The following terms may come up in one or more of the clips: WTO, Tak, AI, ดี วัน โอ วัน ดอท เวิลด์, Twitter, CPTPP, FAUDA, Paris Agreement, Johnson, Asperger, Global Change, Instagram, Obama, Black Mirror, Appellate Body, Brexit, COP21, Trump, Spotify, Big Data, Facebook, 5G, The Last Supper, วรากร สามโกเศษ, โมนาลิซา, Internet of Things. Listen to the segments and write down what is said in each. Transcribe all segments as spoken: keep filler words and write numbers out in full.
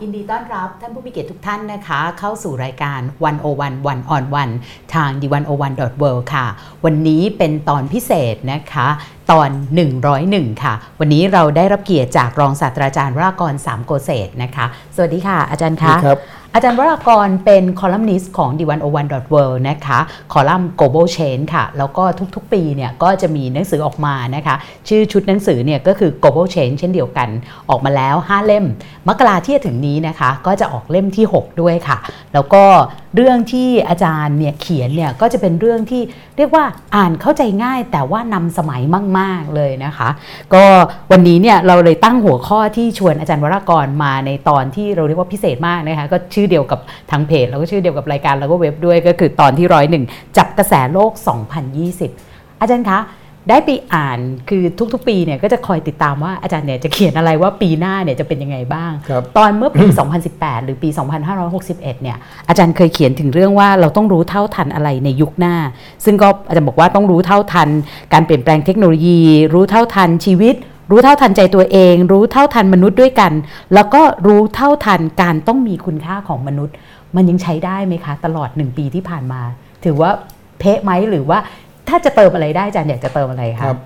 ยินดีต้อนรับท่านผู้มีเกียรติทุกท่านนะคะเข้าสู่รายการ วัน โอ วัน วัน ออน วัน ทาง ดี วัน โอ วัน ดอท เวิลด์ ค่ะวันนี้เป็นตอนพิเศษนะคะตอนหนึ่งร้อยเอ็ดค่ะวันนี้เราได้รับเกียรติจากรองศาสตราจารย์วรากร สามโกเศษนะคะสวัสดีค่ะอาจารย์คะอาจารย์วรากรเป็นคอลัมนิสต์ของ ดี วัน โอ วัน ดอท เวิลด์ นะคะคอลัมน์ Global Change ค่ะแล้วก็ทุกๆปีเนี่ยก็จะมีหนังสือออกมานะคะชื่อชุดหนังสือเนี่ยก็คือ Global Change เช่นเดียวกันออกมาแล้วห้าเล่มมกราที่จะถึงนี้นะคะก็จะออกเล่มที่หกด้วยค่ะแล้วก็เรื่องที่อาจารย์เนี่ยเขียนเนี่ยก็จะเป็นเรื่องที่เรียกว่าอ่านเข้าใจง่ายแต่ว่านำสมัยมากๆเลยนะคะก็วันนี้เนี่ยเราเลยตั้งหัวข้อที่ชวนอาจารย์วรากรมาในตอนที่เราเรียกว่าพิเศษมากนะคะก็ชื่อเดียวกับทางเพจแล้วก็ชื่อเดียวกับรายการแล้วก็เว็บด้วยก็คือตอนที่หนึ่งร้อยเอ็ดจับกระแสโลกสองพันยี่สิบอาจารย์คะได้ไปอ่านคือทุกๆปีเนี่ยก็จะคอยติดตามว่าอาจารย์เนี่ยจะเขียนอะไรว่าปีหน้าเนี่ยจะเป็นยังไงบ้างตอนเมื่อปี สองพันสิบแปด หรือปี สองพันห้าร้อยหกสิบเอ็ด เนี่ยอาจารย์เคยเขียนถึงเรื่องว่าเราต้องรู้เท่าทันอะไรในยุคหน้าซึ่งก็อาจารย์บอกว่าต้องรู้เท่าทันการเปลี่ยนแปลงเทคโนโลยีรู้เท่าทันชีวิตรู้เท่าทันใจตัวเองรู้เท่าทันมนุษย์ด้วยกันแล้วก็รู้เท่าทันการต้องมีคุณค่าของมนุษย์มันยังใช้ได้ไหมคะตลอดหนึ่งปีที่ผ่านมาถือว่าเป๊ะไหมหรือว่าถ้าจะเติมอะไรได้อาจารย์อยากจะเติมอะไรคะครับ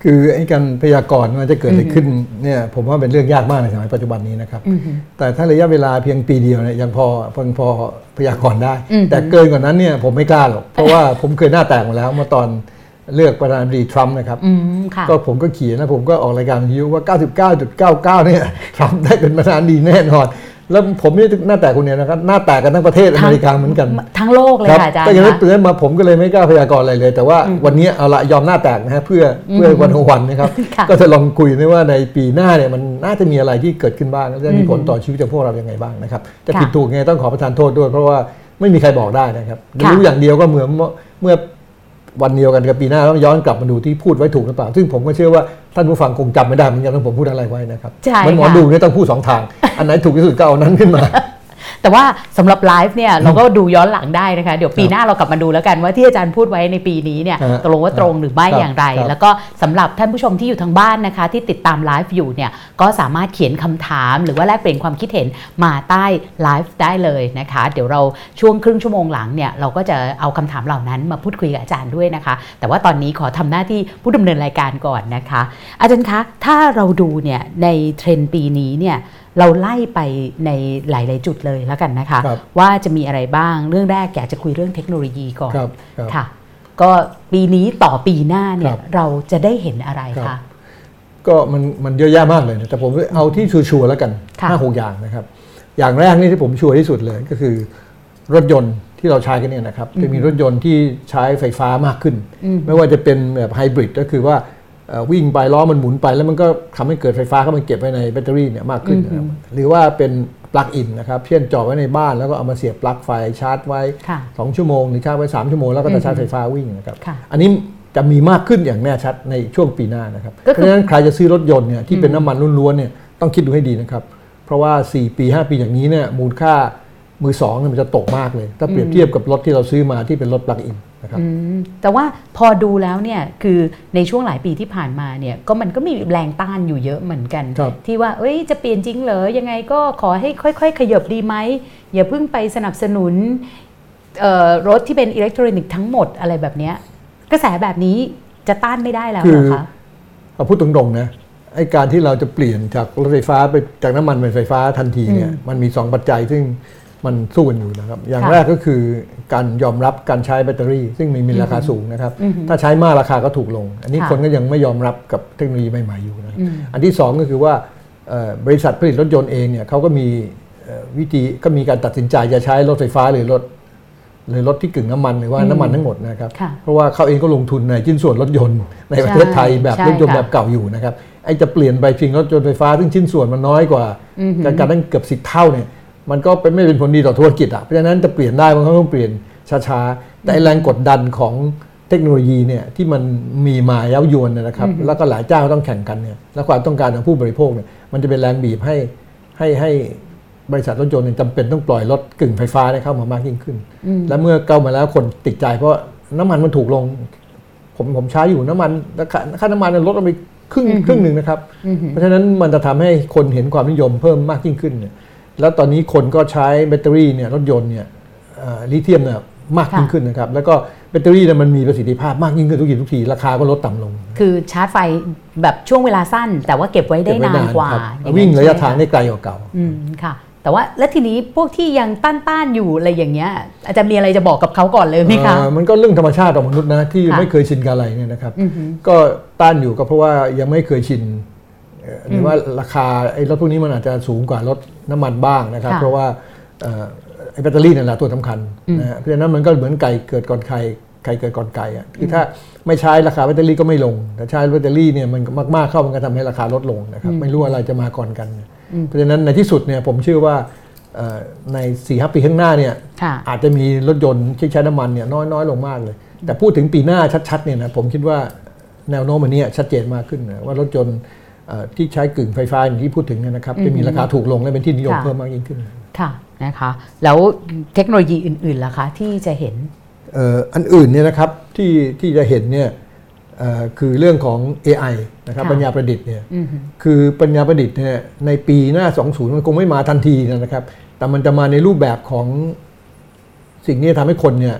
คือไอ้การพยากรณ์ว่าจะเกิดอะไรขึ้นเนี่ยผมว่าเป็นเรื่องยากมากในสมัยปัจจุบันนี้นะครับแต่ถ้าระยะเวลาเพียงปีเดียวเนี่ยยังพอเพียงพอพยากรณ์ได้แต่เกินกว่านั้นเนี่ยผมไม่กล้าหรอกเพราะว่าผมเคยหน้าแตกมาแล้วเมื่อตอนเลือกประธานาธิบดีทรัมป์นะครับก็ผมก็เขียนนะผมก็ออกรายการวิทยุว่า เก้าสิบเก้าจุดเก้าเก้า เนี่ยทรัมป์ได้เป็นประธานาธิบดีแน่นอนแล้วผมนี่หน้าแตกคนเดียวนะครับหน้าแตกกันทั้งประเทศอเมริกาเหมือนกันทั้งโลกเลยค่ะอาจารย์ก็ยังไม่เตือนมาผมก็เลยไม่กล้าพยากรณ์อะไรเลยแต่ว่าวันนี้เอาละยอมหน้าแตกนะฮะเพื่อเพื่อวันของวันนะครับก็จะลองคุยด้วยว่าในปีหน้าเนี่ยมันน่าจะมีอะไรที่เกิดขึ้นบ้างและมีผลต่อชีวิตของพวกเราอย่างไรบ้างนะครับจะผิดถูกไงต้องขอประทานโทษด้วยเพราะว่าไม่มีใครบอกได้นะครับรู้อย่างเดียวก็เหมือนเมื่อวันเดียวกันกับปีหน้าต้องย้อนกลับมาดูที่พูดไว้ถูกหรือเปล่าซึ่งผมก็เชื่อว่าท่านผู้ฟังคงจำไม่ได้เหมือนกันว่าผมพูดอะไรไว้นะครับมันหมอดูเนี่ยต้องพูดสองทางอันไหนถูกที่สุดก็เอานั้นขึ้นมาแต่ว่าสำหรับไลฟ์เนี่ยเราก็ดูย้อนหลังได้นะคะเดี๋ยวปีหน้าเรากลับมาดูแล้วกันว่าที่อาจารย์พูดไว้ในปีนี้เนี่ยตกลงว่าตรงหรือไม่อย่างไรแล้วก็สำหรับท่านผู้ชมที่อยู่ทางบ้านนะคะที่ติดตามไลฟ์อยู่เนี่ยก็สามารถเขียนคำถามหรือว่าแลกเปลี่ยนความคิดเห็นมาใต้ไลฟ์ได้เลยนะคะเดี๋ยวเราช่วงครึ่งชั่วโมงหลังเนี่ยเราก็จะเอาคำถามเหล่านั้นมาพูดคุยกับอาจารย์ด้วยนะคะแต่ว่าตอนนี้ขอทำหน้าที่ผู้ดำเนินรายการก่อนนะคะอาจารย์คะถ้าเราดูเนี่ยในเทรนด์ปีนี้เนี่ยเราไล่ไปในหลายๆจุดเลยแล้วกันนะคะว่าจะมีอะไรบ้างเรื่องแรกอยากจะคุยเรื่องเทคโนโลยีก่อนค่ะก็ปีนี้ต่อปีหน้าเนี่ยเราจะได้เห็นอะไรคะก็มันมันเยอะแยะมากเลยนะแต่ผมเอาที่ชัวร์ๆแล้วกันห้าหกอย่างนะครับอย่างแรกนี่ที่ผมชัวร์ที่สุดเลยก็คือรถยนต์ที่เราใช้กันเนี่ยนะครับจะมีรถยนต์ที่ใช้ไฟฟ้ามากขึ้นไม่ว่าจะเป็นแบบไฮบริดก็คือว่าวิ่งไปล้อมันหมุนไปแล้วมันก็ทำให้เกิดไฟฟ้าเข้ามาเก็บไว้ในแบตเตอรี่เนี่ยมากขึ้นหรือว่าเป็นปลั๊กอินนะครับเช่นจอดไว้ในบ้านแล้วก็เอามาเสียบปลั๊กไฟชาร์จไว้สองชั่วโมงหรือชาร์จไว้สามชั่วโมงแล้วก็จะชาร์จไฟฟ้าวิ่งนะครับอันนี้จะมีมากขึ้นอย่างแน่ชัดในช่วงปีหน้านะครับเพราะฉะนั้นใครจะซื้อรถยนต์เนี่ยที่เป็นน้ำมันล้วนๆเนี่ยต้องคิดดูให้ดีนะครับเพราะว่าสี่ปีห้าปีอย่างนี้เนี่ยมูลค่ามือสองมันจะตกมากเลยถ้าเปรียบเทียบกับรถที่เราซื้อมาที่เป็นรถปลั๊กอินนะครับแต่ว่าพอดูแล้วเนี่ยคือในช่วงหลายปีที่ผ่านมาเนี่ยก็มันก็มีแรงต้านอยู่เยอะเหมือนกันที่ว่าเอ้ยจะเปลี่ยนจริงเหรอยังไงก็ขอให้ค่อยๆขยับดีไหมอย่าเพิ่งไปสนับสนุนรถที่เป็นอิเล็กทรอนิกส์ทั้งหมดอะไรแบบนี้กระแสแบบนี้จะต้านไม่ได้แล้วเหรอคะเอาพูดตรงๆนะไอ้การที่เราจะเปลี่ยนจากรถไฟฟ้าไปจากน้ำมันเป็นไฟฟ้าทันทีเนี่ยมันมีสองปัจจัยซึ่งมันสู้กันอยู่นะครับอย่างแรกก็คือการยอมรับการใช้แบตเตอรี่ซึ่งมีราคาสูงนะครับถ้าใช้มากราคาก็ถูกลงอันนี้คนก็ยังไม่ยอมรับกับเทคโนโลยีใหม่ๆอยู่นะครับอันที่สองก็คือว่าบริษัทผลิตรถยนต์เองเนี่ยเขาก็มีวิธีก็มีการตัดสินใจจะใช้รถไฟฟ้าหรือรถหรือรถที่กึ่งน้ำมันหรือว่าน้ำมันทั้งหมดนะครับเพราะว่าเขาเองก็ลงทุนในชิ้นส่วนรถยนต์ในประเทศไทยแบบรถยนต์แบบเก่าอยู่นะครับไอ้จะเปลี่ยนไปเพียงรถยนต์ไฟฟ้าซึ่งชิ้นส่วนมันน้อยกว่าการตั้งเกือบสิบเท่าเนี่ยมันก็เป็นไม่เป็นผลดีต่อธุรกิจอ่ะเพราะฉะนั้นจะเปลี่ยนได้มันก็ต้องเปลี่ยนช้าๆแต่แรงกดดันของเทคโนโลยีเนี่ยที่มันมีมาเย้ายวนนะครับแล้วก็หลายเจ้าต้องแข่งกันเนี่ยและความต้องการของผู้บริโภคเนี่ยมันจะเป็นแรงบีบให้ให้ให้บริษัทรถยนต์จำเป็นต้องปล่อยรถกึ่งไฟฟ้าเข้ามามากยิ่งขึ้นและเมื่อเข้ามาแล้วคนติดใจเพราะน้ำมันมันถูกลงผมผมใช้อยู่น้ำมันค่าน้ำมันลดลงไปครึ่งครึ่งหนึ่งนะครับเพราะฉะนั้นมันจะทำให้คนเห็นความนิยมเพิ่มมากยิ่งขึ้น แล้วตอนนี้คนก็ใช้แบตเตอรี่เนี่ยรถยนต์เนี่ยลิเธียมเนี่ยมากยิ่งขึ้นนะครับแล้วก็แบตเตอรี่เนี่ยมันมีประสิทธิภาพมากยิ่งขึ้นทุกทีทุกทีราคาก็ลดต่ำลงคือชาร์จไฟแบบช่วงเวลาสั้นแต่ว่าเก็บไว้ได้นานกว่าวิ่งระยะทางได้ไกลกว่าเก่าอืมค่ะแต่ว่าและทีนี้พวกที่ยังต้านๆอยู่อะไรอย่างเงี้ยอาจารย์มีอะไรจะบอกกับเขาก่อนเลยไหมคะมันก็เรื่องธรรมชาติของมนุษย์นะที่ไม่เคยชินกับอะไรเนี่ยนะครับก็ต้านอยู่ก็เพราะว่ายังไม่เคยชินหรือว่าราคาไอ้รถพวกนี้มันอาจจะสูงกว่ารถน้ำมันบ้างนะครับเพราะว่าไอ้แบตเตอรี่นั่นแหละตัวสำคัญนะเพราะฉะนั้นมันก็เหมือนไก่เกิดก่อนไข่ไก่เกิดก่อนไก่อ่ะคือถ้าไม่ใช้ราคาแบตเตอรี่ก็ไม่ลงแต่ใช้แบตเตอรี่เนี่ยมันมากๆเข้ามันก็ทำให้ราคาลดลงนะครับไม่รู้อะไรจะมาก่อนกันเพราะฉะนั้นในที่สุดเนี่ยผมเชื่อว่าใน สี่ถึงห้า ปีข้างหน้าเนี่ยอาจจะมีรถยนต์ที่ใช้น้ำมันเนี่ยน้อยๆลงมากเลยแต่พูดถึงปีหน้าชัดๆเนี่ยนะผมคิดว่าแนวโน้มอันนี้ชัดเจนมากขึ้นนะว่ารถยนต์ที่ใช้กึ่งไฟฟ้าอย่างที่พูดถึงนะครับจะมีราคาถูกลงและเป็นที่นิยมเพิ่มมากยิ่งขึ้นค่ะนะคะแล้วเทคโนโลยีอื่นๆล่ะคะที่จะเห็นอันอื่นเนี่ยนะครับที่ที่จะเห็นเนี่ยคือเรื่องของ เอ ไอ นะครับปัญญาประดิษฐ์เนี่ยคือปัญญาประดิษฐ์เนี่ยในปีหน้าสองสิบมันคงไม่มาทันทีนะครับแต่มันจะมาในรูปแบบของสิ่งนี้ทำให้คนเนี่ย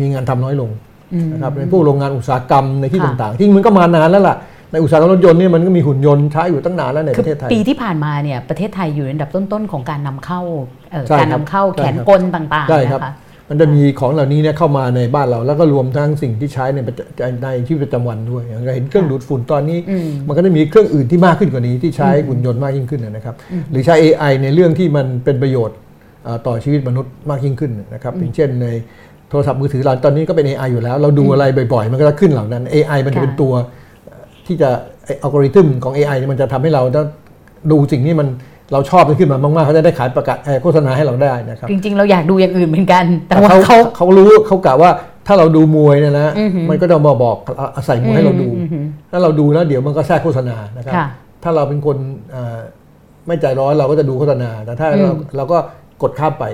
มีงานทำน้อยลงนะครับในพวกโรงงานอุตสาหกรรมในที่ต่างๆที่มันก็มานานแล้วล่ะในอุตสาหกรรมรถยนต์เนี่ยมันก็มีหุ่นยนต์ใช้อยู่ตั้งนานแล้วในประเทศไทยปีที่ผ่านมาเนี่ยประเทศไทยอยู่ในอันดับต้นๆของการนำเข้าการนำเข้าแขนกลต่างๆนะคะมันจะมีของเหล่านี้เนี่ยเข้ามาในบ้านเราแล้วก็รวมทั้งสิ่งที่ใช้ในในชีวิตประจำวันด้วยอย่างเราเห็นเครื่องดูดฝุ่นตอนนี้มันก็จะมีเครื่องอื่นที่มากขึ้นกว่านี้ที่ใช้หุ่นยนต์มากยิ่งขึ้นนะครับหรือใช้ เอ ไอ ในเรื่องที่มันเป็นประโยชน์ต่อชีวิตมนุษย์มากยิ่งขึ้นนะครับอย่างเช่นในโทรศัพท์มือถือเราตอนนี้ก็เป็น เอ ไอ อยู่แล้วเราดูอะไรบ่อยๆมันก็จะขึ้นเหล่านั้น เอ ไอ มันจะเป็นตัวที่จะอัลกอริทึมของ เอ ไอ มันจะทำให้เราดูสิ่งนี้มันเราชอบมันขึ้นมามากๆเขาจะได้ขายประกาศโฆษณาให้เราได้นะครับจริงๆเราอยากดูอย่างอื่นเหมือนกันแต่ว่าเขาเขารู้เขากะว่าถ้าเราดูมวยเนี่ยนะมันก็จะมาบอกใส่มวยให้เราดูถ้าเราดูแล้วเดี๋ยวมันก็แทรกโฆษณานะครับถ้าเราเป็นคนไม่ใจร้อนเราก็จะดูโฆษณาแต่ถ้าเราเราก็กดข้ามไป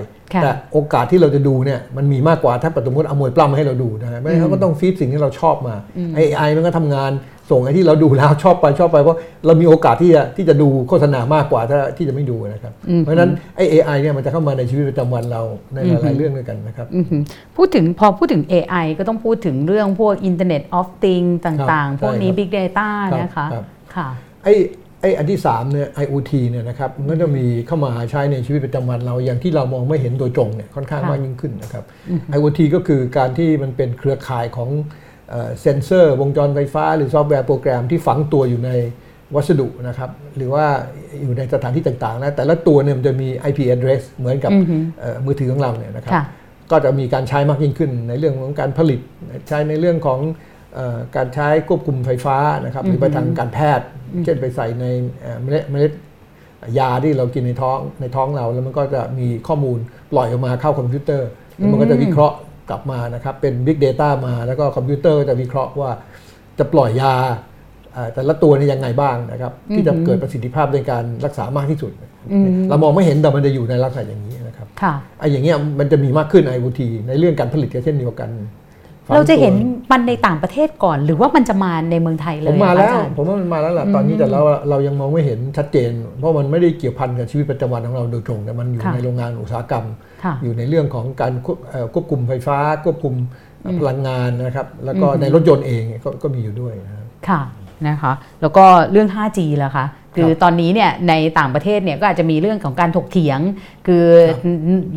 แต่โอกาสที่เราจะดูเนี่ยมันมีมากกว่าถ้าสมมติเอามวยปล้ำให้เราดูนะไม่เขาก็ต้องฟีดสิ่งที่เราชอบมาไอไอมันก็ทำงานส่งไอ้ที่เราดูแล้วชอบไปชอบไปเพราะเรามีโอกาสที่จะที่จะดูโฆษณามากกว่าถ้าที่จะไม่ดูนะครับเพราะฉะนั้นไอ้ เอ ไอ เนี่ยมันจะเข้ามาในชีวิตประจำวันเราในหลายๆเรื่องด้วยกันนะครับพูดถึงพอพูดถึง เอ ไอ ก็ต้องพูดถึงเรื่องพวก Internet of Things ต่างๆพวกนี้ Big Data นะคะค่ะไอ้ไอ้อันที่สามเนี่ย ไอ โอ ที เนี่ยนะครับมันก็จะมีเข้ามาใช้ในชีวิตประจำวันเราอย่างที่เรามองไม่เห็นโดยตรงเนี่ยค่อนข้างมากยิ่งขึ้นนะครับ ไอ โอ ที ก็คือการที่มันเป็นเครือข่ายของเซนเซอร์วงจรไฟฟ้าหรือซอฟต์แวร์โปรแกรมที่ฝังตัวอยู่ในวัสดุนะครับหรือว่าอยู่ในสถานที่ต่างๆนะแต่ละตัวเนี่ยมันจะมี ไอ พี address เหมือนกับมือถือของเราเนี่ยนะครับก็จะมีการใช้มากยิ่งขึ้นในเรื่องของการผลิตใช้ในเรื่องของการใช้ควบคุมไฟฟ้านะครับหรือไปทางการแพทย์เช่นไปใส่ในเมล็ดยาที่เรากินในท้องในท้องเราแล้วมันก็จะมีข้อมูลปล่อยออกมาเข้าคอมพิวเตอร์แล้วมันก็จะวิเคราะห์กลับมานะครับเป็น Big Data มาแล้วก็คอมพิวเตอร์จะวิเคราะห์ว่าจะปล่อยยาแต่ละตัวนี่ยังไงบ้างนะครับที่จะเกิดประสิทธิภาพในการรักษามากที่สุดเรามองไม่เห็นแต่มันจะอยู่ในลักษณะอย่างนี้นะครับไอ้อย่างเงี้ยมันจะมีมากขึ้น ไอ โอ ที ในเรื่องการผลิตก็เช่นเดียวกันเราจะเห็นมันในต่างประเทศก่อนหรือว่ามันจะมาในเมืองไทยเลยผมมาแล้วผมว่ามันมาแล้วล่ะตอนนี้แต่เราเรายังมองไม่เห็นชัดเจนเพราะมันไม่ได้เกี่ยวพันกับชีวิตประจำวันของเราโดยตรงแต่มันอยู่ในโรงงานอุตสาหกรรมอยู่ในเรื่องของการควบคุมไฟฟ้าควบคุมพลังงานนะครับแล้วก็ในรถยนต์เองก็มีอยู่ด้วยค่ะนะคะแล้วก็เรื่อง ห้าจี ล่ะคะคือตอนนี้เนี่ยในต่างประเทศเนี่ยก็อาจจะมีเรื่องของการถกเถียงคือ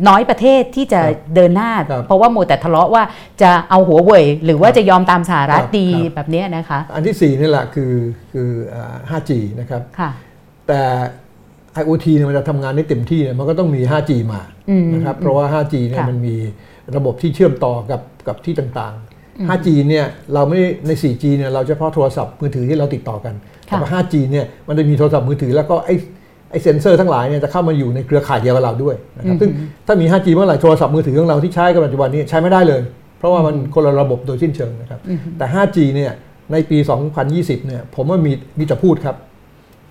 น้อยประเทศที่จะเดินหน้าเพราะว่าโมแต่ทะเลาะว่าจะเอาหัวเว่ยหรือว่าจะยอมตามสหรัฐดีแบบนี้นะคะอันที่สี่นี่แหละคือคือ ห้าจี นะครับแต่ ไอ โอ ที เนี่ยมันจะทำงานได้เต็มที่เนี่ยมันก็ต้องมี ห้าจี มานะครับเพราะว่า ห้าจี เนี่ยมันมีระบบที่เชื่อมต่อกับกับที่ต่างๆ ห้าจี เนี่ยเราไม่ใน สี่จี เนี่ยเราเฉพาะโทรศัพท์มือถือที่เราติดต่อกันแต่ว่า ห้าจี เนี่ยมันจะมีโทรศัพท์มือถือแล้วก็ไอ้ไอ้เซ็นเซอร์ทั้งหลายเนี่ยจะเข้ามาอยู่ในเครือข่ายเดียวกับเราด้วยนะครับซึ่งถ้ามี ห้าจี เมื่อไหร่โทรศัพท์มือถือของเราที่ใช้กันปัจจุบันนี้ใช้ไม่ได้เลยเพราะว่ามันคนละระบบโดยสิ้นเชิงนะครับแต่ ห้าจี เนี่ยในปี สองพันยี่สิบ เนี่ยผมว่ามีมีแต่พูดครับ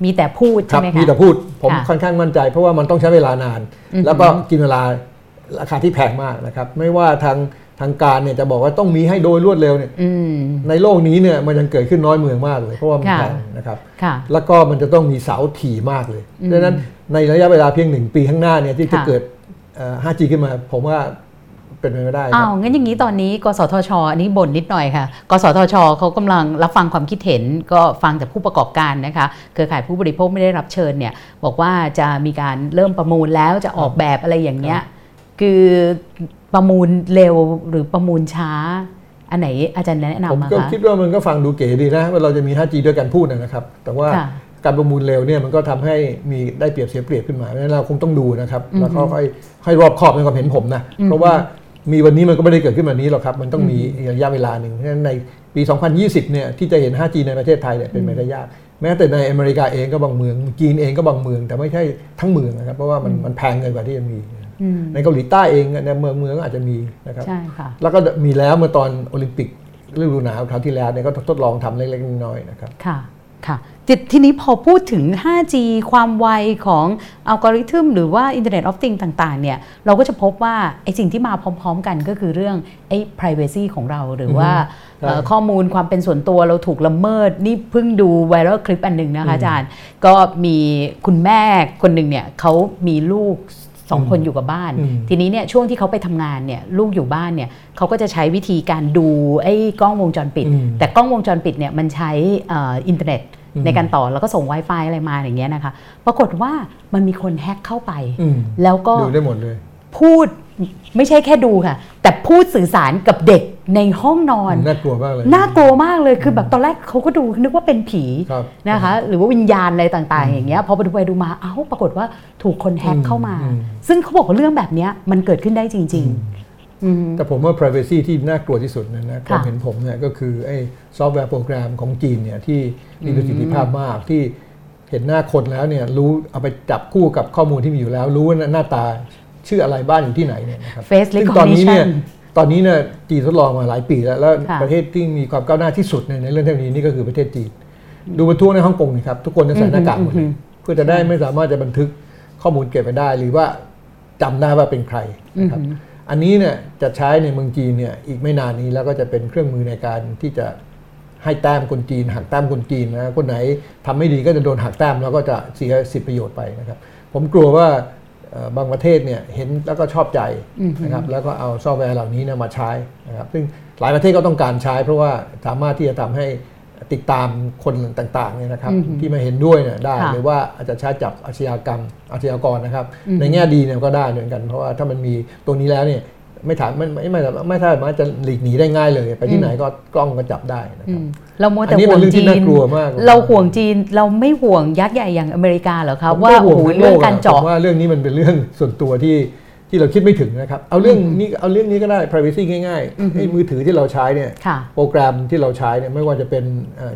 มีแต่พูดใช่ไหมคะมีแต่พูดผมค่อนข้างมั่นใจเพราะว่ามันต้องใช้เวลานานแล้วก็กินเวลาราคาที่แพงมากนะครับไม่ว่าทาง ทางการเนี่ยจะบอกว่าต้องมีให้โดยรวดเร็วเนี่ยในโลกนี้เนี่ยมันยังเกิดขึ้นน้อยเมืองมากเลยเพราะว่ามันแพงนะครับแล้วก็มันจะต้องมีเสาถี่มากเลยดังนั้นในระยะเวลาเพียงหนึ่งปีข้างหน้าเนี่ยที่จะเกิด ห้าจี ขึ้นมาผมว่าเป็นไปไม่ได้อ้าวงั้นอย่างนี้ตอนนี้กสทช.อันนี้บ่นนิดหน่อยค่ะกสทช.เขากำลังรับฟังความคิดเห็นก็ฟังจากผู้ประกอบการนะคะเครือข่ายผู้บริโภคไม่ได้รับเชิญเนี่ยบอกว่าจะมีการเริ่มประมูลแล้วจะออกแบบอะไรอย่างเงี้ยคือประมูลเร็วหรือประมูลช้าอันไหนอาจารย์แนะนำมาคะผมก็คิดว่ามันก็ฟังดูเก๋ดีนะว่าเราจะมี ห้าจี ด้วยกันพูดนะครับแต่ว่าการประมูลเร็วเนี่ยมันก็ทำให้มีได้เปรียบเสียเปรียบขึ้นมาเพราะฉะนั้นเราคงต้องดูนะครับแล้วก็ค่อยรอบคอบในความเห็นผมนะเพราะว่ามีวันนี้มันก็ไม่ได้เกิดขึ้นวันนี้หรอกครับมันต้องมีระยะเวลาหนึ่งเพราะฉะนั้นในปีสองพันยี่สิบเนี่ยที่จะเห็น ห้าจี ในประเทศไทยเนี่ยเป็นไปได้ยากแม้แต่ในอเมริกาเองก็บางเมืองจีนเองก็บางเมืองแต่ไม่ใช่ทั้งเมืองนะครับเพราะว่ามันมันแพงเกินกว่าที่จะมีในเกาหลีใต้เองในเมืองเมืองอาจจะมีนะครับแล้วก็มีแล้วเมื่อตอนโอลิมปิกฤดูหนาวคราวที่แล้วเนี่ยก็ทดลองทำเล็กๆน้อยๆนะครับค่ะค่ะทีนี้พอพูดถึง ห้าจี ความไวของอัลกอริทึมหรือว่า Internet of Things ต่างๆเนี่ยเราก็จะพบว่าไอ้สิ่งที่มาพร้อมๆกันก็คือเรื่องไอ้ privacy ของเราหรือว่าข้อมูลความเป็นส่วนตัวเราถูกละเมิดนี่เพิ่งดูไวรัลคลิปอันหนึ่งนะคะอาจารย์ก็มีคุณแม่คนหนึ่งเนี่ยเขามีลูกสองคนอยู่กับบ้านทีนี้เนี่ยช่วงที่เขาไปทำงานเนี่ยลูกอยู่บ้านเนี่ยเขาก็จะใช้วิธีการดูไอ้กล้องวงจรปิดแต่กล้องวงจรปิดเนี่ยมันใช้อินเทอร์เน็ตในการต่อแล้วก็ส่ง Wi-Fi อะไรมาอย่างเงี้ยนะคะปรากฏว่ามันมีคนแฮ็กเข้าไปแล้วก็ดูได้หมดเลยพูดไม่ใช่แค่ดูค่ะแต่พูดสื่อสารกับเด็กในห้องนอนน่ากลัวมากเลยน่ากลัวมากเลยคือแบบตอนแรกเขาก็ดูนึกว่าเป็นผีนะคะหรือว่าวิญญาณอะไรต่างๆอย่างเงี้ยพอไปดูมาเอ้าปรากฏว่าถูกคนแฮ็กเข้ามาซึ่งเขาบอกว่าเรื่องแบบนี้มันเกิดขึ้นได้จริงๆแต่ผมว่า privacy ที่น่ากลัวที่สุดนะความเห็นผมเนี่ยก็คือไอ้ซอฟต์แวร์โปรแกรมของจีนเนี่ยที่มีประสิทธิภาพมากที่เห็นหน้าคนแล้วเนี่ยรู้เอาไปจับคู่กับข้อมูลที่มีอยู่แล้วรู้ว่าหน้าตาชื่ออะไรบ้านอยู่ที่ไหนเนี่ยนะครับซึ่งตอนนี้เนี่ยตอนนี้เนี่ยจีนทดลองมาหลายปีแล้วแล้วประเทศที่มีความก้าวหน้าที่สุดในเรื่องเทคโนโลยีนี่ก็คือประเทศจีนดูประท้วงในฮ่องกงนะครับทุกคนจะใส่หน้ากากหมดเลยเพื่อจะได้ไม่สามารถจะบันทึกข้อมูลเก็บไปได้หรือว่าจำได้ว่าเป็นใครนะครับอันนี้เนี่ยจะใช้ในเมืองจีนเนี่ยอีกไม่นานนี้แล้วก็จะเป็นเครื่องมือในการที่จะให้แต้มคนจีนหักแต้มคนจีนนะคนไหนทำไม่ดีก็จะโดนหักแต้มแล้วก็จะเสียสิทธิประโยชน์ไปนะครับผมกลัวว่าบางประเทศเนี่ยเห็นแล้วก็ชอบใจนะครับแล้วก็เอาซอฟต์แวร์เหล่านี้นะมาใช้นะครับซึ่งหลายประเทศก็ต้องการใช้เพราะว่าสามารถที่จะทำให้ติดตามคนต่างๆเนี่ยนะครับที่มาเห็นด้วยเนี่ยได้หรือว่าอาจจะใช้จับอาชญากรรมอาชญากรนะครับในแง่ดีเนี่ยก็ได้เหมือนกันเพราะว่าถ้ามันมีตัวนี้แล้วเนี่ยไม่ถามไม่ไม่ไม่สามารถจะหลีกหนีได้ง่ายเลยไปที่ไหนก็กล้องก็จับได้นะครับเราโมแต่ห่วงจีนเราห่วงจีนเราไม่ห่วงยักษ์ใหญ่อย่างอเมริกาเหรอคะว่าโอ้โหเรื่องการเจาะว่าเรื่องนี้มันเป็นเรื่องส่วนตัวที่ที่เราคิดไม่ถึงนะครับเอาเรื่องนี้เอาเรื่องนี้ก็ได้ privacy ง่ายๆไอ้มือถือที่เราใช้เนี่ยโปรแกรมที่เราใช้เนี่ยไม่ว่าจะเป็น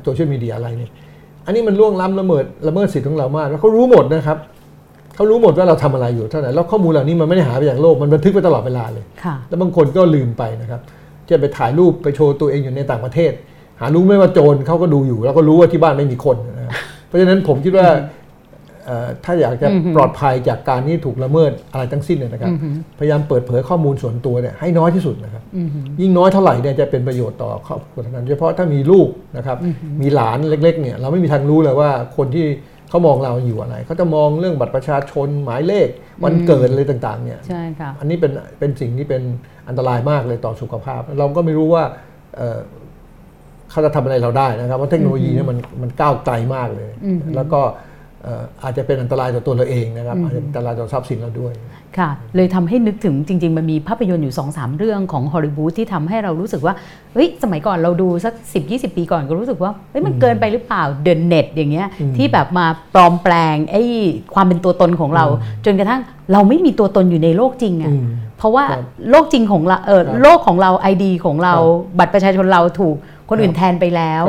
โซเชียลมีเดียอะไรเนี่ยอันนี้มันล่วงล้ำละเมิดละเมิดสิทธิ์ของเรามากแล้วเขารู้หมดนะครับเขารู้หมดว่าเราทำอะไรอยู่เท่าไหร่แล้วข้อมูลเหล่านี้มันไม่ได้หายไปจากโลกมันบันทึกไปตลอดเวลาเลยแล้วบางคนก็ลืมไปนะครับจะไปถ่ายรูปไปโชว์ตัวเองอยู่ในต่างประเทศหารู้ไหมว่าโจรเขาก็ดูอยู่แล้วก็รู้ว่าที่บ้านไม่มีคนนะเพราะฉะนั้นผมคิดว่าถ้าอยากจะปลอดภัยจากการที่ถูกละเมิดอะไรทั้งสิ้นเนี่ยนะครับพยายามเปิดเผยข้อมูลส่วนตัวเนี่ยให้น้อยที่สุดนะครับยิ่งน้อยเท่าไหร่เนี่ยจะเป็นประโยชน์ต่อครอบครัวทั้งนั้นโดยเฉพาะถ้ามีลูกนะครับมีหลานเล็กๆเนี่ยเราไม่มีทางรู้เลยว่าคนที่เขามองเราอยู่อะไรเขาจะมองเรื่องบัตรประชาชนหมายเลขวันเกิดอะไรต่างๆเนี่ยใช่ค่ะอันนี้เป็นเป็นสิ่งที่เป็นอันตรายมากเลยต่อสุขภาพเราก็ไม่รู้ว่าเขาจะทำอะไรเราได้นะครับว่าเทคโนโลยีเนี่ยมันมันก้าวไกลมากเลยแล้วก็อาจจะเป็นอันตรายต่อตัวเราเองนะครับอาจจะเป็นอันตรายต่อทรัพย์สินเราด้วยค่ะเลยทำให้นึกถึงจริงๆมันมีภาพยนตร์อยู่ สองสาม เรื่องของฮอลลีวูดที่ทำให้เรารู้สึกว่าเฮ้ยสมัยก่อนเราดูสัก สิบถึงยี่สิบ ปีก่อนก็รู้สึกว่าเฮ้ยมันเกินไปหรือเปล่าเดอะเน็ตอย่างเงี้ยที่แบบมาปลอมแปลงไอ้ความเป็นตัวตนของเราจนกระทั่งเราไม่มีตัวตนอยู่ในโลกจริงอ่ะเพราะว่าโลกจริงของเราเออโลกของเรา ไอ ดี ของเราบัตรประชาชนเราถูกคนอื่นแทนไปแล้ว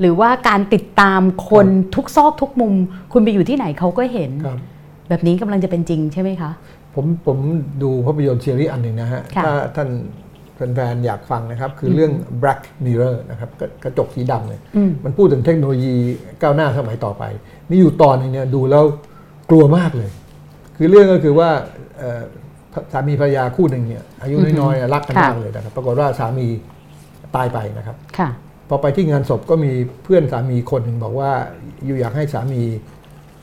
หรือว่าการติดตามคนทุกซอกทุกมุมคุณไปอยู่ที่ไหนเขาก็เห็นแบบนี้กำลังจะเป็นจริงใช่ไหมคะผมผมดูภาพยนตร์ซีรีส์อันหนึ่งนะฮะถ้าท่านแฟนๆอยากฟังนะครับคือเรื่อง Black Mirror นะครับกระจกสีดำเลยมันพูดถึงเทคโนโลยีก้าวหน้าสมัยต่อไปมีอยู่ตอนนึงเนี่ยดูแล้วกลัวมากเลยคือเรื่องก็คือว่า สามีภรรยาคู่หนึ่งเนี่ยอายุน้อยๆรักกันมากเลยนะครับปรากฏว่าสามีตายไปนะครับพอไปที่งานศพก็มีเพื่อนสามีคนหนึ่งบอกว่าอยู่อยากให้สามี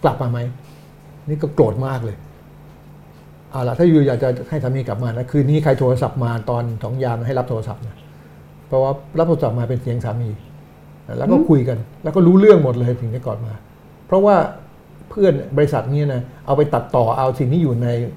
กลับมาไหมนี่ก็โกรธมากเลยเอาล่ะถ้าอยู่อยากจะให้สามีกลับมานะคืนนี้ใครโทรศัพท์มาตอนสองยามให้รับโทรศัพท์นะเพราะว่ารับโทรศัพท์มาเป็นเสียงสามีแล้วก็คุยกันแล้วก็รู้เรื่องหมดเลยถึงจะกอดมาเพราะว่าเพื่อนบริษัทนี้นะเอาไปตัดต่อเอาสิ่งที่อยู่ใน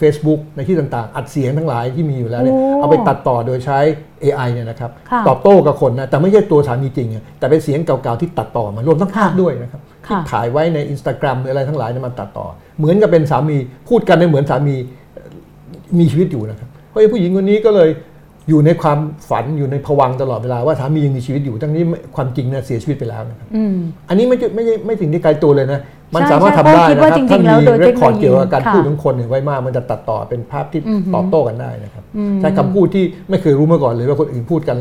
Facebook ในที่ต่างๆอัดเสียงทั้งหลายที่มีอยู่แล้วเนี่ยเอาไปตัดต่อโดยใช้ เอ ไอ เนี่ยนะครับตอบโต้กับคนนะแต่ไม่ใช่ตัวสามีจริงแต่เป็นเสียงเก่าๆที่ตัดต่อมารวมทั้งภาพด้วยนะครับที่ถ่ายไว้ใน Instagram หรืออะไรทั้งหลายเนี่ยมันตัดต่อเหมือนกับเป็นสามีพูดกันในเหมือนสามีมีชีวิตอยู่นะครับเพราะผู้หญิงคนนี้ก็เลยอยู่ในความฝันอยู่ในภวังค์ตลอดเวลาว่าสามียังมีชีวิตอยู่ทั้งนี้ความจริงเนี่ยเสียชีวิตไปแล้วนะครับ อ, อันนี้ไม่ไม่ไม่ไม่ถึงที่ไกลตัวเลยนะมันสามารถทำได้นะครับถ้ามีเรื่องของเกี่ยวกับการพูดของคนไว้มากมันจะตัดต่อเป็นภาพที่ตอบโต้กันได้นะครับใช้คำพูดที่ไม่เคยรู้มาก่อนเลยว่าคนอื่นพูดกัน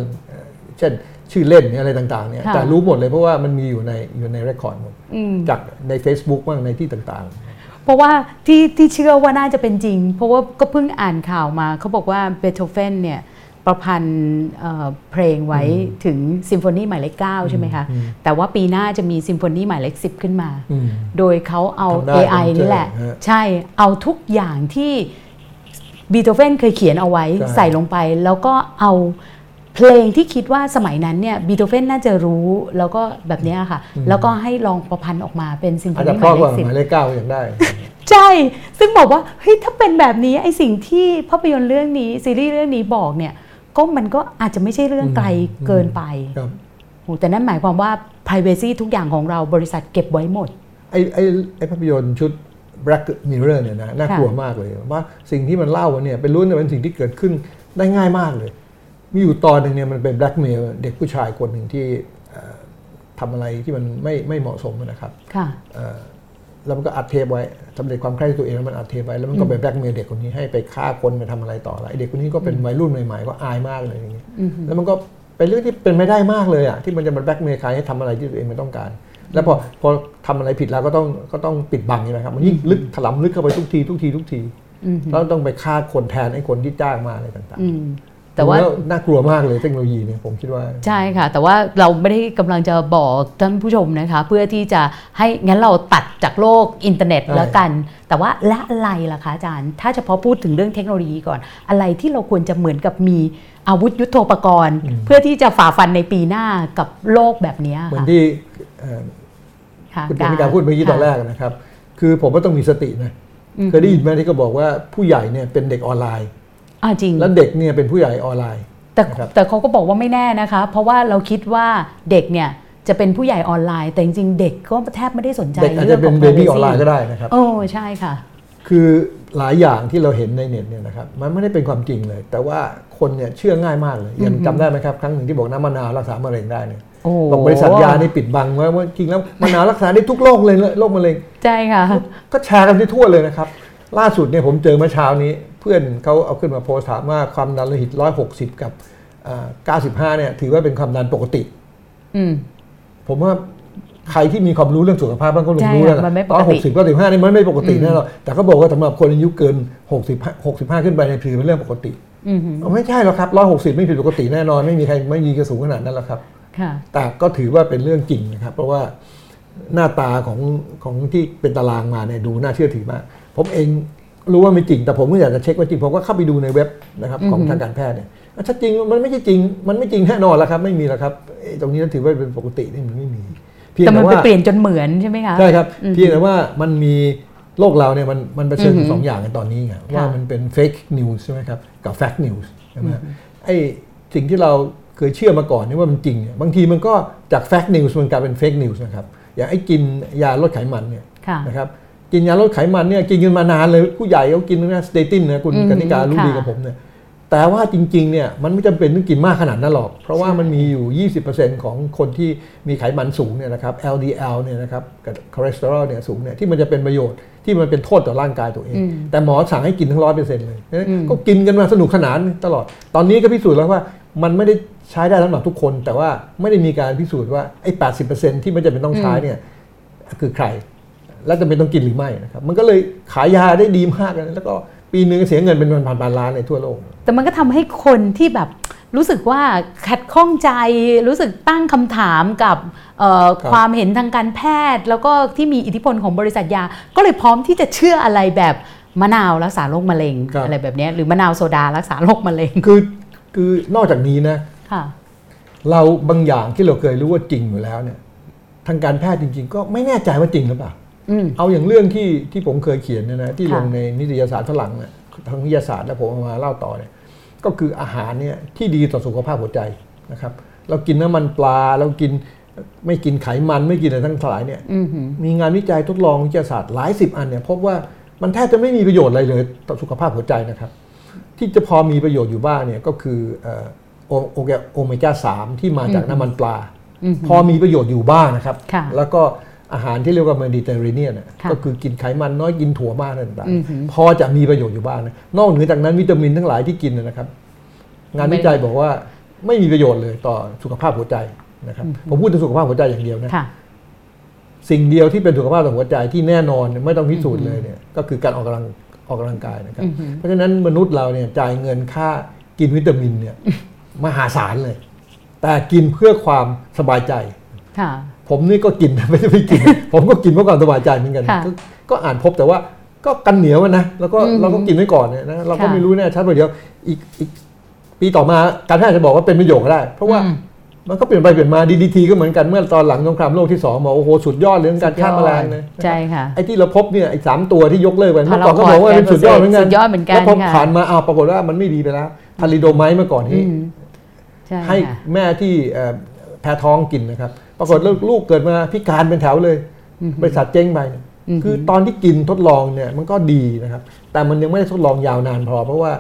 เช่นชื่อเล่นอะไรต่างๆเนี่ยแต่รู้หมดเลยเพราะว่ามันมีอยู่ในอยู่ในเรคคอร์ดหมดจากใน Facebook บ้างในที่ต่างๆเพราะว่าที่ที่เชื่อว่าน่าจะเป็นจริงเพราะว่าก็เพิ่งอ่านข่าวมาเขาบอกว่าเบโธเฟนเนี่ยประพันธ์เพลงไว้ถึงซิมโฟนีหมายเลขเก้าใช่ไหมคะแต่ว่าปีหน้าจะมีซิมโฟนีหมายเลขสิบขึ้นมาโดยเขาเอา เอ ไอ นี่แหละใช่เอาทุกอย่างที่เบโธเฟนเคยเขียนเอาไว้ใส่ลงไปแล้วก็เอาเพลงที่คิดว่าสมัยนั้นเนี่ยเบโธเฟนน่าจะรู้แล้วก็แบบนี้ค่ะแล้วก็ให้ลองประพันธ์ออกมาเป็นซิมโฟนีหมายเลขสิบหมายเลขเก้าอย่างได้ใช่ซึ่งบอกว่าเฮ้ยถ้าเป็นแบบนี้ไอสิ่งที่ภาพยนตร์เรื่องนี้ซีรีส์เรื่องนี้บอกเนี่ยก็มันก็อาจจะไม่ใช่เรื่องไกลเกินไปแต่นั่นหมายความว่า privacy ทุกอย่างของเราบริษัทเก็บไว้หมดไอ้ไอ้ไอ้ภาพยนตร์ชุด Black Mirror เนี่ยนะน่ากลัวมากเลยว่าสิ่งที่มันเล่าเนี่ยเป็นรุ่นเป็นสิ่งที่เกิดขึ้นได้ง่ายมากเลยมีอยู่ตอนหนึ่งเนี่ยมันเป็น blackmail เด็กผู้ชายคนหนึ่งที่ทำอะไรที่มันไม่ไม่เหมาะสมนะครับแล้วมันก็อัดเทปไว้สำเร็จความใคร่ตัวเองแล้วมันอัดเทปไว้แล้วมันก็ไปแบล็กเมลเด็กคนนี้ให้ไปฆ่าคนไปทำอะไรต่ออะไรเด็กคนนี้ก็เป็นวัยรุ่นใหม่ๆก็อายมากเลยอย่างนี้แล้วมันก็เป็นเรื่องที่เป็นไม่ได้มากเลยอ่ะที่มันจะมาแบล็กเมลใครให้ทำอะไรที่ตัวเองไม่ต้องการแล้วพอพอทำอะไรผิดแล้วก็ต้องก็ต้องปิดบังนี่นะครับมันยิ่งลึกถลำลึกเข้าไปทุกทีทุกทีทุกทีแล้วต้องไปฆ่าคนแทนไอ้คนที่จ้างมาอะไรต่างๆแต่ว่าน่ากลัวมากเลยเทคโนโลยีเนี่ยผมคิดว่าใช่ค่ะแต่ว่าเราไม่ได้กำลังจะบอกท่านผู้ชมนะคะเพื่อที่จะให้งั้นเราตัดจากโลกอินเทอร์เน็ตแล้วกันแต่ว่าละอะไรล่ะคะอาจารย์ถ้าเฉพาะพูดถึงเรื่องเทคโนโลยีก่อนอะไรที่เราควรจะเหมือนกับมีอาวุธยุทโธปกรณ์เพื่อที่จะฝ่าฟันในปีหน้ากับโลกแบบนี้เหมือนที่คุณเป็นการพูดเมื่อกี้ตอนแรกนะครับคือผมว่าต้องมีสตินะเคยได้ยินไหมที่ก็บอกว่าผู้ใหญ่เนี่ยเป็นเด็กออนไลน์จริงแล้วเด็กเนี่ยเป็นผู้ใหญ่ออนไลน์แต่แต่เขาก็บอกว่าไม่แน่นะคะเพราะว่าเราคิดว่าเด็กเนี่ยจะเป็นผู้ใหญ่ออนไลน์แต่จริงๆเด็กก็แทบไม่ได้สนใจเรื่องของเบบี้ออนไลน์ก็ได้นะครับโอ้ใช่ค่ะคือหลายอย่างที่เราเห็นในเน็ตเนี่ยนะครับมันไม่ได้เป็นความจริงเลยแต่ว่าคนเนี่ยเชื่อง่ายมากเลยยังจำได้ไหมครับครั้งหนึ่งที่บอกน้ำมะนาวรักษามะเร็งได้เนี่ยบอกบริษัทยานี่ปิดบังไว้ว่าจริงแล้วมะนาวรักษาได้ทุกโรคเลยโรคมะเร็งใช่ค่ะก็แชร์กันทั่วเลยนะครับล่าสุดเนี่ยผมเจอเมื่อเช้านี้เพื่อนเขาเอาขึ้นมาโพสต์ถามว่าความดันโลหิตร้อยหกสิบกับเก้าสิบห้าเนี่ยถือว่าเป็นความดันปกติผมว่าใครที่มีความรู้เรื่องสุขภาพบ้างก็รู้แล้วตอนหกสิบก็ถึงห้านี่มันไม่ปกติแน่หรอกแต่เขาบอกว่าสำหรับคนอายุเกินหกสิบหกสิบห้าขึ้นไปในถือเป็นเรื่องปกติไม่ใช่หรอกครับร้อยหกสิบไม่ผิดปกติแน่นอนไม่มีใครไม่มีกระสูงขนาดนั้นหรอกครับแต่ก็ถือว่าเป็นเรื่องจริงนะครับเพราะว่าหน้าตาของของที่เป็นตารางมาเนี่ยดูน่าเชื่อถือมากผมเองรู้ว่าไม่จริงแต่ผมก็อยากจะเช็คว่าจริงผมก็เข้าไปดูในเว็บนะครับของทางการแพทย์เนี่ยถ้าจริงมันไม่ใช่จริงมันไม่จริงแน่นอนแล้วครับไม่มีแล้วครับตรงนี้ถือว่าเป็นปกตินี่มันไม่มีเพียงแต่ว่ามันเปลี่ยนจนเหมือนใช่ไหมคะใช่ครับเพียงแต่ว่ามันมีโลกเราเนี่ยมันมันประเชิญสองอย่างกันตอนนี้ไงว่ามันเป็นเฟกนิวส์ใช่ไหมครับกับแฟกต์นิวส์ใช่ไหมไอ้สิ่งที่เราเคยเชื่อมาก่อนนี่ว่ามันจริงเนี่ยบางทีมันก็จากแฟกต์นิวส์มันกลายเป็นเฟกนิวส์นะครับอย่างไอ้กินยาลดไขมันเนี่ยนะครับกินยาลดไขมันเนี่ยกินกันมานานเลยผู้ใหญ่เขากินนะสเตตินนะคุณกนิการรู้ดีกับผมเนี่ยแต่ว่าจริงๆเนี่ยมันไม่จำเป็นต้องกินมากขนาดนั้นหรอกเพราะว่ามันมีอยู่ ยี่สิบเปอร์เซ็นต์ ของคนที่มีไขมันสูงเนี่ยนะครับ แอล ดี แอล เนี่ยนะครับกับคอเลสเตอรอลเนี่ยสูงเนี่ยที่มันจะเป็นประโยชน์ที่มันเป็นโทษต่อร่างกายตัวเองแต่หมอสั่งให้กินทั้ง หนึ่งร้อยเปอร์เซ็นต์ เลยก็กินกันมาสนุกขนานตลอดตอนนี้ก็พิสูจน์แล้วว่ามันไม่ได้ใช้ได้สำหรับทุกคนแต่ว่าไม่ได้มีการพิสูจน์ว่าไอ้ แปดสิบเปอร์เซ็นต์ ที่มันจะเป็นต้องใช้เนี่ยคือใครแล้วจะเป็นต้องกินหรือไม่นะครับมันก็เลยขายยาได้ดีมากแล้วก็ ปีนึงเสียเงินเป็นพันพันล้านในทั่วโลกแต่มันก็ทำให้คนที่แบบรู้สึกว่าขัดข้องใจรู้สึกตั้งคำถามกับความเห็นทางการแพทย์แล้วก็ที่มีอิทธิพลของบริษัทยาก็เลยพร้อมที่จะเชื่ออะไรแบบมะนาวรักษาโรคมะเร็งอะไรแบบนี้หรือมะนาวโซดารักษาโรคมะเร็งคือคือนอกจากนี้นะเราบางอย่างที่เราเคยรู้ว่าจริงอยู่แล้วเนี่ยทางการแพทย์จริงๆก็ไม่แน่ใจว่าจริงหรือเปล่าเอาอย่างเรื่องที่ที่ผมเคยเขียนเนี่ยนะที่ลงในนิตยสารฝรั่งเนี่ยทางนิตยสารแล้วผมเอามาเล่าต่อเนี่ยก็คืออาหารเนี่ยที่ดีต่อสุขภาพหัวใจนะครับเรากินน้ำมันปลาเรากินไม่กินไขมันไม่กินอะไรทั้งหลายเนี่ยมีงานวิจัยทดลองวิทยาศาสตร์หลายสิบอันเนี่ยพบว่ามันแทบจะไม่มีประโยชน์อะไรเลยต่อสุขภาพหัวใจนะครับที่จะพอมีประโยชน์อยู่บ้างเนี่ยก็คือโอเมก้าสามที่มาจากน้ำมันปลาพอมีประโยชน์อยู่บ้างนะครับแล้วก็อาหารที่เรียกว่าเมดิเตอร์เรเนียนก็คือกินไขมันน้อยกินถั่วมากนั่นแหละพอจะมีประโยชน์อยู่บ้างนะนอกเหนือจากนั้นวิตามินทั้งหลายที่กินนะครับงานวิจัยบอกว่าไม่มีประโยชน์เลยต่อสุขภาพหัวใจนะครับผมพูดถึงสุขภาพหัวใจอย่างเดียวนะสิ่งเดียวที่เป็นสุขภาพต่อหัวใจที่แน่นอนไม่ต้องพิสูจน์เลยเนี่ยก็คือการออกกำลังออกกำลังกายนะครับเพราะฉะนั้นมนุษย์เราเนี่ยจ่ายเงินค่ากินวิตามินเนี่ยมหาศาลเลยแต่กินเพื่อความสบายใจผมนี่ก็กินไม่ได้ไปกินผมก็กินเพื่อความสบายใจเหมือนกันก็อ่านพบแต่ว่าก็กันเหนียวนะแล้วก็เราก็กินไว้ก่อนเนี่ยนะเราก็ไม่รู้แน่ชัดว่าเดี๋ยวอีกอีกปีต่อมาการแพทย์จะบอกว่าเป็นประโยชน์ก็ได้เพราะว่ามันก็เปลี่ยนไปเปลี่ยนมาดีดีทีก็เหมือนกันเมื่อตอนหลังสงครามโลกที่สองบอกโอ้โหสุดยอดเรื่องการฆ่าแมลงนะใช่ค่ะไอ้ที่เราพบเนี่ยไอ้สามตัวที่ยกเลิกไปเมื่อก่อนก็บอกว่าเป็นสุดยอดเหมือนกันแล้วพอผ่านมาอ้าวปรากฏว่ามันไม่ดีไปแล้วทาริโดไมท์เมื่อก่อนที่ให้แม่ที่แพ้ท้องกินนะครับปรากฏลูกเกิดมาพิการเป็นแถวเลยบริษัทเจ๊งไปคือตอนที่กินทดลองเนี่ยมันก็ดีนะครับแต่มันยังไม่ได้ทดลองยาวนานพอเพราะว่า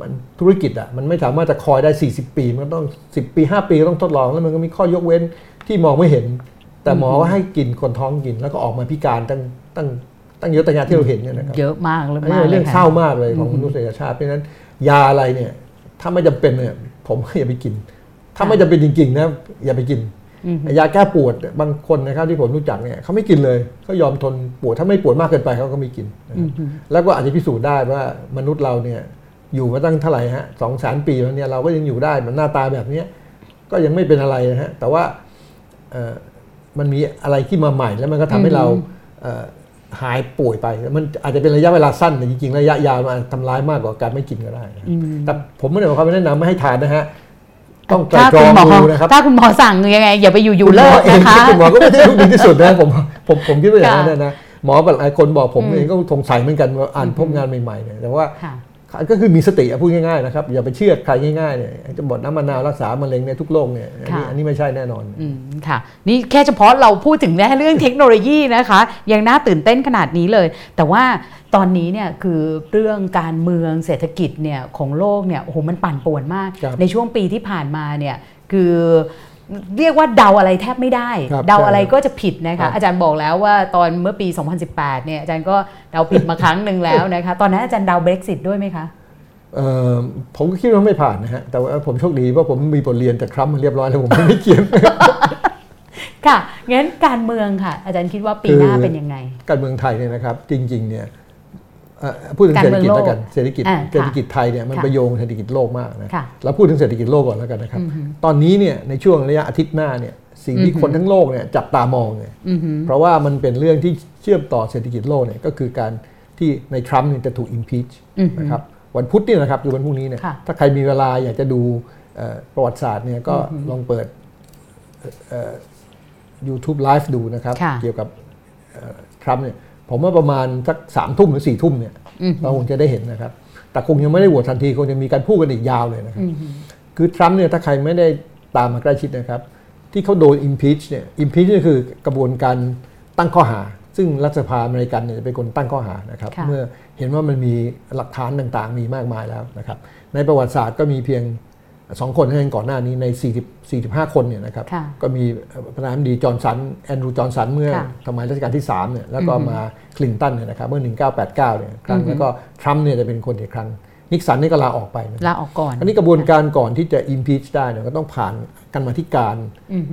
มันธุรกิจอ่ะมันไม่สามารถจะคอยได้สี่สิบปีมันต้องสิบปีห้าปีก็ต้องทดลองแล้วมันก็มีข้อยกเว้นที่มองไม่เห็นแต่หมอว่าให้กินคนท้องกินแล้วก็ออกมาพิการตั้งตั้งตั้งเยอะตั้งยาที่เราเห็นเนี่ยนะครับเยอะมากเลยเรื่องเศร้ามากเลยของมนุษยชาติเพราะฉะนั้นยาอะไรเนี่ยถ้าไม่จำเป็นเนี่ยผมอย่าไปกินถ้าไม่จำเป็นจริงๆนะอย่าไปกินยาแก้ปวดบางคนนะครับที่ผมรู้จักเนี่ยเขาไม่กินเลยเขายอมทนปวดถ้าไม่ปวดมากเกินไปเขาก็ไม่กินแล้วก็อาจจะพิสูจน์ได้ว่ามนุษย์เราเนี่ยอยู่มาตั้งเท่าไหร่ฮะสองแสนปีแล้วเนี่ยเราก็ยังอยู่ได้มันหน้าตาแบบนี้ก็ยังไม่เป็นอะไรนะฮะแต่ว่ามันมีอะไรที่มาใหม่แล้วมันก็ทำให้เราหายป่วยไปมันอาจจะเป็นระยะเวลาสั้นแต่จริงๆระยะยาวมันทำร้ายมากกว่าการไม่กินก็ได้แต่ผมไม่ได้บอกว่าแนะนำไม่ให้ทานนะฮะต้องไตร่ตรองดูนะครับถ้าคุณหมอสั่งยังไงอย่าไปอยู่อยู่เลิกนะคะคุณหมอก็ไม่ได้รู้ดีที่สุดนะผมผมผมคิดว่าอย่างนั้นนะหมอหลายคนบอกผมเองก็สงสัยเหมือนกันว่าอ่านพบงานใหม่ๆเนี่ยแต่ว่าก็คือมีสติพูดง่ายๆนะครับอย่าไปเชื่อใครง่ายๆเนี่ยจะบอกน้ำมะนาวรักษามะเร็งในทุกโรคเนี่ยอันนี้ไม่ใช่แน่นอนค่ะนี่แค่เฉพาะเราพูดถึงเรื่องเทคโนโลยีนะคะยังน่าตื่นเต้นขนาดนี้เลยแต่ว่าตอนนี้เนี่ยคือเรื่องการเมืองเศรษฐกิจเนี่ยของโลกเนี่ยโอ้โหมันปั่นป่วนมากในช่วงปีที่ผ่านมาเนี่ยคือเรียกว่าเดาอะไรแทบไม่ได้เดาอะไรก็จะผิดนะคะอาจารย์บอกแล้วว่าตอนเมื่อปีสองพันสิบแปดเนี่ยอาจารย์ก็เดาผิดมาครั้งหนึ่งแล้วนะคะตอนนั้นอาจารย์เดา Brexit ด้วยไหมคะผมก็คิดว่าไม่ผ่านนะฮะแต่ว่าผมโชคดีว่าผมมีบทเรียนจากทรัมป์เรียบร้อยแล้วผมไม่เขียนค่ะงั้นการเมืองค่ะอาจารย์คิดว่าปีหน้าเป็นยังไงการเมืองไทยเนี่ยนะครับจริงๆเนี่ยพูดถึงเศรษฐกิจแล้วกันเศรษฐกิจเศรษฐกิจไทยเนี่ยมันประโยงเศรษฐกิจโลกมากนะเราพูดถึงเศรษฐกิจโลกก่อนแล้วกันนะครับตอนนี้เนี่ยในช่วงระยะอาทิตย์หน้าเนี่ยสิ่งที่คนทั้งโลกเนี่ยจับตามองเนี่ยเพราะว่ามันเป็นเรื่องที่เชื่อมต่อเศรษฐกิจโลกเนี่ยก็คือการที่ในทรัมป์เนี่ยจะถูก impeach นะครับวันพุธนี่นะครับคือวันพรุ่งนี้เนี่ยถ้าใครมีเวลาอยากจะดูประวัติศาสตร์เนี่ยก็ลองเปิด YouTube Live ดูนะครับเกี่ยวกับทรัมป์เนี่ยผมว่าประมาณสักสามทุ่มหรือสี่ทุ่มเนี่ยเราคงจะได้เห็นนะครับแต่คงยังไม่ได้โหวตทันทีคงจะมีการพูดกันอีกยาวเลยนะครับคือทรัมป์เนี่ยถ้าใครไม่ได้ตามมาใกล้ชิดนะครับที่เขาโดน impeach เนี่ย impeach นี่คือกระบวนการตั้งข้อหาซึ่งรัฐสภาอเมริกันเนี่ยเป็นคนตั้งข้อหานะครับเมื่อเห็นว่ามันมีหลักฐานต่างๆมีมากมายแล้วนะครับในประวัติศาสตร์ก็มีเพียงสองคนเท่านั้นก่อนหน้านี้ในสี่สิบ สี่สิบห้าคนเนี่ยนะครับก็มีประธานาธิบดีจอห์นสันแอนดรูจอห์นสันเมื่อสมัยรัชกาลที่สามเนี่ยแล้วก็มาคลินตันเนี่ยนะครับเมื่อหนึ่งพันเก้าร้อยแปดสิบเก้าเนี่ยครั้งแล้วก็ทรัมป์เนี่ยจะเป็นคนอีกครั้งนิกสันนี่ก็ลาออกไปลาออกก่อนอันนี้กระบวนการก่อนที่จะ impeach ได้เนี่ยก็ต้องผ่านกรรมาธิการ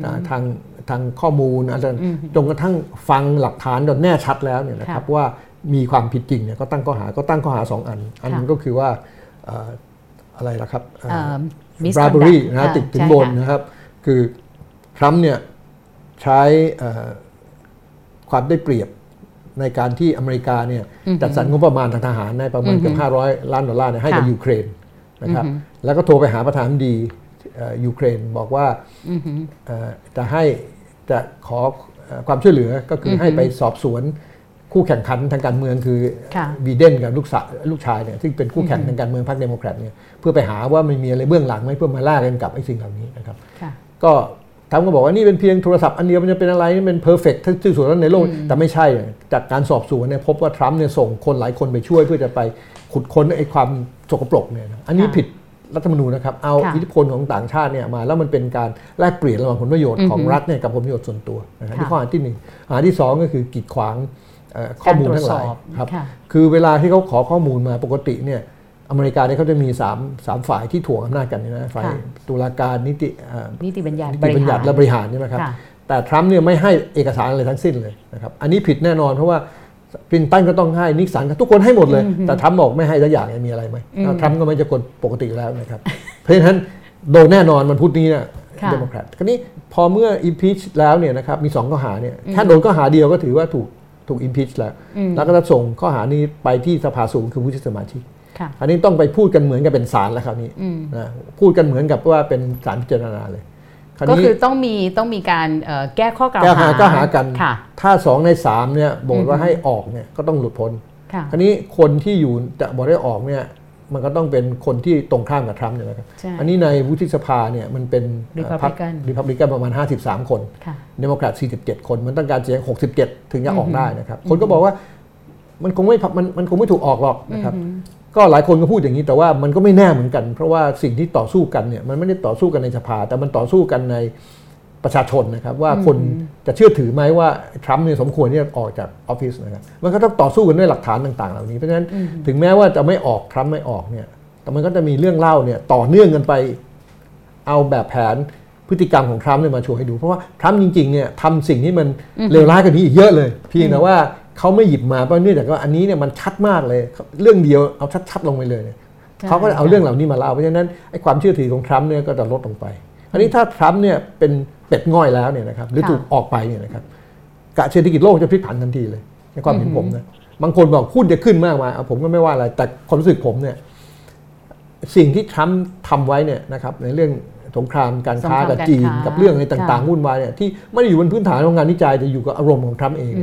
ทางทางข้อมูลอาจารย์จนกระทั่งฟังหลักฐานจนแน่ชัดแล้วเนี่ยนะครับว่า มีความผิดจริงเนี่ยก็ตั้งข้อหาก็ตั้งข้อหาสองอันอันนึงก็คือว่าอะไรล่ะครับ bribery นะติดสินบนนะครับคือทรัมป์เนี่ยใช้ความได้เปรียบในการที่อเมริกาเนี่ยจัดสรรงบประมาณทางทหารในประมาณเกือบห้าร้อยล้านดอลลาร์ให้กับยูเครนนะครับแล้วก็โทรไปหาประธานดียูเครนบอกว่าจะให้จะขอความช่วยเหลือก็คือให้ไปสอบสวนคู่แข่งขันทางการเมืองคือบีเดนกับลูกสาวลูกชายเนี่ยซึ่งเป็นคู่แข่งทางการเมืองพรรคเดโมแครตเนี่ยเพื่อไปหาว่ามันมีอะไรเบื้องหลังไหมเพื่อมาล่ากันกับไอ้สิ่งเหล่านี้นะครับก็ทำก็บอกว่านี่เป็นเพียงโทรศัพท์อันเดียวมันจะเป็นอะไรนี่เป็นเพอร์เฟกต์ที่สุดในโลกแต่ไม่ใช่จากการสอบสวนเนี่ยพบว่าทรัมป์เนี่ยส่งคนหลายคนไปช่วยเพื่อจะไปขุดค้นไอ้ความสกปรกเนี่ยอันนี้ผิดรัฐธรรมนูญนะครับเอาอิทธิพลของต่างชาติเนี่ยมาแล้วมันเป็นการแลกเปลี่ยนระหว่างผลประโยชน์ของรัฐเนี่ยกับผลประโยชน์ส่วนตัวนะครับที่ข้อที่หนึ่งข้อที่สองก็คือกีดขวางข้อมูลทั้งหลายครับคือเวลาที่เขาขอข้อมูลมาปกติเนี่ยอเมริกาเนี่ยเขาจะมีสาม สามฝ่ายที่ถ่วงอำนาจกันนะฝ่ายตุลาการนิตินิติบัญญัตินิติบัญญัติและบริหารใช่ไหมครับแต่ทรัมป์เนี่ยไม่ให้เอกสารอะไรทั้งสิ้นเลยนะครับอันนี้ผิดแน่นอนเพราะว่าคลินตันก็ต้องให้นิกสันทุกคนให้หมดเลยแต่ทรัมป์บอกไม่ให้สักอย่างมีอะไรไหมทรัมป์ก็ไม่จะคนปกติแล้วนะครับเพราะฉะนั้นโดนแน่นอนมันพูดนี้นะเดโมแครตคราวนี้พอเมื่อ impeach แล้วเนี่ยนะครับมีสองข้อหาเนี่ยแค่โดนข้อหาเดียวก็ถือว่าถูกถูก impeach แล้วแล้วก็จะส่งข้อหานี้ไปที่สภาสูงคือผู้สมาชิกอันนี้ต้องไปพูดกันเหมือนกับเป็นศาลแล้วคราวนี้นะพูดกันเหมือนกับว่าเป็นศาลพิจารณาเลยก็คือต้องมีต้องมีการแก้ข้อกล่าวหาก็หากันถ้าสองในสามเนี่ยบอกว่าให้ออกเนี่ยก็ต้องหลุดพ้นคราวนี้คนที่อยู่จะบอกได้ออกเนี่ยมันก็ต้องเป็นคนที่ตรงข้ามกับทรัมป์อยู่แล้วครับอันนี้ในวุฒิสภาเนี่ยมันเป็นพรรครีพับลิกันประมาณห้าสิบสามคนเดโมแครตสี่สิบเจ็ดคนมันต้องการเสียงหกสิบเจ็ดถึงจะออกได้นะครับคนก็บอกว่ามันคงไม่มันมันคงไม่ถูกออกหรอกนะครับก็หลายคนก็พูดอย่างนี้แต่ว่ามันก็ไม่แน่เหมือนกันเพราะว่าสิ่งที่ต่อสู้กันเนี่ยมันไม่ได้ต่อสู้กันในสภาแต่มันต่อสู้กันในประชาชนนะครับว่าคนจะเชื่อถือไหมว่าทรัมป์เนี่ยสมควรที่จะออกจากออฟฟิศนะครับมันก็ต้องต่อสู้กันด้วยหลักฐานต่างๆเหล่านี้เพราะฉะนั้นถึงแม้ว่าจะไม่ออกทรัมป์ไม่ออกเนี่ยแต่มันก็จะมีเรื่องเล่าเนี่ยต่อเนื่องกันไปเอาแบบแผนพฤติกรรมของทรัมป์เนี่ยมาโชว์ให้ดูเพราะว่าทรัมป์จริงๆเนี่ยทำสิ่งที่มันเลวร้ายกว่านี้อีกเยอะเลยเพียงแต่ว่าเขาไม่หยิบมาเพราะเนื่องจากว่าอันนี้เนี่ยมันชัดมากเลยเรื่องเดียวเอาชัดๆลงไปเลยเขาก็เอาเรื่องเหล่านี้มาเล่าเพราะฉะนั้นไอ้ความเชื่อถือของทรัมป์เนี่ยก็จะลดลงไปอันนี้ถ้าทรัมป์เนี่ยเป็นเป็ดง่อยแล้วเนี่ยนะครับหรือถูกออกไปเนี่ยนะครับกะเศรษฐกิจโลกจะพลิกผันทันทีเลยในความเห็นผมนะบางคนบอกหุ้นจะขึ้นมากมายเอาผมก็ไม่ว่าอะไรแต่ความรู้สึกผมเนี่ยสิ่งที่ทรัมป์ทำไว้เนี่ยนะครับในเรื่องสงครามการค้ากับจีนกับเรื่องอะไรต่างๆวุ่นวายเนี่ยที่ไม่ได้อยู่บนพื้นฐานของงานวิจัยแต่อยู่กับอารมณ์ของทรัมป์เอง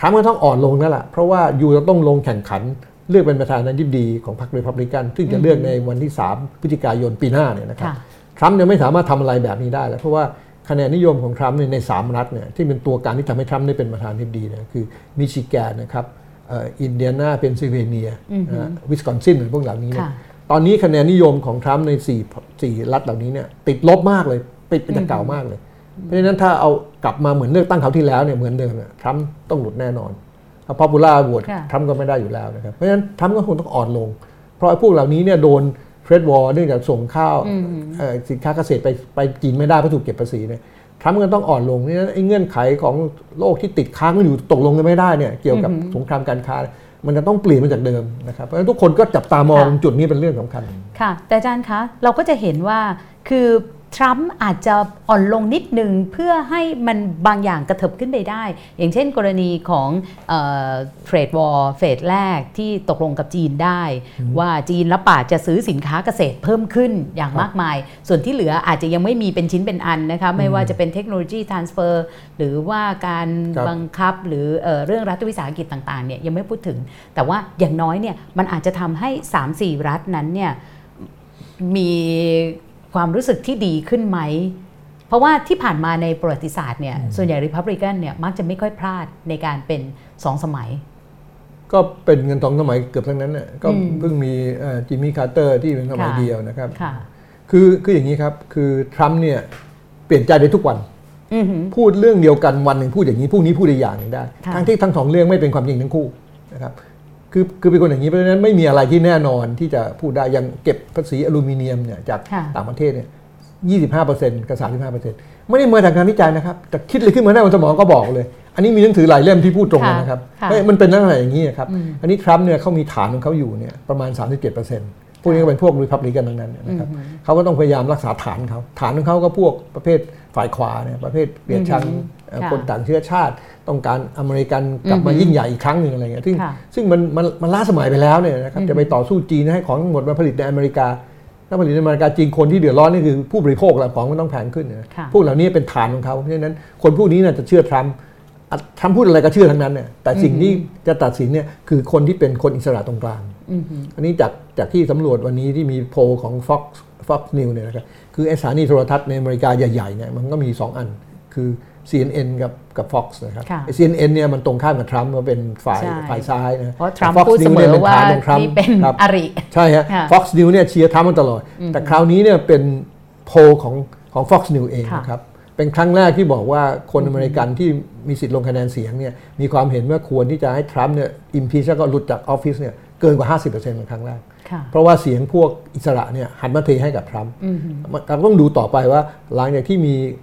ทรัมป์ก็ต้องอ่อนลงนั่นแหละเพราะว่าอยู่จะต้องลงแข่งขันเลือกเป็นประธานาธิบดีของพรรครีพับลิกันซึ่งจะเลือกในวันที่สามพฤศจิกายนปีหน้าเนี่ยนะครับทรัมป์เนี่ยไม่สามารถทำอะไรแบบนี้ได้แล้วเพราะว่าคะแนนนิยมของทรัมป์ในสามรัฐเนี่ยที่เป็นตัวการที่ทำให้ทรัมป์ได้เป็นประธานาธิบดีนะคือมิชิแกนนะครับอินเดียนาเพนซิลเวเนียวิสคอนซินพวกเหล่านี้เนี่ยตอนนี้คะแนนนิยมของทรัมป์ในสี่รัฐเหล่านี้เนี่ยติดลบมากเลยติดเป็นจากเก่ามากเลยเพราะฉะนั้นถ้าเอากลับมาเหมือนเลือกตั้งคราวที่แล้วเนี่ยเหมือนเดิมทรัมป์ต้องหลุดแน่นอนเอาพอปูล่าโหวตทรัมป์ก็ไม่ได้อยู่แล้วนะครับเพราะฉะนั้นทรัมป์ก็คงต้องอ่อนลงเพราะพวกเหล่านี้เนี่ยโดนเทรดวอร์เนื่องจากส่งข้าวสินค้าเกษตรไปไปจีนไม่ได้เพราะถูกเก็บภาษีเนี่ยทรัมป์ก็ต้องอ่อนลงนี่ไอ้เงื่อนไขของโลกที่ติดค้างมันอยู่ตกลงกันไม่ได้เนี่ยเกี่ยวกับสงครามการค้ามันจะต้องเปลี่ยนมาจากเดิมนะครับเพราะฉะนั้นทุกคนก็จับตามองจุดนี้เป็นเรื่องสำคัญค่ะแต่อาจารย์คะเราก็จะเห็นว่าคือทรัมป์อาจจะอ่อนลงนิดนึงเพื่อให้มันบางอย่างกระเถิบขึ้นไปได้อย่างเช่นกรณีของเทรดวอร์เฟสแรกที่ตกลงกับจีนได้ว่าจีนรับปากจะซื้อสินค้าเกษตรเพิ่มขึ้นอย่างมากมายส่วนที่เหลืออาจจะยังไม่มีเป็นชิ้นเป็นอันนะคะไม่ว่าจะเป็นเทคโนโลยีทรานสเฟอร์หรือว่าการบังคับหรือเรื่องรัฐวิสาหกิจต่างๆเนี่ยยังไม่พูดถึงแต่ว่าอย่างน้อยเนี่ยมันอาจจะทำให้ สามถึงสี่ รัฐนั้นเนี่ยมีความรู้สึกที่ดีขึ้นไหมเพราะว่าที่ผ่านมาในประวัติศาสตร์เนี่ยส่วนใหญ่รีพับลิกันเนี่ยมักจะไม่ค่อยพลาดในการเป็นสองสมัยก็เป็นเงินสองสมัยเกือบทั้งนั้นน่ะก็เพิ่งมีจิมมี่คาร์เตอร์ที่เป็นสมัยเดียวนะครับคือคืออย่างนี้ครับคือทรัมป์เนี่ยเปลี่ยนใจได้ทุกวันพูดเรื่องเดียวกันวันหนึ่งพูดอย่างนี้พรุ่งนี้พูดอีกอย่างหนึ่งได้ทั้งที่ทั้งสองเรื่องไม่เป็นความจริงทั้งคู่นะครับคือคือเป็นคนอย่างนี้เพราะฉะนั้นไม่มีอะไรที่แน่นอนที่จะพูดได้ยังเก็บภาษีอลูมิเนียมเนี่ยจากต่างประเทศเนี่ย ยี่สิบห้าเปอร์เซ็นต์ กับ สามสิบห้าเปอร์เซ็นต์ ไม่ได้มาจากการวิจัยนะครับแต่คิดเลยขึ้นมาได้บนสมองก็บอกเลย อันนี้มีหนังสือหลายเล่มที่พูดตรงกันนะครับมันเป็นอะไรอย่างนี้ครับอันนี้ทรัมป์เนี่ยเขามีฐานของเขาอยู่เนี่ยประมาณ สามสิบเจ็ดเปอร์เซ็นต์ พวกนี้ก็เป็นพวกรีพับลิกันทั้งนั้นนะครับเขาก็ต้องพยายามรักษาฐานเขาฐานของเขาก็พวกประเภทฝ่ายขวาเนี่ยประเภทเกลียดชังคนต่างเชื้อชาติต้องการอเมริกันกลับมายิ่งใหญ่อีกครั้งหนึ่งอะไรเงี้ยซึ่งซึ่งมันมันล้าสมัยไปแล้วเนี่ยนะครับจะไปต่อสู้จีนให้ของทั้งหมดมาผลิตในอเมริกาถ้าผลิตในอเมริกาจีนคนที่เดือดร้อนนี่คือผู้บริโภคแล้วของมันต้องแพงขึ้นนะพวกเหล่านี้เป็นฐานของเขาเพราะฉะนั้นคนพวกนี้น่าจะเชื่อทรัมป์ทรัมป์พูดอะไรก็เชื่อทั้งนั้นเนี่ยแต่สิ่งที่จะตัดสินเนี่ยคือคนที่เป็นคนอิสระตรงกลางอันนี้จากจากที่สำรวจวันนี้ที่มีโพลของ Fox Fox News เนี่ยนะครับคือสถานีโทรทัศน์ในอเมริกาใหญ่ๆเนี่ยมันก็มีสองอันคือ ซี เอ็น เอ็น กับกับ Fox นะครับ ซี เอ็น เอ็น เนี่ยมันตรงข้ามกับทรัมป์มันเป็นฝ่ายฝ่ายซ้ายนะเพราะทรัมป์พูดเสมอว่าที่เป็นอริใช่ฮะ Fox News เนี่ยเชียร์ทรัมป์มาตลอดแต่คราวนี้เนี่ยเป็นโพลของของ Fox News เองนะครับเป็นครั้งแรกที่บอกว่าคนอเมริกันที่มีสิทธิ์ลงคะแนนเสียงเนี่ยมีความเห็นว่าควรที่จะให้ทรัมป์เนี่ยอิมพีชแล้วก็หลุดจากออฟฟิศเนี่ยเกินกว่า ห้าสิบเปอร์เซ็นต์ เป็นครั้งแรกเพราะว่าเสียงพวกอิสระเนี่ยหันมาเทให้กับทรัมป์เราต้องดูต่อไปว่าหลังจากที่มี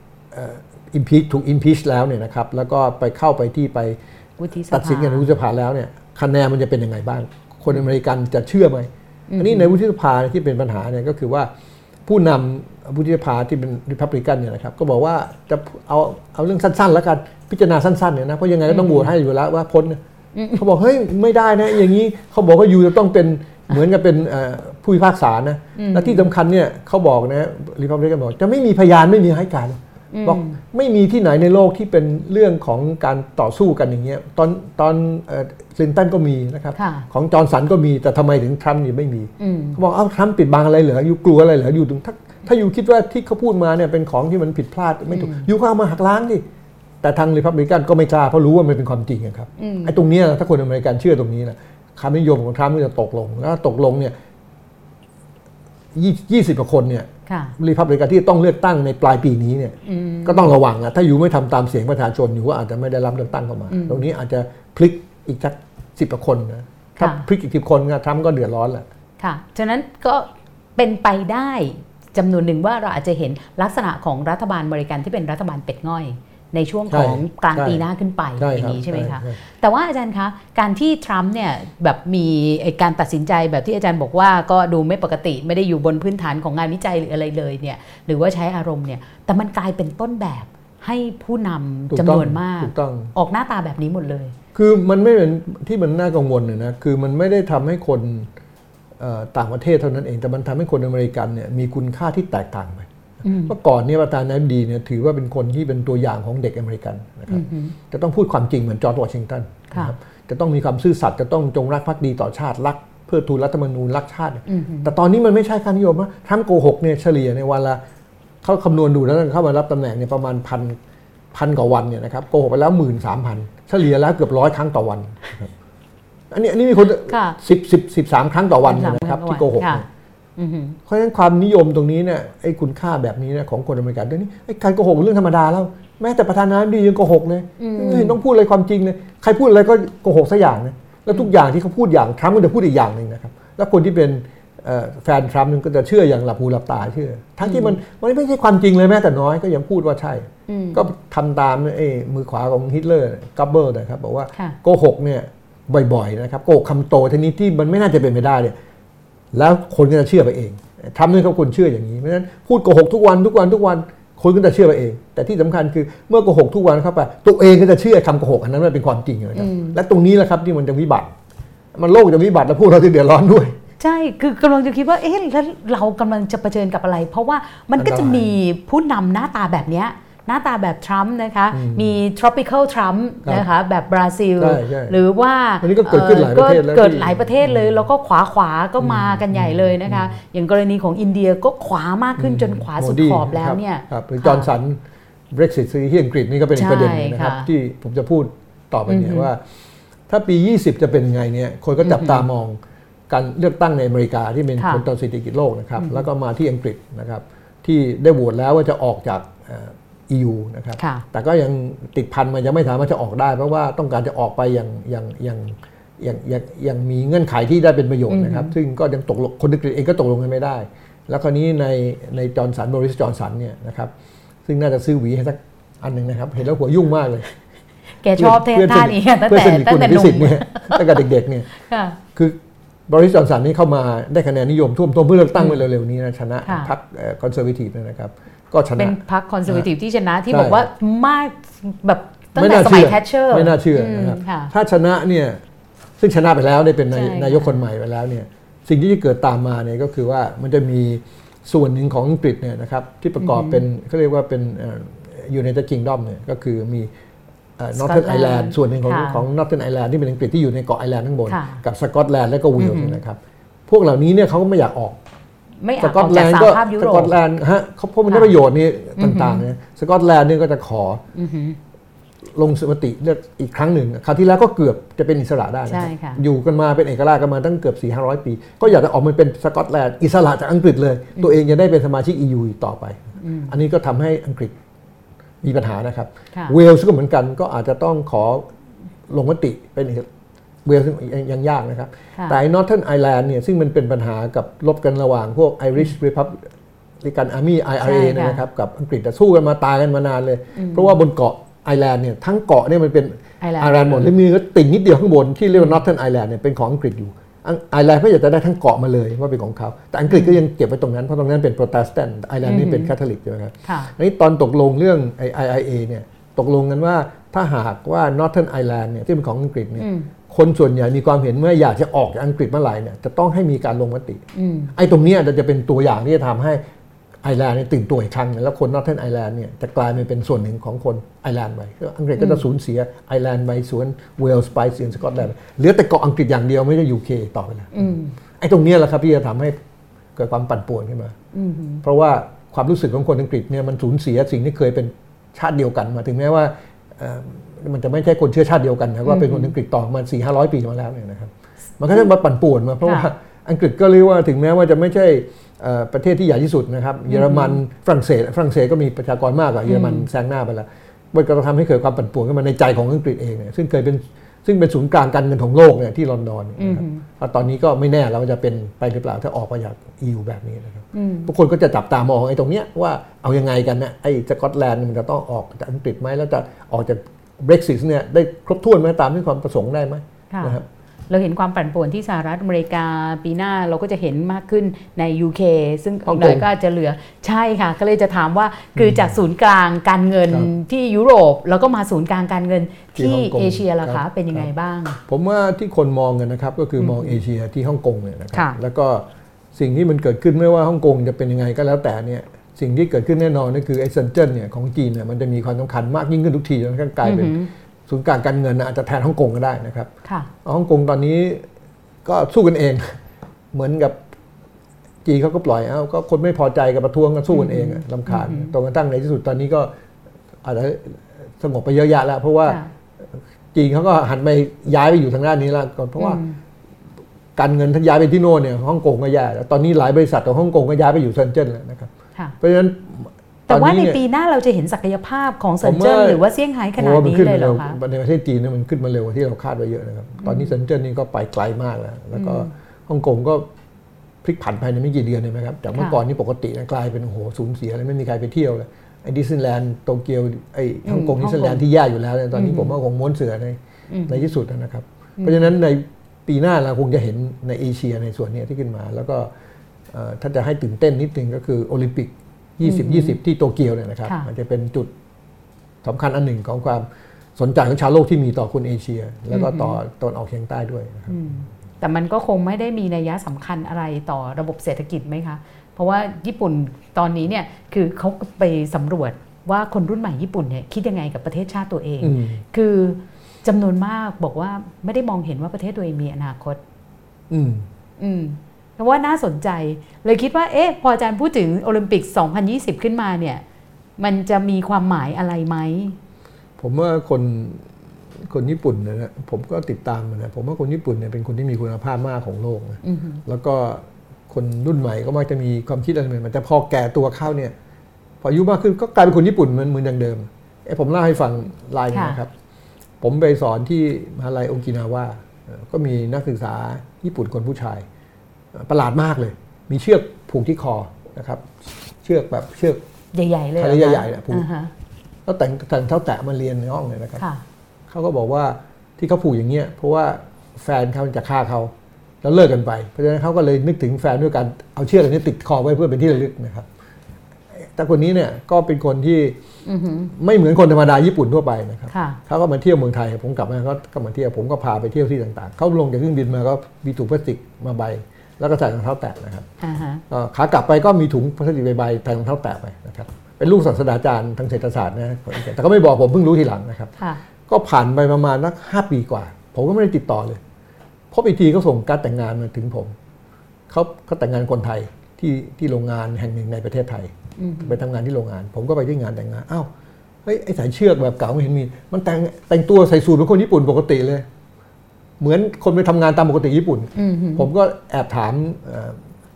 อิมพีชถูกอิมพีชแล้วเนี่ยนะครับแล้วก็ไปเข้าไปที่ไปตัดสินกันในวุฒิสภาแล้วเนี่ยคะแนนมันจะเป็นยังไงบ้างคนอเมริกันจะเชื่อไหมอันนี้ในวุฒิสภาที่เป็นปัญหาเนี่ยก็คือว่าผู้นำวุฒิสภาที่เป็นริพับลิกันเนี่ยนะครับก็บอกว่าจะเอาเอาเรื่องสั้นๆแล้วกันพิจารณาสั้นๆเนี่ยนะเพราะยังไงก็ต้องโหวตให้อยู่แล้วว่าพ้นเขาบอกเฮ้ยไม่ได้นะอย่างนี้เขาบอกว่าอยู่จะต้องเป็นเหมือนกับเป็นผู้พิพากษานะและที่สำคัญเนี่ยเขาบอกนะริพับลิกันบอกจะไม่มีพยานไม่มีให้การบอกไม่มีที่ไหนในโลกที่เป็นเรื่องของการต่อสู้กันอย่างเงี้ยตอนตอนคลินตันก็มีนะครับของจอร์นสันก็มีแต่ทำไมถึงทรัมป์นี่ไม่มีเขาบอกเอ้าทรัมป์ปิดบังอะไรเหรออยู่กลัวอะไรเหรออยู่ถึงถ้าถ้าอยู่คิดว่าที่เขาพูดมาเนี่ยเป็นของที่มันผิดพลาดไม่ถูกอยู่ก็เอามาหักล้างดิแต่ทางรีพับลิกันก็ไม่กล้าเพราะรู้ว่ามันเป็นความจริงครับไอ้ตรงนี้ถ้าคนอเมริกันเชื่อตรงนี้นะคำนิยมของทรัมป์ก็จะตกลงแล้วตกลงเนี่ยยี่สิบกว่าคนเนี่ยรีพับลิกันที่ต้องเลือกตั้งในปลายปีนี้เนี่ยก็ต้องระวังนะถ้าอยู่ไม่ทำตามเสียงประชาชนอยู่ก็อาจจะไม่ได้รับเลือกตั้งเข้ามาตรงนี้อาจจะพลิกอีกสักสิบกว่าคนนะถ้าพลิกอีกสิบคนก็ทรัมป์ก็เดือดร้อนแหละค่ะฉะนั้นก็เป็นไปได้จำนวนหนึ่งว่าเราอาจจะเห็นลักษณะของรัฐบาลอเมริกันที่เป็นรัฐบาลเป็ดง่อยในช่วงของกลางปีหน้าขึ้นไปอย่างนี้ใช่ไหมคะแต่ว่าอาจารย์คะการที่ทรัมป์เนี่ยแบบมีการตัดสินใจแบบที่อาจารย์บอกว่าก็ดูไม่ปกติไม่ได้อยู่บนพื้นฐานของงานวิจัยหรืออะไรเลยเนี่ยหรือว่าใช้อารมณ์เนี่ยแต่มันกลายเป็นต้นแบบให้ผู้นำจำนวนมากออกหน้าตาแบบนี้หมดเลยคือมันไม่เป็นที่มันน่ากังวลเลยนะคือมันไม่ได้ทำให้คนต่างประเทศเท่านั้นเองแต่มันทำให้คนอเมริกันเนี่ยมีคุณค่าที่แตกต่างไปเมื่อก่อนเนี่ยประธานาธิบดีเนี่ยถือว่าเป็นคนที่เป็นตัวอย่างของเด็กอเมริกันนะครับจะต้องพูดความจริงเหมือนจอร์จวอชิงตันนะครับจะต้องมีความซื่อสัตย์จะต้องจงรักภักดีต่อชาติรักเพื่อทูลรัฐธรรมนูญรักชาติแต่ตอนนี้มันไม่ใช่ค่านิยมนะทรัมป์โกหกเนี่ยเฉลี่ยในวันละเขาคำนวณดูแล้วเข้ามารับตำแหน่งเนี่ยประมาณพันพันกว่าวันเนี่ยนะครับโกหกไปแล้วหมื่นสามพันเฉลี่ยแล้วเกือบร้อยครั้งต่อวันอันนี้อันนี้มีคนสิบสิบสิบสามครั้งต่อวันนะครับที่โกหกเพราะฉะนั้นความนิยมตรงนี้เนี่ยไอ้คุณค่าแบบนี้เนี่ยของคนอเมริกันเรื่องนี้ไอ้การโกหกเป็นเรื่องธรรมดาแล้วแม้แต่ประธานาธิบดียังโกหกเลยต้องพูดอะไรความจริงเลยใครพูดอะไรก็โกหกซะอย่างนะแล้วทุกอย่างที่เขาพูดอย่างทรัมป์ก็จะพูดอีกอย่างหนึ่งนะครับแล้วคนที่เป็นแฟนทรัมป์ก็จะเชื่ออย่างหลับหูหลับตาเชื่อทั้งที่มันมันไม่ใช่ความจริงเลยแม้แต่น้อยก็ยังพูดว่าใช่ก็ทำตามไอ้มือขวาของฮิตเลอร์กัปเปอร์นะครับบอกว่าโกหกเนี่ยบ่อยๆนะครับโกหกคำโตทีนี้ที่มันไม่น่าจะเป็นไปได้เนี่ยแล้วคนก็จะเชื่อไปเองทำให้เขาคนเชื่ออย่างนี้เพราะฉะนั้นพูดโกหกทุกวันทุกวันทุกวันคนก็จะเชื่อไปเองแต่ที่สำคัญคือเมื่อโกหกทุกวันเข้าไปตัวเองก็จะเชื่อคำโกหกอันนั้นมันเป็นความจริงเลยครับและตรงนี้แหละครับที่มันจะวิบัติมันโลกจะวิบัติแล้วพวกเราจะเดือดร้อนด้วยใช่คือกำลังจะคิดว่าเอ๊ะแล้วเรากำลังจะเผชิญกับอะไรเพราะว่ามันก็จะมีผู้นำหน้าตาแบบนี้หน้าตาแบบทรัมป์นะคะมี tropical Trump นะคะแบบบราซิลหรือว่าอันนี้ก็เกิดขึ้นหลายประเทศแล้วเกิดหลายประเทศเลยแล้วก็ขวาขวาก็มากันใหญ่เลยนะคะอย่างกรณีของอินเดียก็ขวามากขึ้นจนขวาสุดขอบแล้วเนี่ยหรือจอห์นสัน Brexit ที่อังกฤษนี่ก็เป็นประเด็นนะครับที่ผมจะพูดต่อไปเนี่ยว่าถ้าปียี่สิบจะเป็นไงเนี่ยคนก็จับตามองการเลือกตั้งในอเมริกาที่เป็นผลต่อเศรษฐกิจโลกนะครับแล้วก็มาที่อังกฤษนะครับที่ได้โหวตแล้วว่าจะออกจากอี ยู นะครับแต่ก็ยังติดพันมันยังไม่สามารถจะออกได้เพราะว่าต้องการจะออกไปอย่างอย่างอย่างอย่างอย่างมีเงื่อนไขที่ได้เป็นประโยชน์นะครับซึ่งก็ยังตกลงคนอังกฤษเองก็ตกลงกันไม่ได้แล้วคราวนี้ในในจอห์นสันบริสจอห์นสันเนี่ยนะครับซึ่งน่าจะซื้อหวีให้สักอันนึงนะครับเห็นแล้วหัวยุ่งมากเลย แกชอบเทท่านี้ตั้งแต่ตั้งแต่หนุ่มตั้งแต่เด็กๆเนี่ยคือบริส จอนสันนี่เข้ามาได้คะแนนนิยมท่วมท้นเพื่อเลือกตั้งไปเร็วๆนี้นะชนะพรรคคอนเซอร์เวทีฟนะครับก็ชนะเป็นพรรคคอนเซอร์เวทีฟที่ชนะที่บอกว่ามากแบบตั้งแต่สมัยแทชเชอร์ไม่น่าเชื่อนะครับถ้าชนะเนี่ยซึ่งชนะไปแล้วได้เป็นนายกคนใหม่ไปแล้วเนี่ยสิ่งที่จะเกิดตามมาเนี่ยก็คือว่ามันจะมีส่วนหนึ่งของอังกฤษเนี่ยนะครับที่ประกอบเป็นเขาเรียกว่าเป็น United Kingdom เนี่ยก็คือมี Northern Ireland ส่วนหนึ่งของของ Northern Ireland ที่เป็นอังกฤษที่อยู่ในเกาะไอร์แลนด์ทั้งบนกับสกอตแลนด์และก็เวลส์นะครับพวกเหล่านี้เนี่ยเขาก็ไม่อยากออกสกอตแลนด์ก็สกอตแลนด์ฮะเขาเพราะมันได้ประโยชน์นี่ต่างๆเนี่ยสกอตแลนด์เนี่ยก็จะขอลงมติเลือกอีกครั้งหนึ่งคราวที่แล้วก็เกือบจะเป็นอิสระได้นะครับอยู่กันมาเป็นเอกราชกันมาตั้งเกือบ สี่ถึงห้าร้อย ปีก็อยากจะออกมันเป็นสกอตแลนด์อิสระจากอังกฤษเลยตัวเองจะได้เป็นสมาชิก อี ยู ต่อไปอันนี้ก็ทำให้อังกฤษมีปัญหานะครับเวลส์ก็เหมือนกันก็อาจจะต้องขอลงมติเป็นเวลส์ยังยากนะครับแต่ Northern Ireland เนี่ยซึ่งมันเป็นปัญหากับลบกันระหว่างพวก Irish Republican Army ไอ อาร์ เอ นะครับกับอังกฤษสู้กันมาตายกันมานานเลยเพราะว่าบนเกาะไอแลนด์เนี่ยทั้งเกาะเนี่ยมันเป็นไอแลนด์หมดแล้วมีก็ติ่งนิดเดียวข้างบนที่เรียกว่า Northern Ireland เนี่ยเป็นของอังกฤษอยู่ไอแลนด์ก็อยากจะได้ทั้งเกาะมาเลยว่าเป็นของเขาแต่อังกฤษก็ยังเก็บไว้ตรงนั้นเพราะตรงนั้นเป็นโปรเตสแตนต์ไอแลนด์นี่เป็นคาทอลิกใช่ไหมครับนี่ตอนตกลงเรื่องไอ ไอ เอ เนี่ยตกลงกันว่าถ้าหากว่า Northern Ireland เนี่ยที่เป็นของอังกฤษเนี่ยคนส่วนใหญ่มีความเห็นว่าอยากจะออกจากอังกฤษเมื่อไหร่เนี่ยจะต้องให้มีการลงมติไอ้ตรงนี้จะเป็นตัวอย่างที่จะทำให้ไอร์แลนด์ตื่นตัวอีกครั้งแล้วคน Northern Ireland เนี่ยจะกลายมาเป็นส่วนหนึ่งของคนไอร์แลนด์ไปอังกฤษก็จะสูญเสียไอร์แลนด์ไปส่วนเวลส์ไปส่วนสกอตแลนด์เหลือแต่เกาะอังกฤษอย่างเดียวไม่ใช่ ยู เค ต่อไปแล้วไอ้ตรงนี้แหละครับที่จะทำให้เกิดความปั่นป่วนขึ้นมาเพราะว่าความรู้สึกของคนอังกฤษเนี่ยมันสูญเสียสิ่งที่เคยเป็นชาติเดียวกันมาถึงแม้ว่ามันจะไม่ใช่คนเชื้อชาติเดียวกันนะว่าเป็นคนอังกฤษต่อมา สี่ถึงห้าร้อย ปีมาแล้วเนี่ยนะครับมันก็จะมาปั่นป่วนมาเพราะว่าอังกฤษก็เรียกว่าถึงแม้ว่าจะไม่ใช่ประเทศที่ใหญ่ที่สุดนะครับเยอรมันฝรั่งเศสฝรั่งเศสก็มีประชากรมากกว่าเยอรมันแซงหน้าไปแล้วมันก็ทำให้เกิดความปั่นป่วนขึ้นมาในใจของอังกฤษเองเนี่ยซึ่งเคยเป็นซึ่งเป็นศูนย์กลางการเงินของโลกเนี่ยที่ลอนดอนนะครับตอนนี้ก็ไม่แน่เราจะเป็นไปหรือเปล่าถ้าออกไปจาก อี ยู แบบนี้นะครับทุกคนก็จะจับตามองไอ้ตรงเนี้ยว่าเอายังไงกันนะไอ้สกอตแลนด์มันจะต้องออกจากอังกฤษไหมแล้วจะออกจาก Brexit เนี่ยได้ครบถ้วนไหมตามที่ความประสงค์ได้ไหมนะครับเราเห็นความปั่นป่วนที่สหรัฐอเมริกาปีหน้าเราก็จะเห็นมากขึ้นใน ยู เค ซึ่งหน่อยก็จะเหลือใช่ค่ะก็เลยจะถามว่าคือจากศูนย์กลางการเงินที่ยุโรปแล้วก็มาศูนย์กลางการเงินที่เอเชียล่ะคะเป็นยังไงบ้างผมว่าที่คนมองกันนะครับก็คือมองเอเชียที่ฮ่องกงเนี่ยนะครับแล้วก็สิ่งที่มันเกิดขึ้นไม่ว่าฮ่องกงจะเป็นยังไงก็แล้วแต่เนี่ยสิ่งที่เกิดขึ้นแน่นอนก็คือไอ้เซินเจิ้นเนี่ยของจีนเนี่ยมันจะมีความสำคัญมากยิ่งขึ้นทุกทีจนกลายเป็นศูนย์กลางการเงินอาจจะแทนฮ่องกงก็ได้นะครับฮ่องกงตอนนี้ก็สู้กันเองเหมือนกับจีนเขาก็ปล่อยเอาก็คนไม่พอใจกับประท้วงก็สู้กันเองลำคาญตรงกันตั้งในที่สุดตอนนี้ก็อาจจะสงบไปเยอะแยะแล้วเพราะว่าจีนเขาก็หันไปย้ายไปอยู่ทางด้านนี้แล้วก่อนเพราะว่าการเงินทั้งย้ายไปที่โน่นเนี่ยฮ่องกงก็แย่แล้วตอนนี้หลายบริษัทของฮ่องกงก็ย้ายไปอยู่เซินเจิ้นแล้วนะครับเพราะฉะนั้นแต่ว่าในปีหน้าเราจะเห็นศักยภาพของเซินเจิ้นหรือว่าเซี่ยงไฮ้ขนาดนี้เลยเหรอคะในประเทศจีนเนี่ยมันขึ้นมาเร็วกว่าที่เราคาดไว้เยอะนะครับตอนนี้เซินเจิ้นนี่ก็ไปไกลมากแล้วแล้วก็ฮ่องกงก็พลิกผันภายในไม่กี่เดือนเลยนะครับจากเมื่อก่อนนี่ปกติกลายเป็นโอ้โหสูญเสียเลยไม่มีใครไปเที่ยวเลยไอ้ดิสนีย์แลนด์โตเกียวไอ้ฮ่องกงดิสนีย์แลนด์ที่แย่อยู่แล้วตอนนี้ผมว่าคงม้วนเสือในในที่สุดนะครับเพราะฉะนั้นในปีหน้าเราคงจะเห็นในเอเชียในส่วนนี้ที่ขึ้นมาแล้วก็ถ้าจะให้ตื่นเต้นนิดนึงก็คือโอลิมปิกยี่สิบ ยี่สิบที่โตเกียวเนี่ยนะครับมันจะเป็นจุดสำคัญอันหนึ่งของความสนใจของชาวโลกที่มีต่อคนเอเชียแล้วก็ต่อตอนออกเฉียงใต้ด้วยนะครับแต่มันก็คงไม่ได้มีนัยยะสำคัญอะไรต่อระบบเศรษฐกิจไหมคะเพราะว่าญี่ปุ่นตอนนี้เนี่ยคือเขาไปสำรวจว่าคนรุ่นใหม่ญี่ปุ่นเนี่ยคิดยังไงกับประเทศชาติตัวเองคือจำนวนมากบอกว่าไม่ได้มองเห็นว่าประเทศตัวเองมีอนาคตอืมอืมเพราะว่าน่าสนใจเลยคิดว่าเอ๊ะพออาจารย์พูดถึงโอลิมปิกสองพันยี่สิบขึ้นมาเนี่ยมันจะมีความหมายอะไรไหมผมว่าคนคนญี่ปุ่นนะผมก็ติดตามนะผมว่าคนญี่ปุ่นเนี่ยเป็นคนที่มีคุณภาพมากของโลกนะแล้วก็คนรุ่นใหม่ก็มักจะมีความคิดอะไรใหม่มันจะพอแก่ตัวเข้าเนี่ยพออายุมากขึ้นก็กลายเป็นคนญี่ปุ่นเหมือนเหมือนอย่างเดิมเอ๊ะผมเล่าให้ฟังไลน์นะครับผมไปสอนที่มหาวิทยาลัยโอกินาวาก็มีนักศึกษาญี่ปุ่นคนผู้ชายประหลาดมากเลยมีเชือกผูกที่คอนะครับเชือกแบบเชือกใหญ่ๆเลยใหญ่ๆนะผูกแล้วแต่งแต่งเท้าแตะมาเรียนในห้องเลยนะครับ เข้า เขาก็บอกว่าที่เขาผูกอย่างเงี้ยเพราะว่าแฟนเขาจะฆ่าเขาแล้วเลิกกันไปเพราะฉะนั้นเขาก็เลยนึกถึงแฟนด้วยการเอาเชือกอันนี้ติดคอไว้เพื่อเป็นที่ระลึกนะครับแต่คนนี้เนี่ยก็เป็นคนที่ไม่เหมือนคนธรรมดาญี่ปุ่นทั่วไปนะครับเขาก็มาเที่ยวเมืองไทยผมกลับมาก็มาเที่ยวผมก็พาไปเที่ยวที่ต่างๆเขาลงจากเครื่องบินมาก็มีถุงพลาสติกมาใบแล้วก็ใส่รองเท้าแตะนะครับขากลับไปก็มีถุงพลาสติกใบใส่รองเท้าแตะไปนะครับเป็นลูกศาสตราจารย์ทางเศรษฐศาสตร์นะแต่ก็ไม่บอกผมเพิ่งรู้ทีหลังนะครับก็ผ่านไปประมาณนักห้าปีกว่าผมก็ไม่ได้ติดต่อเลยพออีกทีก็ส่งการแต่งงานมาถึงผมเขาเขาแต่งงานคนไทยที่ที่โรงงานแห่งหนึ่งในประเทศไทยไปทำงานที่โรงงานผมก็ไปที่งานแต่งงานอ้าวเฮ้ยไอ้สายเชือกแบบเก่าไม่เห็นมีมันแต่งแต่งตัวใส่สูทเป็นคนญี่ปุ่นปกติเลยเหมือนคนไปทำงานตามปกติญี่ปุ่นผมก็แอบถาม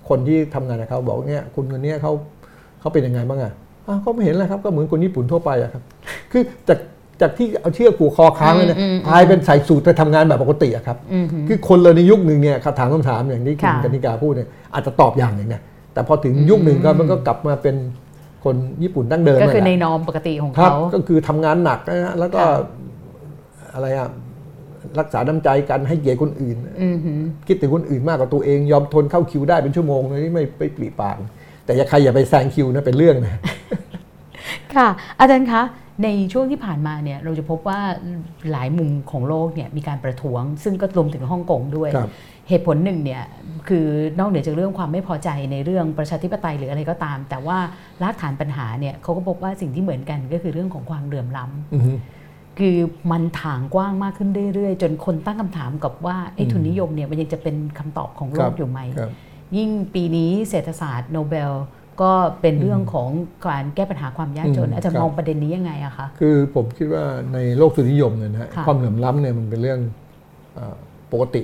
คนที่ทำงานนะเขาบอกเนี่ยคุณคนนี้เขาเขาเป็นยังไงบ้างอ่ะอ้าวก็ไม่เห็นเลยครับก็เหมือนคนญี่ปุ่นทั่วไปอะครับคือจากจากที่เอาเชือกผูกคอค้างเลยกลายเป็นใส่สูทไปทำงานแบบปกติอะครับคือคนเราในยุคหนึ่งเนี่ยคำถามคำถามอย่างที่คุณกนิกาพูดเนี่ยอาจจะตอบอย่างหนึ่งนะแต่พอถึงยุคหนึ่งก็มันก็กลับมาเป็นคนญี่ปุ่นดั้งเดิมก็คือในนอมปกติของเขาก็คือทำงานหนักนะแล้วก็อะไรอะรักษาน้ำใจกันให้เกียรติคนอื่นคิดถึงคนอื่นมากกว่าตัวเองยอมทนเข้าคิวได้เป็นชั่วโมงเลยไม่ไปปลีปากแต่อย่าใครอย่าไปแซงคิวนะเป็นเรื่องนะค่ะอาจารย์คะในช่วงที่ผ่านมาเนี่ยเราจะพบว่าหลายมุมของโลกเนี่ยมีการประท้วงซึ่งก็รวมถึงฮ่องกงด้วยเหตุผลหนึ่งเนี่ยคือนอกเหนือจากเรื่องความไม่พอใจในเรื่องประชาธิปไตยหรืออะไรก็ตามแต่ว่ารากฐานปัญหาเนี่ยเขาก็พบว่าสิ่งที่เหมือนกันก็คือเรื่องของความเหลื่อมล้ำคือมันถางกว้างมากขึ้นเรื่อยๆจนคนตั้งคำถามกับว่าไอ้ทุนนิยมเนี่ยมันยังจะเป็นคำตอบของโลกอยู่ไหมยิ่งปีนี้เศรษฐศาสตร์โนเบลก็เป็นเรื่องของการแก้ปัญหาความยากจนอาจารย์มองประเด็นนี้ยังไงอะคะคือผมคิดว่าในโลกทุนนิยมเนี่ยนะความเหลื่อมล้ำเนี่ยมันเป็นเรื่องปกติน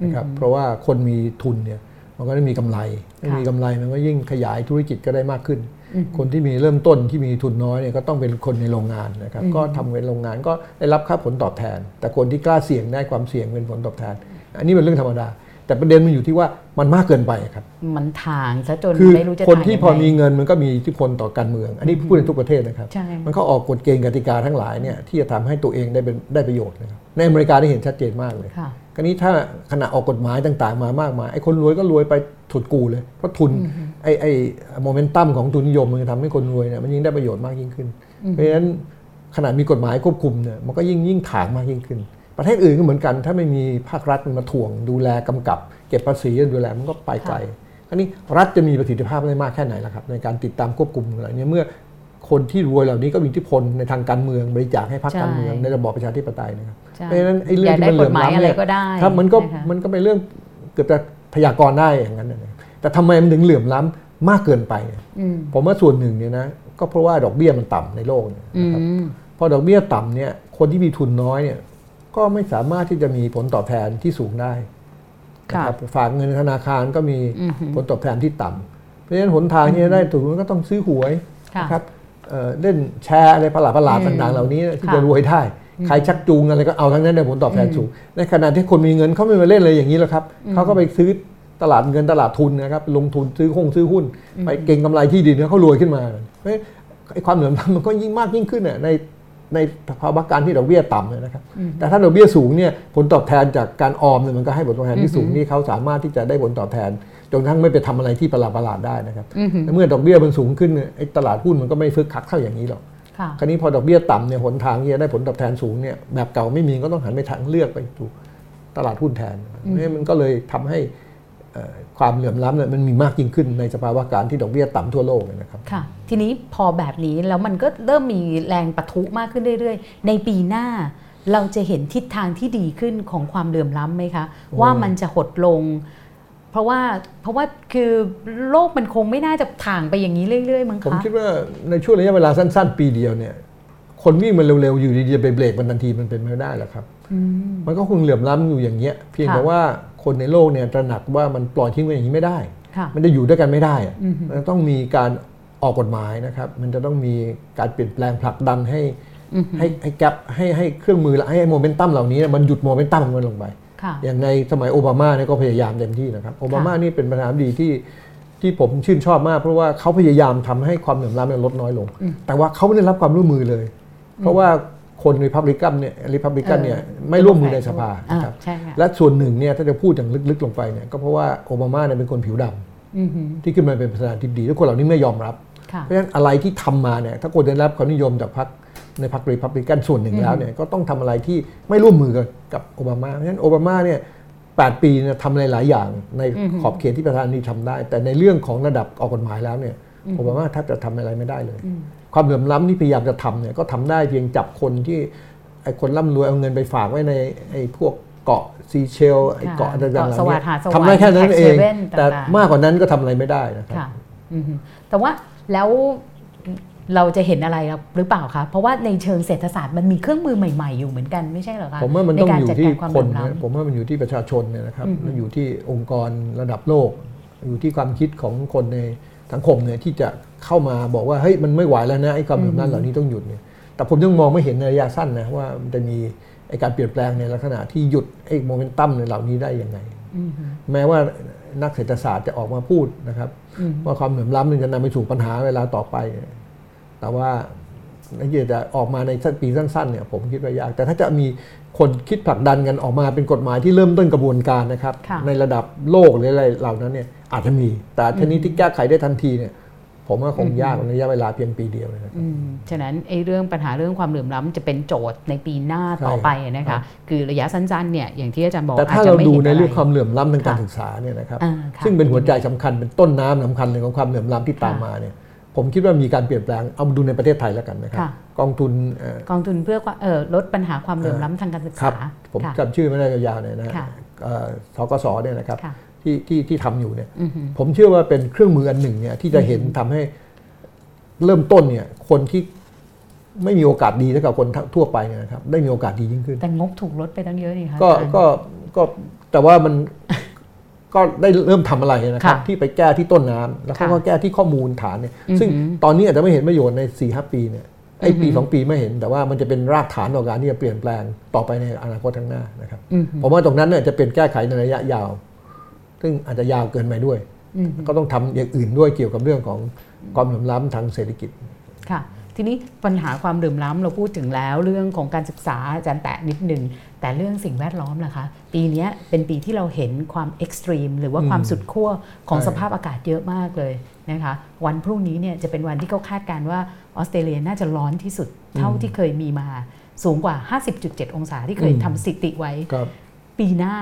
ะครับเพราะว่าคนมีทุนเนี่ยมันก็ได้มีกำไรมีกำไรมันก็ยิ่งขยายธุรกิจก็ได้มากขึ้นคนที่มีเริ่มต้นที่มีทุนน้อยเนี่ยก็ต้องเป็นคนในโรงงานนะครับก็ทำเป็นโรงงานก็ได้รับค่าผลตอบแทนแต่คนที่กล้าเสี่ยงได้ความเสี่ยงเป็นผลตอบแทนอันนี้เป็นเรื่องธรรมดาแต่ประเด็นมันอยู่ที่ว่ามันมากเกินไปครับมันทางซะจนไม่รู้จะทำยังไงคนที่พอมีเงินมันก็มีอิทธิพลต่อการเมืองอันนี้พูดในทุกประเทศนะครับมันก็ออกกฎเกณฑ์กติกาทั้งหลายเนี่ยที่จะทำให้ตัวเองได้เป็นได้ประโยชน์นะครับในอเมริกาได้เห็นชัดเจนมากเลยคราวนี้ถ้าขณะออกกฎหมายต่างๆมามากมายไอ้คนรวยก็รวยไปถุดกูเลยเพราะทุนไอ้ไอ้โมเมนตัมของทุนนิยมมันทำให้คนรวยเนี่ยมันยิ่งได้ประโยชน์มากยิ่งขึ้นเพราะฉะนั้นขณะมีกฎหมายควบคุมเนี่ยมันก็ยิ่งยิ่งถางมากยิ่งขึ้นประเทศอื่นก็เหมือนกันถ้าไม่มีภาครัฐมาถ่วงดูแลกำกับเก็บภาษีดูแลมันก็ไปไกลอันนี้รัฐจะมีประสิทธิภาพได้มากแค่ไหนล่ะครับในการติดตามควบคุมอะไรเนี่ยเมื่อคนที่รวยเหล่านี้ก็มีอิทธิพลในทางการเมืองบริจาคให้พรรคการเมืองในระบอบประชาธิปไตยนะครับเพราะฉะนั้นไอ้เรื่องที่มันเหลื่อมล้ำเนี่ยครับมันก็มันก็เป็นเรื่องเกือบจะพยากรณ์ได้อย่างนั้นนะแต่ทำไมมันถึงเหลื่อมล้ำมากเกินไปผมว่าส่วนหนึ่งเนี่ยนะก็เพราะว่าดอกเบี้ยมันต่ำในโลกนะครับพอดอกเบี้ยต่ำเนี่ยคนที่มีทุนน้อยเนี่ยก็ไม่สามารถที่จะมีผลตอบแทนที่สูงได้นะครับฝากเงินธนาคารก็มีผลตอบแทนที่ต่ำเพราะฉะนั้นหนทางที่จะได้ถูกมันก็ต้องซื้อหวยนะครับเล่นแชร์อะไรประหลาดๆต่างๆเหล่านี้ที่จะรวยได้ใครชักจูงอะไรก็เอาทั้งนั้นได้ผลตอบแทนสูงในขณะที่คนมีเงินเขาไม่มาเล่นเลยอย่างนี้หรอกครับเขาก็ไปซื้อตลาดเงินตลาดทุนนะครับลงทุนซื้อหุ้นซื้อหุ้นไปเก่งกำไรที่ดินเขารวยขึ้นมาเพราะไอ้ความเหลื่อมล้ำมันก็ยิ่งมากยิ่งขึ้นอ่ะในในภาวะการที่ดอกเบี้ยต่ำนะครับแต่ถ้าดอกเบี้ยสูงเนี่ยผลตอบแทนจากการออมเนี่ยมันก็ให้ผลตอบแทนที่สูงนี่เขาสามารถที่จะได้ผลตอบแทนจนทั้งไม่ไปทำอะไรที่ประหลาดๆได้นะครับและเมื่อดอกเบี้ยมันสูงขึ้นไอ้ตลาดหุ้นมันก็ไม่ฟื้นคักเท่าอย่างนี้หรอกคราวนี้พอดอกเบี้ยต่ำเนี่ยหนทางที่จะได้ผลตอบแทนสูงเนี่ยแบบเก่าไม่มีก็ต้องหันไปทางเลือกไปดูตลาดหุ้นแทนนี่มันก็เลยทำให้ความเหลื่อมล้ำเนี่ยมันมีมากยิ่งขึ้นในสภาวะการที่ดอกเบี้ยต่ำทั่วโลกเลยนะครับค่ะทีนี้พอแบบนี้แล้วมันก็เริ่มมีแรงปะทุมากขึ้นเรื่อยๆในปีหน้าเราจะเห็นทิศทางที่ดีขึ้นของความเหลื่อมล้ำไหมคะว่ามันจะหดลงเพราะว่าเพราะว่าคือโลกมันคงไม่น่าจะถ่างไปอย่างนี้เรื่อยๆมั้งคะผมคิดว่าในช่วงระยะเวลาสั้นๆปีเดียวเนี่ยคนวิ่งมันเร็วๆอยู่ดีๆไปเบรกมันทันทีมันเป็นไม่ได้หรอกครับมันก็คงเหลื่อมล้ำอยู่อย่างเงี้ยเพียงแต่ว่าคนในโลกเนี่ยตระหนักว่ามันปล่อยทิ้งไว้อย่างนี้ไม่ได้มันจะอยู่ด้วยกันไม่ได้มันต้องมีการออกกฎหมายนะครับมันจะต้องมีการเปลี่ยนแปลงผลักดันให้ให้ให้แกลบให้ให้เครื่องมือและให้โมเมนตัมเหล่านี้มันหยุดโมเมนตัมมันลงไปอย่างในสมัยโอบามาเนี่ยก็พยายามเต็มที่นะครับโอบามานี่เป็นประธานาธิบดีที่ที่ผมชื่นชอบมากเพราะว่าเขาพยายามทำให้ความเหลื่อมล้ำมันลดน้อยลงแต่ว่าเขาไม่ได้รับความร่วมมือเลยเพราะว่า คนรีพับลิกันเนี่ยรีพับลิกันเนี่ยไม่ร่วมมือในสภาครับและส่วนหนึ่งเนี่ยถ้าจะพูดอย่างลึกๆลงไปเนี่ยก็เพราะว่าโอบามาเนี่ยเป็นคนผิวดำที่ขึ้นมาเป็นประธานาธิบดีทุกคนเหล่านี้ไม่ยอมรับเพราะฉะนั้นอะไรที่ทำมาเนี่ยถ้าคนได้รับความนิยมจากพรรคในพรรครีพับลิกันส่วนหนึ่งแล้วเนี่ยก็ต้องทำอะไรที่ไม่ร่วมมือกับโอบามาเพราะฉะนั้นโอบามาเนี่ยแปดปีเนี่ยทำอะไรหลายอย่างในขอบเขตที่ประธานาธิบดีทำได้แต่ในเรื่องของระดับออกกฎหมายแล้วเนี่ยโอบามาแทบจะทำอะไรไม่ได้เลยความเหลื่อมล้ำที่พยายามจะทำเนี่ยก็ทำได้เพียงจับคนที่ไอ้คนร่ำรวยเอาเงินไปฝากไว้ในไอ้พวกเกาะซีเชลไอ้เกาะต่างๆเนี่ยทำได้แค่นั้นเองแต่มากกว่านั้นก็ทำอะไรไม่ได้นะครับแต่ว่าแล้วเราจะเห็นอะไรหรือเปล่าคะเพราะว่าในเชิงเศรษฐศาสตร์มันมีเครื่องมือใหม่ๆอยู่เหมือนกันไม่ใช่เหรอคะผมว่ามันต้องอยู่ที่คนผมว่ามันอยู่ที่ประชาชนเนี่ยนะครับมันอยู่ที่องค์กรระดับโลกอยู่ที่ความคิดของคนในสังคมเนี่ยที่จะเข้ามาบอกว่าเฮ้ยมันไม่ไหวแล้วนะไอ้ความเหลื่อมล้ำเหล่านี้ต้องหยุดเนี่ยแต่ผมยังมองไม่เห็นในระยะสั้นนะว่ามันจะมีไอ้การเปลี่ยนแปลงในลักษณะที่หยุดไอ้โมเมนตัมในเหล่านี้ได้ยังไงแม้ว่านักเศรษฐศาสตร์จะออกมาพูดนะครับว่าความเหลื่อมล้ำมันจะนำไปสู่ปัญหาเวลาต่อไปแต่ว่านั่นคือจะออกมาในปีสั้นๆเนี่ยผมคิดว่ายากแต่ถ้าจะมีคนคิดผลักดันกันออกมาเป็นกฎหมายที่เริ่มต้นกระบวนการนะครับในระดับโลกหรืออะไรเหล่านั้นเนี่ยอาจจะมีแต่ทีนี้ที่แก้ไขได้ทันทีเนี่ยผมว่าคงยากในระยะเวลาเพียงปีเดียวเลยนะครับฉะนั้นไอ้เรื่องปัญหาเรื่องความเหลื่อมล้ำจะเป็นโจทย์ในปีหน้าต่อไปนะคะคือระยะสั้นๆเนี่ยอย่างที่อาจารย์บอกแต่ถ้าเราดูในเรื่องความเหลื่อมล้ำทางการศึกษาเนี่ยนะครับซึ่งเป็นหัวใจสำคัญเป็นต้นน้ำสำคัญเลยของความเหลื่อมล้ำที่ตามมาเนี่ยผมคิดว่ามีการเปลี่ยนแปลงเอาดูในประเทศไทยแล้วกันนะครับกองทุนกองทุนเพื่อลดปัญหาความเหลื่อมล้ำทางการศึกษาผมจำชื่อไม่ได้ยาวๆเนี่ยนะทกศเนี่ยนะครับที่ที่ที่ทำอยู่เนี่ยผมเชื่อว่าเป็นเครื่องมืออันหนึ่งเนี่ยที่จะเห็นทำให้เริ่มต้นเนี่ยคนที่ไม่มีโอกาสดีเท่ากับคนทั่วไปเนี่ยนะครับได้มีโอกาสดียิ่งขึ้นแต่งบถูกลดไปตั้งเยอะนี่ค่ะก็ก็ก็แต่ว่ามันก็ได้เริ่มทำอะไรนะครับที่ไปแก้ที่ต้นน้ำแล้วก็แก้ที่ข้อมูลฐานเนี่ยซึ่งตอนนี้อาจจะไม่เห็นประโยชน์ใน สี่ถึงห้า ปีเนี่ยไอ้ปีสองปีไม่เห็นแต่ว่ามันจะเป็นรากฐานของการที่จะเปลี่ยนแปลงต่อไปในอนาคตข้างหน้านะครับผมว่าตรงนั้นเนี่ยจะเป็นแก้ไขในระยะยาวซึ่งอาจจะยาวเกินไปด้วยก็ต้องทำอย่างอื่นด้วยเกี่ยวกับเรื่องของความเหลื่อมล้ำทางเศรษฐกิจค่ะทีนี้ปัญหาความเหลื่อมล้ำเราพูดถึงแล้วเรื่องของการศึกษาอาจารย์แตะนิดนึงแต่เรื่องสิ่งแวดล้อมล่ะคะปีนี้เป็นปีที่เราเห็นความเอ็กซ์ตรีมหรือว่าความสุดขั้วของสภาพอากาศเยอะมากเลยนะคะวันพรุ่งนี้เนี่ยจะเป็นวันที่เขาคาดการณ์ว่าออสเตรเลียน่าจะร้อนที่สุดเท่าที่เคยมีมาสูงกว่า ห้าสิบจุดเจ็ด องศาที่เคยทำสถิติไว้ปีหน้า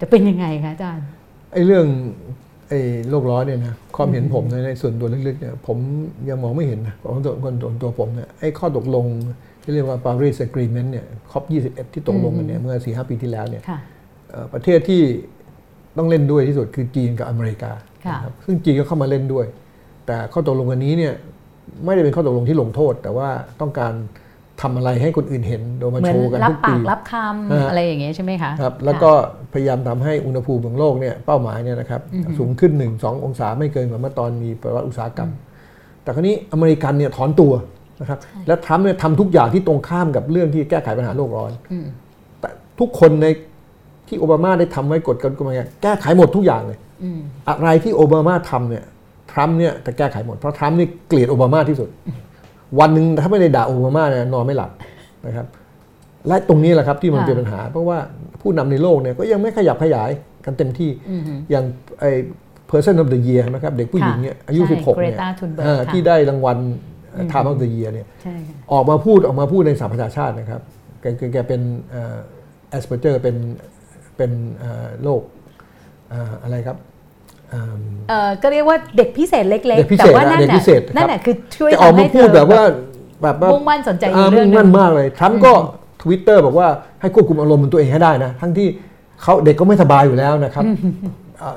จะเป็นยังไงคะอาจารย์ไอ้เรื่องไอ้โลกร้อนเนี่ยนะความเห็นผมในส่วนตัวลึกๆเนี่ยผมยังมองไม่เห็นนะของตัวตัวผมเนี่ยไอ้ข้อตกลงที่เรียกว่า Paris Agreement เนี่ย ซี โอ พี ยี่สิบเอ็ด ที่ตกลงกันเนี่ยเมื่อ สี่ถึงห้า ปีที่แล้วเนี่ยประเทศที่ต้องเล่นด้วยที่สุดคือจีนกับอเมริกาครับซึ่งจีนก็เข้ามาเล่นด้วยแต่ข้อตกลงอันนี้เนี่ยไม่ได้เป็นข้อตกลงที่ลงโทษแต่ว่าต้องการทำอะไรให้คนอื่นเห็นโดยมาโชว์กันทุกปีรับปากรับคำอะไรอย่างเงี้ยใช่ไหมคะครับแล้วก็พยายามทำให้อุณหภูมิของโลกเนี่ยเป้าหมายเนี่ยนะครับสูงขึ้น หนึ่งถึงสอง องศาไม่เกินกว่าเมื่อตอนมีประวัติอุตสาหกรรมแต่คราวนี้อเมริกันเนี่ยถอนตัวนะครับและทรัมป์เนี่ยทำทุกอย่างที่ตรงข้ามกับเรื่องที่แก้ไขปัญหาโลกร้อนแต่ทุกคนในที่โอบามาได้ทำไว้กฎกติกาแก้ไขหมดทุกอย่างเลยอะไรที่โอบามาทำเนี่ยทรัมป์เนี่ยจะแก้ไขหมดเพราะทรัมป์นี่เกลียดโอบามาที่สุดวันหนึ่งถ้าไม่ได้ด่าโอบามาเนี่ยนอนไม่หลับนะครับและตรงนี้แหละครับที่มันเป็นปัญหาเพราะว่าผู้นำในโลกเนี่ยก็ยังไม่ขยับขยายกันเต็มที่อย่างไอ้ Person of the Year นะครับเด็กผู้หญิงเนี่ยอายุสิบหกเนี่ยที่ได้รางวัล Time of the Year เนี่ยออกมาพูดออกมาพูดในสหประชาชาตินะครับแกแกเป็นเอ่อ Asperger เป็นเป็นเอ่อโรคอะไรครับก็เรียกว่าเด็กพิเศษเล็กๆแต่ว่านั่นน่ะนั่นน่ะคือช่วยออกมาพูดแบบว่าแบบว่ามุ่งมั่นสนใจเรื่องนั้นมากเลยทรัมป์ก็ Twitter บอกว่าให้ควบคุมอารมณ์ตัวเองให้ได้นะทั้งที่เขาเด็กก็ไม่สบายอยู่แล้วนะครับเอ่อ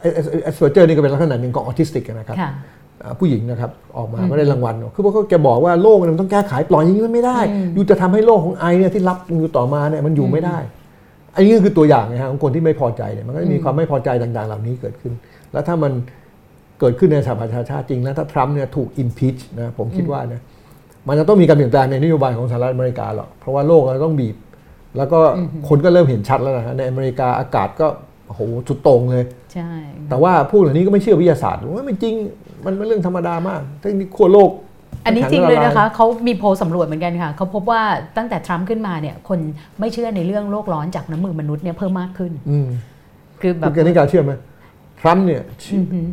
ไอ้สเปกเตอร์นี่ก็เป็นลักษณะนึงของออทิสติกนะครับผู้หญิงนะครับออกมาไม่ได้รางวัลคือพวกเขาแกบอกว่าโลกมันต้องแก้ไขปล่อยอย่างนี้ไม่ได้อยู่จะทำให้โลกของไอเนี่ยที่รับอยู่ต่อมาเนี่ยมันอยู่ไม่ได้อันนี้คือตัวอย่างนะฮะของคนที่ไม่พอใจเนี่ยมันก็มีความไม่พอใจต่างๆเหล่านี้เกิดขึ้นแล้วถ้ามันเกิดขึ้นในสหประชาชาติจริงแล้วถ้าทรัมป์เนี่ยถูก impeach นะผมคิดว่านะมันจะต้องมีการเปลี่ยนแปลงในนโยบายของสหรัฐอเมริกาหรอกเพราะว่าโลกเราต้องบีบแล้วก็คนก็เริ่มเห็นชัดแล้วนะในอเมริกาอากาศก็โอ้โหจุดตรงเลยใช่แต่ว่าพวกเหล่านี้ก็ไม่เชื่อวิทยาศาสตร์ว่ามันจริงมันเป็นเรื่องธรรมดามากทั้งที่ขั้วโลก อันนี้จริงเลยนะคะเขามีโพลสำรวจเหมือนกันค่ะเขาพบว่าตั้งแต่ทรัมป์ขึ้นมาเนี่ยคนไม่เชื่อในเรื่องโลกร้อนจากน้ำมือมนุษย์เนี่ยเพิ่มมากขึ้นคือแบบคุณกนิกาเชื่อไหมทรัมป์เนี่ย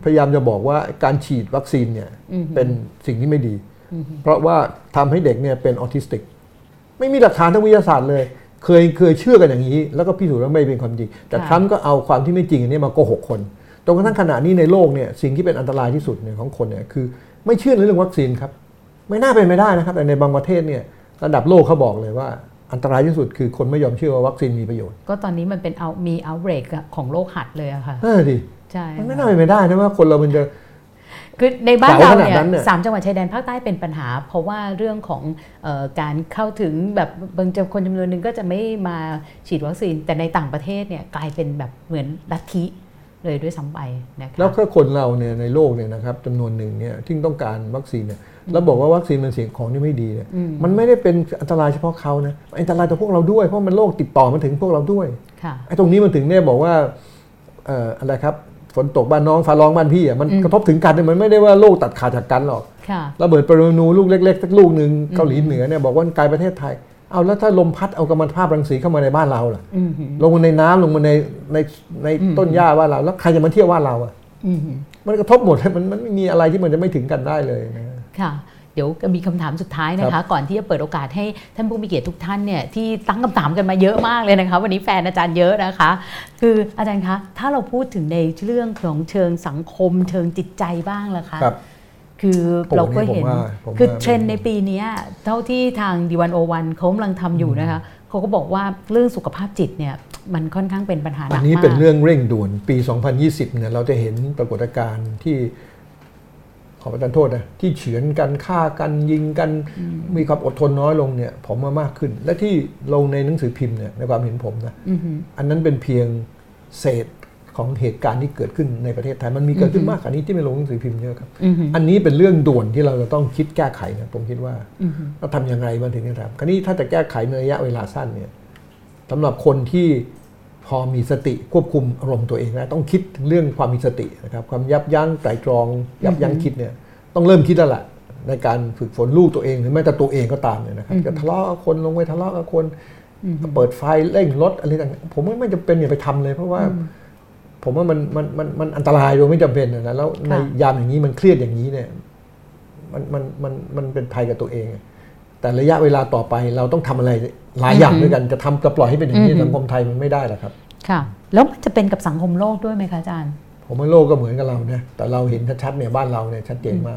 พยายามจะบอกว่าการฉีดวัคซีนเนี่ยเป็นสิ่งที่ไม่ดีเพราะว่าทำให้เด็กเนี่ยเป็นออทิสติกไม่มีหลักฐานทางวิทยาศาสตร์เลยเคยเคยเชื่อกันอย่างนี้แล้วก็พิสูจน์ว่าไม่เป็นความจริงแต่ทรัมป์ก็เอาความที่ไม่จริงอันนี้มาโกหกคนจนกระทั่งขณะนี้ในโลกเนี่ยสิ่งที่เป็นอันตรายที่สุดเนี่ยของคนเนี่ยคือไม่เชื่อในเรื่องวัคซีนครับไม่น่าเป็นไม่ได้นะครับแต่ในบางประเทศเนี่ยระดับโลกเขาบอกเลยว่าอันตรายที่สุดคือคนไม่ยอมเชื่อว่าวัคซีนมีประโยชน์ก็ตอนนี้มันเป็นเอามี outbreak ของโรคหัดเลยอะค่ะเออดิใช่มันไม่น่าเป็นไปได้นะว่าคนเรามันจะคือในบ้านเราเนี่ยสามจังหวัดชายแดนภาคใต้เป็นปัญหาเพราะว่าเรื่องของการเข้าถึงแบบบางคนจำนวนหนึ่งก็จะไม่มาฉีดวัคซีนแต่ในต่างประเทศเนี่ยกลายเป็นแบบเหมือนลัทธิเลยด้วยซ้ำไปนะครับแล้วก็คนเราเนี่ยในโลกเนี่ยนะครับจำนวนหนึ่งเนี่ยที่ต้องการวัคซีนเนี่ยแล้วบอกว่าวัคซีนเป็นสิ่งของที่ไม่ดีเนี่ยมันไม่ได้เป็นอันตรายเฉพาะเขานะอันตรายต่อพวกเราด้วยเพราะมันโรคติดต่อมาถึงพวกเราด้วยไอ้ตรงนี้มันถึงเนี่ยบอกว่าอะไรครับฝนตกบ้านน้องฟ้าร้องบ้านพี่อ่ะมันกระทบถึงกันเนี่ยมันไม่ได้ว่าโลกตัดขาดจากกันหรอกระเบิดปรมาณูลูกเล็กๆสักลูกหนึ่งเกาหลีเหนือเนี่ยบอกว่าไกลประเทศไทยเอาแล้วถ้าลมพัดเอากัมมันตภาพรังสีเข้ามาในบ้านเราล่ะลงมาในน้ำลงมาในในในต้นหญ้าบ้านเราแล้วใครจะมาเที่ยวบ้านเราอ่ะมันกระทบหมดมันมันไม่มีอะไรที่มันจะไม่ถึงกันได้เลยนะค่ะเดี๋ยวมีคำถามสุดท้ายนะคะก่อนที่จะเปิดโอกาสให้ท่านผู้มีเกียรติทุกท่านเนี่ยที่ตั้งคำถามกันมาเยอะมากเลยนะคะวันนี้แฟนอาจารย์เยอะนะคะคืออาจารย์คะถ้าเราพูดถึงในเรื่องของเชิงสังคมเชิงจิตใจบ้างล่ะคะคือเราก็เห็นคือเทรนด์ในปีนี้เท่าที่ทาง ดี หนึ่งศูนย์หนึ่ง เขากำลังทำอยู่นะคะเขาก็บอกว่าเรื่องสุขภาพจิตเนี่ยมันค่อนข้างเป็นปัญหาหนักมากอันนี้เป็นเรื่องเร่งด่วนปี สองพันยี่สิบเนี่ยเราจะเห็นปรากฏการณ์ที่ขอประทานโทษนะที่เฉือนกันฆ่ากันยิงกันมีความอดทนน้อยลงเนี่ยผมมามากขึ้นและที่ลงในหนังสือพิมพ์เนี่ยในความเห็นผมนะ อ, อันนั้นเป็นเพียงเศษของเหตุการณ์ที่เกิดขึ้นในประเทศไทยมันมีเกิดขึ้นมากกว่านี้ที่ไม่ลงหนังสือพิมพ์เยอะครับ อ, อันนี้เป็นเรื่องด่วนที่เราจะต้องคิดแก้ไขนะผมคิดว่าเราทำอย่างไรมันถึงจะทำคราวนี้ถ้าจะแก้ไขในระยะเวลาสั้นเนี่ยสำหรับคนที่พอมีสติควบคุมอารมณ์ตัวเองนะต้องคิดเรื่องความมีสตินะครับความยับยั้งไตร่ตรองยับยั้งคิดเนี่ยต้องเริ่มคิดแล้วล่ะในการฝึกฝนลูกตัวเองหรือแม้แต่ตัวเองก็ตามเนี่ยนะครับจะทะเลาะกับคนลงไปทะเลาะกับคนเปิดไฟเร่งรถอะไรต่างๆผมว่าไม่จำเป็นอย่าไปทำเลยเพราะว่าผมว่ามันมันมันมันอันตรายโดยไม่จำเป็นนะแล้วในยามอย่างนี้มันเครียดอย่างนี้เนี่ยมันมันมันมันเป็นภัยกับตัวเองแต่ระยะเวลาต่อไปเราต้องทำอะไรหลายอย่างด้วยกันจะทำจะปล่อยให้เป็นอย่างนี้สังคมไทยมันไม่ได้หรอกครับค่ะแล้วมันจะเป็นกับสังคมโลกด้วยไหมคะอาจารย์ผมว่าโลกก็เหมือนกับเรานะแต่เราเห็นชัดๆเนี่ยบ้านเราเนี่ยชัดเจนมาก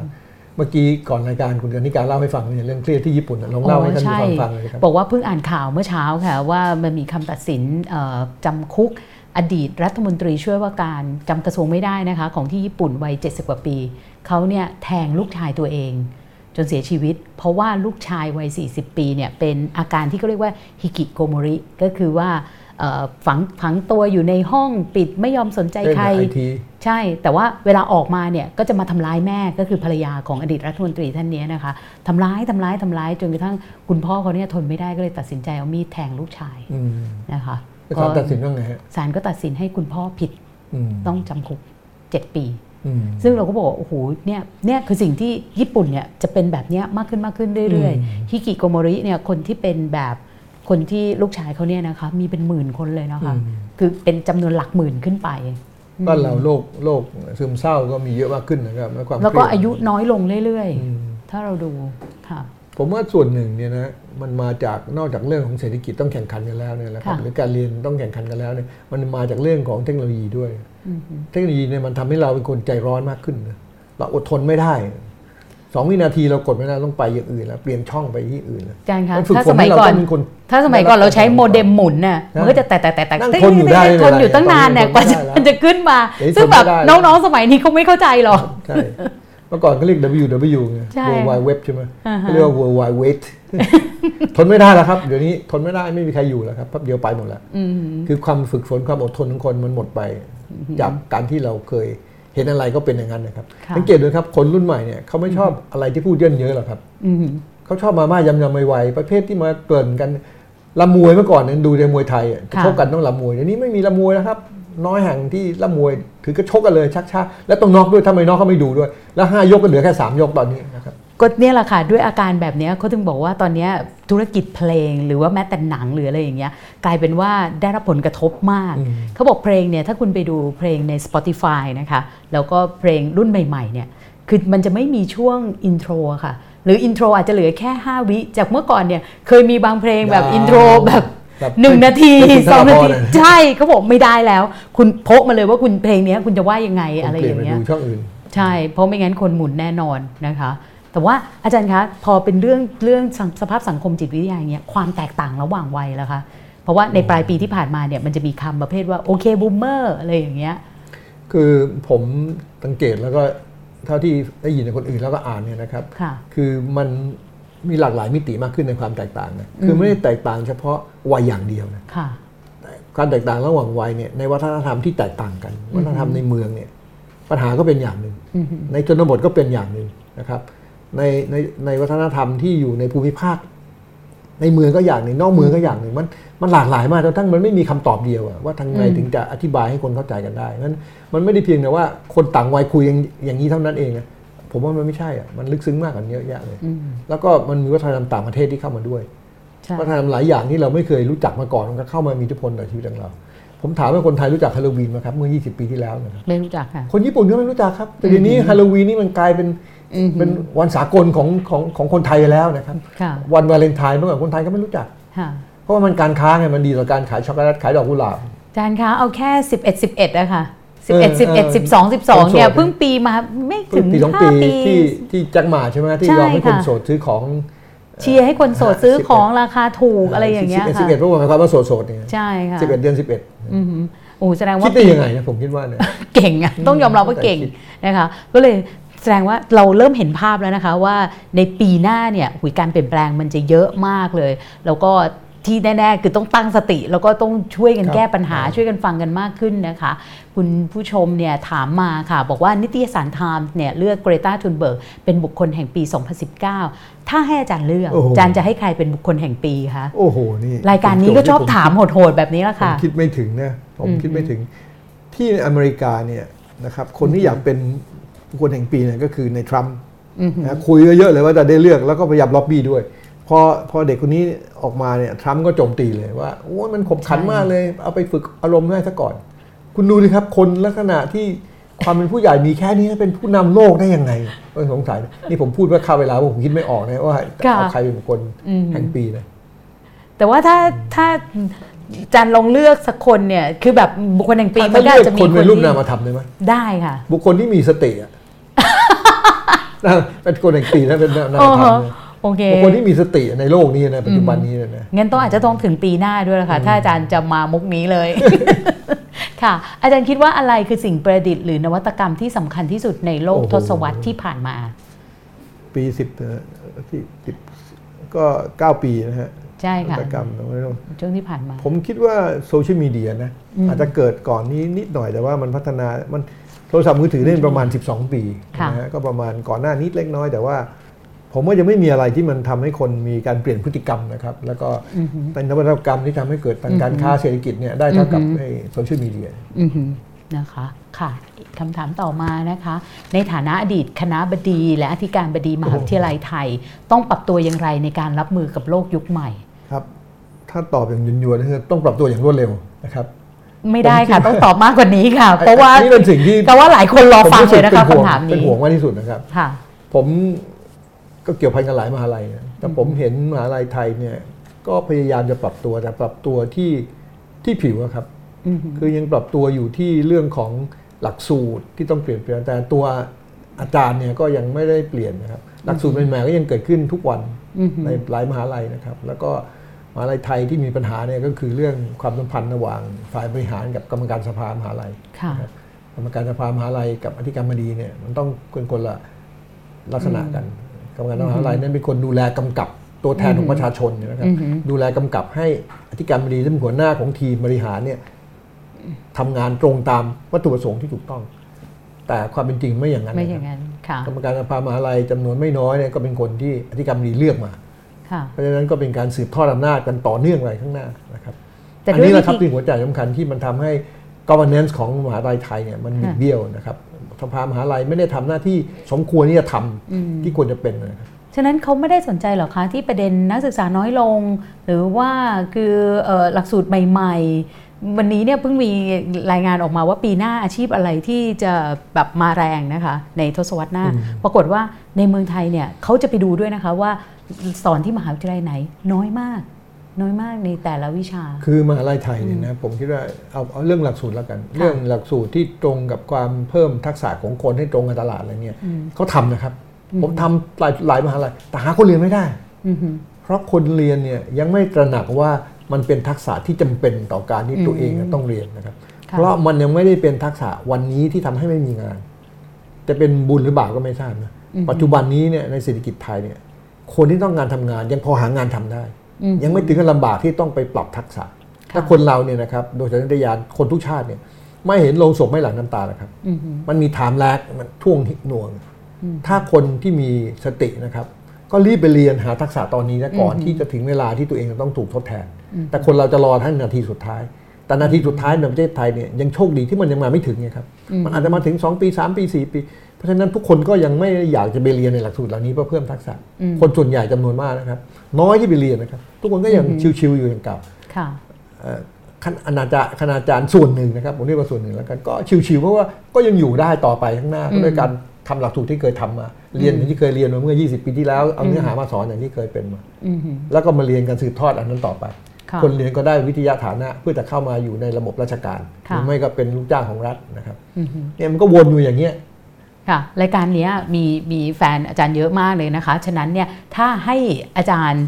เมื่อกี้ก่อนรายการคุณกนิกาเล่าให้ฟังเนี่ยเรื่องเครียดที่ญี่ปุ่นลองเล่าให้ท่านผู้ฟังฟังเลยครับบอกว่าเพิ่งอ่านข่าวเมื่อเช้าค่ะว่ามันมีคำตัดสินจำคุกอดีตรัฐมนตรีช่วยว่าการจำกระทรวงไม่ได้นะคะของที่ญี่ปุ่นวัยเจ็ดสิบกว่าปีเขาเนี่ยแทงลูกชายตัวเองจนเสียชีวิตเพราะว่าลูกชายวัยสี่สิบปีเนี่ยเป็นอาการที่เขาเรียกว่าฮิกิโกโมริก็คือว่าฝังฝังตัวอยู่ในห้องปิดไม่ยอมสนใจใครใช่แต่ว่าเวลาออกมาเนี่ยก็จะมาทำร้ายแม่ก็คือภรรยาของอดีตรัฐมนตรีท่านนี้นะคะทำร้ายทำร้ายทำร้ายจนกระทั่งคุณพ่อเขาเนี่ยทนไม่ได้ก็เลยตัดสินใจเอามีดแทงลูกชายนะคะศาลตัดสินว่าไงฮะศาลก็ตัดสินให้คุณพ่อผิดต้องจำคุกเจ็ดปีซึ่งเราก็บอกโอ้โหเนี่ยเนี่ยคือสิ่งที่ญี่ปุ่นเนี่ยจะเป็นแบบนี้มากขึ้นมากขึ้นเรื่อยๆฮิกิโกโมริเนี่ยคนที่เป็นแบบคนที่ลูกชายเขาเนี่ยนะคะมีเป็นหมื่นคนเลยนะคะคือเป็นจำนวนหลักหมื่นขึ้นไปบ้านเราโรคโรคซึมเศร้าก็มีเยอะมากขึ้นนะครับแล้วก็อายุน้อยลงเรื่อยๆถ้าเราดูค่ะผมว่าส่วนหนึ่งเนี่ยนะมันมาจากนอกจากเรื่องของเศรษฐกิจต้องแข่งขันกันแล้วเนี่ยแหละครับหรือการเรียนต้องแข่งขันกันแล้วเนี่ยมันมาจากเรื่องของเทคโนโลยีด้วยเทคโนโลยีเนี่ยมันทำให้เราเป็นคนใจร้อนมากขึ้นนะเราอดทนไม่ได้สองวินาทีเรากดไม่ได้ต้องไปอย่างอื่นแล้วเปลี่ยนช่องไปที่อื่นแล้วถ้าสมัยก่อนถ้าสมัยก่อนเราใช้โมเด็มหมุนน่ะมันก็จะแตะแตะแตะแตะทนอยู่ได้ทนอยู่ตั้งนานเนี่ยกว่ามันจะขึ้นมาซึ่งแบบน้องๆสมัยนี้คงไม่เข้าใจหรอกเมื่อก่อนก็เรียก ดับเบิลยู ดับเบิลยู ไง World Wide Web ใช่ไหมเรียกว่า World Wide Web ทนไม่ได้แล้วครับเดี๋ยวนี้ทนไม่ได้ไม่มีใครอยู่แล้วครับแป๊บเดียวไปหมดแล้วคือความฝึกฝนความอดทนของคนมันหมดไปจากการที่เราเคยเห็นอะไรก็เป็นอย่างนั้นนะครับสังเกตดูครับคนรุ่นใหม่เนี่ยเขาไม่ชอบอะไรที่พูดเยินเยอะหรอกครับเขาชอบมาม่ายำยำไวๆประเภทที่มาเกริ่นกันลำมวยเมื่อก่อนเนี่ยดูในมวยไทยชกกันต้องลำมวยเดี๋ยวนี้ไม่มีลำมวยแล้วครับน้อยแห่งที่ลำมวยถือก็ชกกันเลยชักช้าและต้องน็อกด้วยทำไมน็อกเขาไม่ดูด้วยแล้วห้ายกก็เหลือแค่สามยกตอนนี้นะครับ ก็เนี่ยแหละค่ะด้วยอาการแบบนี้เขาถึงบอกว่าตอนนี้ธุรกิจเพลงหรือว่าแม้แต่หนังหรืออะไรอย่างเงี้ยกลายเป็นว่าได้รับผลกระทบมากเขาบอกเพลงเนี่ยถ้าคุณไปดูเพลงใน Spotify นะคะแล้วก็เพลงรุ่นใหม่ๆเนี่ยคือมันจะไม่มีช่วงอินโทรค่ะหรืออินโทรอาจจะเหลือแค่ห้าวิจากเมื่อก่อนเนี่ยเคยมีบางเพลงแบบอินโทรแบบหนึ่งนาทีสองนาทีใช่เขาบอกไม่ได้แล้วคุณโพกมาเลยว่าคุณเพลงนี้คุณจะว่ายังไงอะไรอย่างเงี้ยใช่เพราะไม่งั้นคนหมุนแน่นอนนะคะแต่ว่าอาจารย์คะพอเป็นเรื่องเรื่องสภาพสังคมจิตวิทยาอย่างเงี้ยความแตกต่างระหว่างวัยแล้วคะเพราะว่าในปลายปีที่ผ่านมาเนี่ยมันจะมีคำประเภทว่าโอเคบูมเมอร์อะไรอย่างเงี้ยคือผมสังเกตแล้วก็เท่าที่ได้ยินจากคนอื่นแล้วก็อ่านเนี่ยนะครับคือมันมีหลากหลายมิติมากขึ้นในความแตกต่างนะคือไม่ได้แตกต่างเฉพาะวัยอย่างเดียวนะการแตกต่างระหว่างวัยเนี่ยในวัฒนธรรมที่แตกต่างกันวัฒนธรรมในเมืองเนี่ยปัญหาก็เป็นอย่างหนึ่งในชนบทก็เป็นอย่างหนึ่งนะครับในในในวัฒนธรรมที่อยู่ในภูมิภาคในเมืองก็อย่างหนึ่งนอกเมืองก็อย่างหนึ่งมันมันหลากหลายมากจนทั้งมันไม่มีคำตอบเดียวว่าทางไหนถึงจะอธิบายให้คนเข้าใจกันได้นั้นมันไม่ได้เพียงแต่ว่าคนต่างวัยคุยอย่างนี้เท่านั้นเองนะผมว่ามันไม่ใช่อ่ะมันลึกซึ้งมากกว่านี้เยอะแยะเลยแล้วก็มันมีวัฒนธรรมต่างประเทศที่เข้ามาด้วยวัฒนธรรมหลายอย่างที่เราไม่เคยรู้จักมาก่อนมันก็เข้ามามีอิทธิพลต่อชีวิตของเราผมถามว่าคนไทยรู้จักฮาโลวีนไหมครับเมื่อยี่สิบปีที่แล้วนะครับไม่รู้จักค่ะคนญี่ปุ่นก็ไม่รู้จักครับแต่เดี๋ยวนี้ฮาโลวีนนี่มันกลายเป็นเป็นวันสากลของของของคนไทยแล้วนะครับวันวาเลนไทน์เมื่อก่อนคนไทยก็ไม่รู้จักเพราะว่ามันการค้าไงมันดีต่อการขายช็อกโกแลตขายดอกกุหลาบอาจารย์คะเอาแค่สิบเอ็ด สิบเอ็ดอะค่ะสิบเอ็ด สิบเอ็ด สิบสอง สิบสองเนี่ยเพิ่งปีมาไม่ถึงห้าปีที่ที่จักหม่าใช่ไหมที่ยอมให้คนโสดซื้อของเชียร์ให้คนโสดซื้อของราคาถูกอะไรอย่างเงี้ยค่ะสิบเอ็ดเพราะว่าความว่าโสดๆเนี่ยใช่ค่ะสิบเอ็ดเดือนสิบเอ็ดอือหือโอ้แสดงว่าคิดได้ยังไงนะผมคิดว่าเนี่ยเก่งอ่ะต้องยอมรับว่าเก่งนะคะก็เลยแสดงว่าเราเริ่มเห็นภาพแล้วนะคะว่าในปีหน้าเนี่ยหุยการเปลี่ยนแปลงมันจะเยอะมากเลยแล้วก็ที่แน่ๆคือต้องตั้งสติแล้วก็ต้องช่วยกันแก้ปัญหาช่วยกันฟังกันมากขึ้นนะคะคุณผู้ชมเนี่ยถามมาค่ะบอกว่านิตยสารไทม์เนี่ยเลือกเกรตา ทุนเบิร์กเป็นบุคคลแห่งปีสองพันสิบเก้าถ้าให้อาจารย์เลือกอาจารย์จะให้ใครเป็นบุคคลแห่งปีคะโอ้โหนี่รายการนี้ก็ชอบถามโหดๆแบบนี้ละค่ะผมคิดไม่ถึงนะผมคิดไม่ถึงที่อเมริกาเนี่ยนะครับคนที่อยากเป็นบุคคลแห่งปีเนี่ยก็คือในทรัมป์นะคุยเยอะๆเลยว่าจะได้เลือกแล้วก็พยายามล็อบบี้ด้วยพอพอเด็กคนนี้ออกมาเนี่ยทรัมป์ก็โจมตีเลยว่าโอ้มันขบขันมากเลยเอาไปฝึกอารมณ์ได้ซะก่อนคุณดูดิครับคนลักษณะที่ความเป็นผู้ใหญ่มีแค่นี้เป็นผู้นำโลกได้ยังไงก็สงสัยนี่ผมพูดว่าข้าวเวลาผมคิดไม่ออกนะว่าเอาใครเป็นบุคคลแห่งปีนะแต่ว่าถ้าถ้าจันลงเลือกสักคนเนี่ยคือแบบบุคคลแห่งปีมันได้จะมีคนเป็นรูปนามธรรมได้ไหมได้ค่ะบุคคลที่มีสติอ่ะเป็นคนแห่งปีนะเป็นนามธรรมคนที่มีสติในโลกนี้นะปัจจุบันนี้นะงั้นต้องอาจจะต้องถึงปีหน้าด้วยละค่ะถ้าอาจารย์จะมามุกนี้เลยค่ะอาจารย์คิดว่าอะไรคือสิ่งประดิษฐ์หรือนวัตกรรมที่สำคัญที่สุดในโลกทศวรรษที่ผ่านมาปีสิบที่สิบก็เก้าปีนะฮะใช่ค่ะนวัตกรรมช่วงที่ผ่านมาผมคิดว่าโซเชียลมีเดียนะอาจจะเกิดก่อนนี้นิดหน่อยแต่ว่ามันพัฒนามันโทรศัพท์มือถือเล่นประมาณสิบสองปีนะฮะก็ประมาณก่อนหน้านิดเล็กน้อยแต่ว่าผมว่ายังไม่มีอะไรที่มันทำให้คนมีการเปลี่ยนพฤติกรรมนะครับแล้วก็เป็นนวัตกรรมที่ทำให้เกิดการค้าเศรษฐกิจเนี่ยได้เท่ากับโซเชียลมีเดียนะคะค่ะคำถามต่อมานะคะในฐานะอดีตคณบดีและอธิการบดีมหาวิทยาลัยไทยต้องปรับตัวอย่างไรในการรับมือกับโลกยุคใหม่ครับถ้าตอบอย่างยืนยันคือต้องปรับตัวอย่างรวดเร็วนะครับไม่ได้ค่ะต้องตอบมากกว่านี้ค่ะเพราะว่านี่เป็นสิ่งที่แต่ว่าหลายคนรอฟังเลยนะคะคำถามนี้เป็นห่วงมากที่สุดนะครับผมก็เกี่ยวพันกันหลายมหาลัยนะแต่ผมเห็นมหาลัยไทยเนี่ยก็พยายามจะปรับตัวแต่ปรับตัวที่ที่ผิวครับคือยังปรับตัวอยู่ที่เรื่องของหลักสูตรที่ต้องเปลี่ยนแปลงแต่ตัวอาจารย์เนี่ยก็ยังไม่ได้เปลี่ยนนะครับหลักสูตรใหม่ๆก็ยังเกิดขึ้นทุกวันในหลายมหาลัยนะครับแล้วก็มหาลัยไทยที่มีปัญหาเนี่ยก็คือเรื่องความสัมพันธ์ระหว่างฝ่ายบริหารกับกรรมการสภามหาลัยกรรมการสภามหาลัยกับอธิการบดีเนี่ยมันต้องเป็นคนละลักษณะกันกรรมการมหาวิทยาลัยนั้นเป็นคนดูแลกำกับตัวแทนของประชาชนนะครับดูแลกำกับให้อธิการบดีซึ่งเป็นหัวหน้าของทีมบริหารเนี่ยทำงานตรงตามวัตถุประสงค์ที่ถูกต้องแต่ความเป็นจริงไม่อย่างนั้นไม่อย่างนั้นกรรมการสภามหาวิทยาลัยจำนวนไม่น้อยเนี่ยก็เป็นคนที่อธิการบดีเลือกมาเพราะฉะนั้นก็เป็นการสืบทอดอำนาจกันต่อเนื่องไปข้างหน้านะครับอันนี้แหละครับที่หัวใจสำคัญที่มันทำให้ governance ของมหาวิทยาลัยไทยเนี่ยมันบิดเบี้ยวนะครับ สภามหาลัยไม่ได้ทำหน้าที่สมควรที่จะทำที่ควรจะเป็นนะครับฉะนั้นเขาไม่ได้สนใจหรอคะที่ประเด็นนักศึกษาน้อยลงหรือว่าคือหลักสูตรใหม่ๆวันนี้เนี่ยเพิ่งมีรายงานออกมาว่าปีหน้าอาชีพอะไรที่จะแบบมาแรงนะคะในทศวรรษหน้าปรากฏว่าในเมืองไทยเนี่ยเขาจะไปดูด้วยนะคะว่าสอนที่มหาวิทยาลัยไหนน้อยมากน้อยมากในแต่ละวิชาคือมหาลัยไทยเนี่ยนะผมคิดว่าเอาเอาเรื่องหลักสูตรแล้วกันเรื่องหลักสูตรที่ตรงกับความเพิ่มทักษะของคนให้ตรงกับตลาดอะไรเนี่ยเขาทำนะครับผมทำหลายหลายมหาลัยแต่หาคนเรียนไม่ได้เพราะคนเรียนเนี่ยยังไม่ตระหนักว่ามันเป็นทักษะที่จำเป็นต่อการที่ตัวเองต้องเรียนนะครับเพราะมันยังไม่ได้เป็นทักษะวันนี้ที่ทำให้ไม่มีงานจะเป็นบุญหรือบาปก็ไม่ทราบนะปัจจุบันนี้เนี่ยในเศรษฐกิจไทยเนี่ยคนที่ต้องงานทำงานยังพอหางานทำได้ยังไม่ถึงกับลำบากที่ต้องไปปรับทักษะถ้าคนเราเนี่ยนะครับโดยสัญชาตญาณคนทุกชาติเนี่ยไม่เห็นโลงศพไม่หลั่งน้ำตานะครับมันมีถามแลกมันท่วงหน่วงถ้าคนที่มีสตินะครับก็รีบไปเรียนหาทักษะตอนนี้นะก่อนที่จะถึงเวลาที่ตัวเองจะต้องถูกทดแทนแต่คนเราจะรอทั้งนาทีสุดท้ายแต่นาทีสุดท้ายในประเทศไทยเนี่ยยังโชคดีที่มันยังมาไม่ถึงไงครับมันอาจจะมาถึงสองปีสามปีสี่ปีเพราะฉะนั้นทุกคนก็ยังไม่อยากจะไปเรียนในหลักสูตรเหล่านี้เพื่อเพิ่มทักษะคนส่วนใหญ่จำนวนมากนะครับน้อยที่ไปเรียนนะครับทุกคนก็ยังชิวๆอยู่อย่างเก่าคณาจารย์คณาจารย์ส่วนหนึ่งนะครับผมเรียกว่าส่วนหนึ่งแล้วกันก็ชิวๆเพราะว่าก็ยังอยู่ได้ต่อไปข้างหน้าด้วยกันทำหลักสูตรที่เคยทำมาเรียนอย่างที่เคยเรียนมาเมื่อยี่สิบปีที่แล้วเอาเนื้อหามาสอนอย่างที่เคยเป็นมาแล้วก็มาเรียนกันสืบทอดอันนั้นต่อไปคนเรียนก็ได้วิทยาฐานะเพื่อจะเข้ามาอยู่ในระบบราชการหรือไม่ก็เป็นลูกจ้างของรัฐนะครับเนี่ยมันก็วนอยู่อย่างเงี้ยค่ะรายการนี้มีมีแฟนอาจารย์เยอะมากเลยนะคะฉะนั้นเนี่ยถ้าให้อาจารย์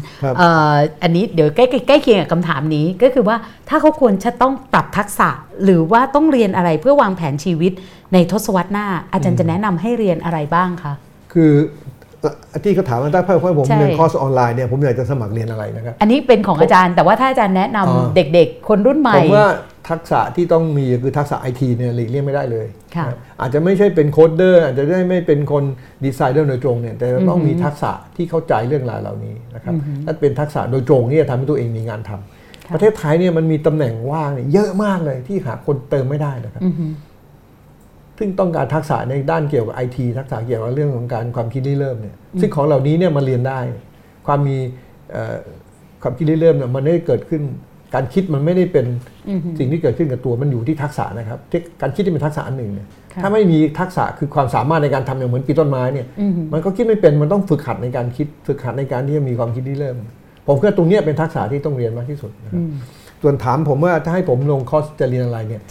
อันนี้เดี๋ยวใกล้ใกล้เคียงกับคำถามนี้ก็คือว่าถ้าเขาควรจะต้องปรับทักษะหรือว่าต้องเรียนอะไรเพื่อวางแผนชีวิตในทศวรรษหน้าอาจารย์จะแนะนำให้เรียนอะไรบ้างคะคือที่เขาถามมาตั้งเพื่อผมเรียนคอร์สออนไลน์เนี่ยผมอยากจะสมัครเรียนอะไรนะครับอันนี้เป็นของอาจารย์แต่ว่าถ้าอาจารย์แนะนำเด็กๆคนรุ่นใหม่ผมว่าทักษะที่ต้องมีคือทักษะ ไอ ที เนี่ยหลีกเลี่ยงไม่ได้เลยอาจจะไม่ใช่เป็นโค้ดเดอร์อาจจะได้ไม่เป็นคนดีไซเนอร์โดยตรงเนี่ยแต่ต้องมีทักษะที่เข้าใจเรื่องราวเหล่านี้นะครับนั่นเป็นทักษะโดยตรงที่จะทำให้ตัวเองมีงานทำประเทศไทยเนี่ยมันมีตำแหน่งว่างเยอะมากเลยที่หาคนเติมไม่ได้นะครับซึ่งต้องการทักษะในด้านเกี่ยวกับ ไอ ที ทักษะเกี่ยวกับเรื่องของการความคิดริเริ่มเนี่ยซึ่งของเหล่านี้เนี่ยมันเรียนได้ความมีความคิดริเริ่มเนี่ยมันได้เกิดขึ้นการคิดมันไม่ได้เป็นสิ่งที่เกิดขึ้นกับตัวมันอยู่ที่ทักษะนะครับการคิดที่เป็นทักษะอันหนึ่งเนี่ยถ้าไม่มีทักษะคือความสามารถในการทำอย่างเหมือนปีต้นไม้เนี่ยมันก็คิดไม่เป็นมันต้องฝึกหัดในการคิดฝึกหัดในการที่จะมีความคิดริเริ่มผมคิดว่าตรงนี้เป็นทักษะที่ต้องเรียนมากที่สุดนะครับส่วนถามผมว่าถ้าให้ผมลงคอร์สจะเรียนอะไรเนี่ย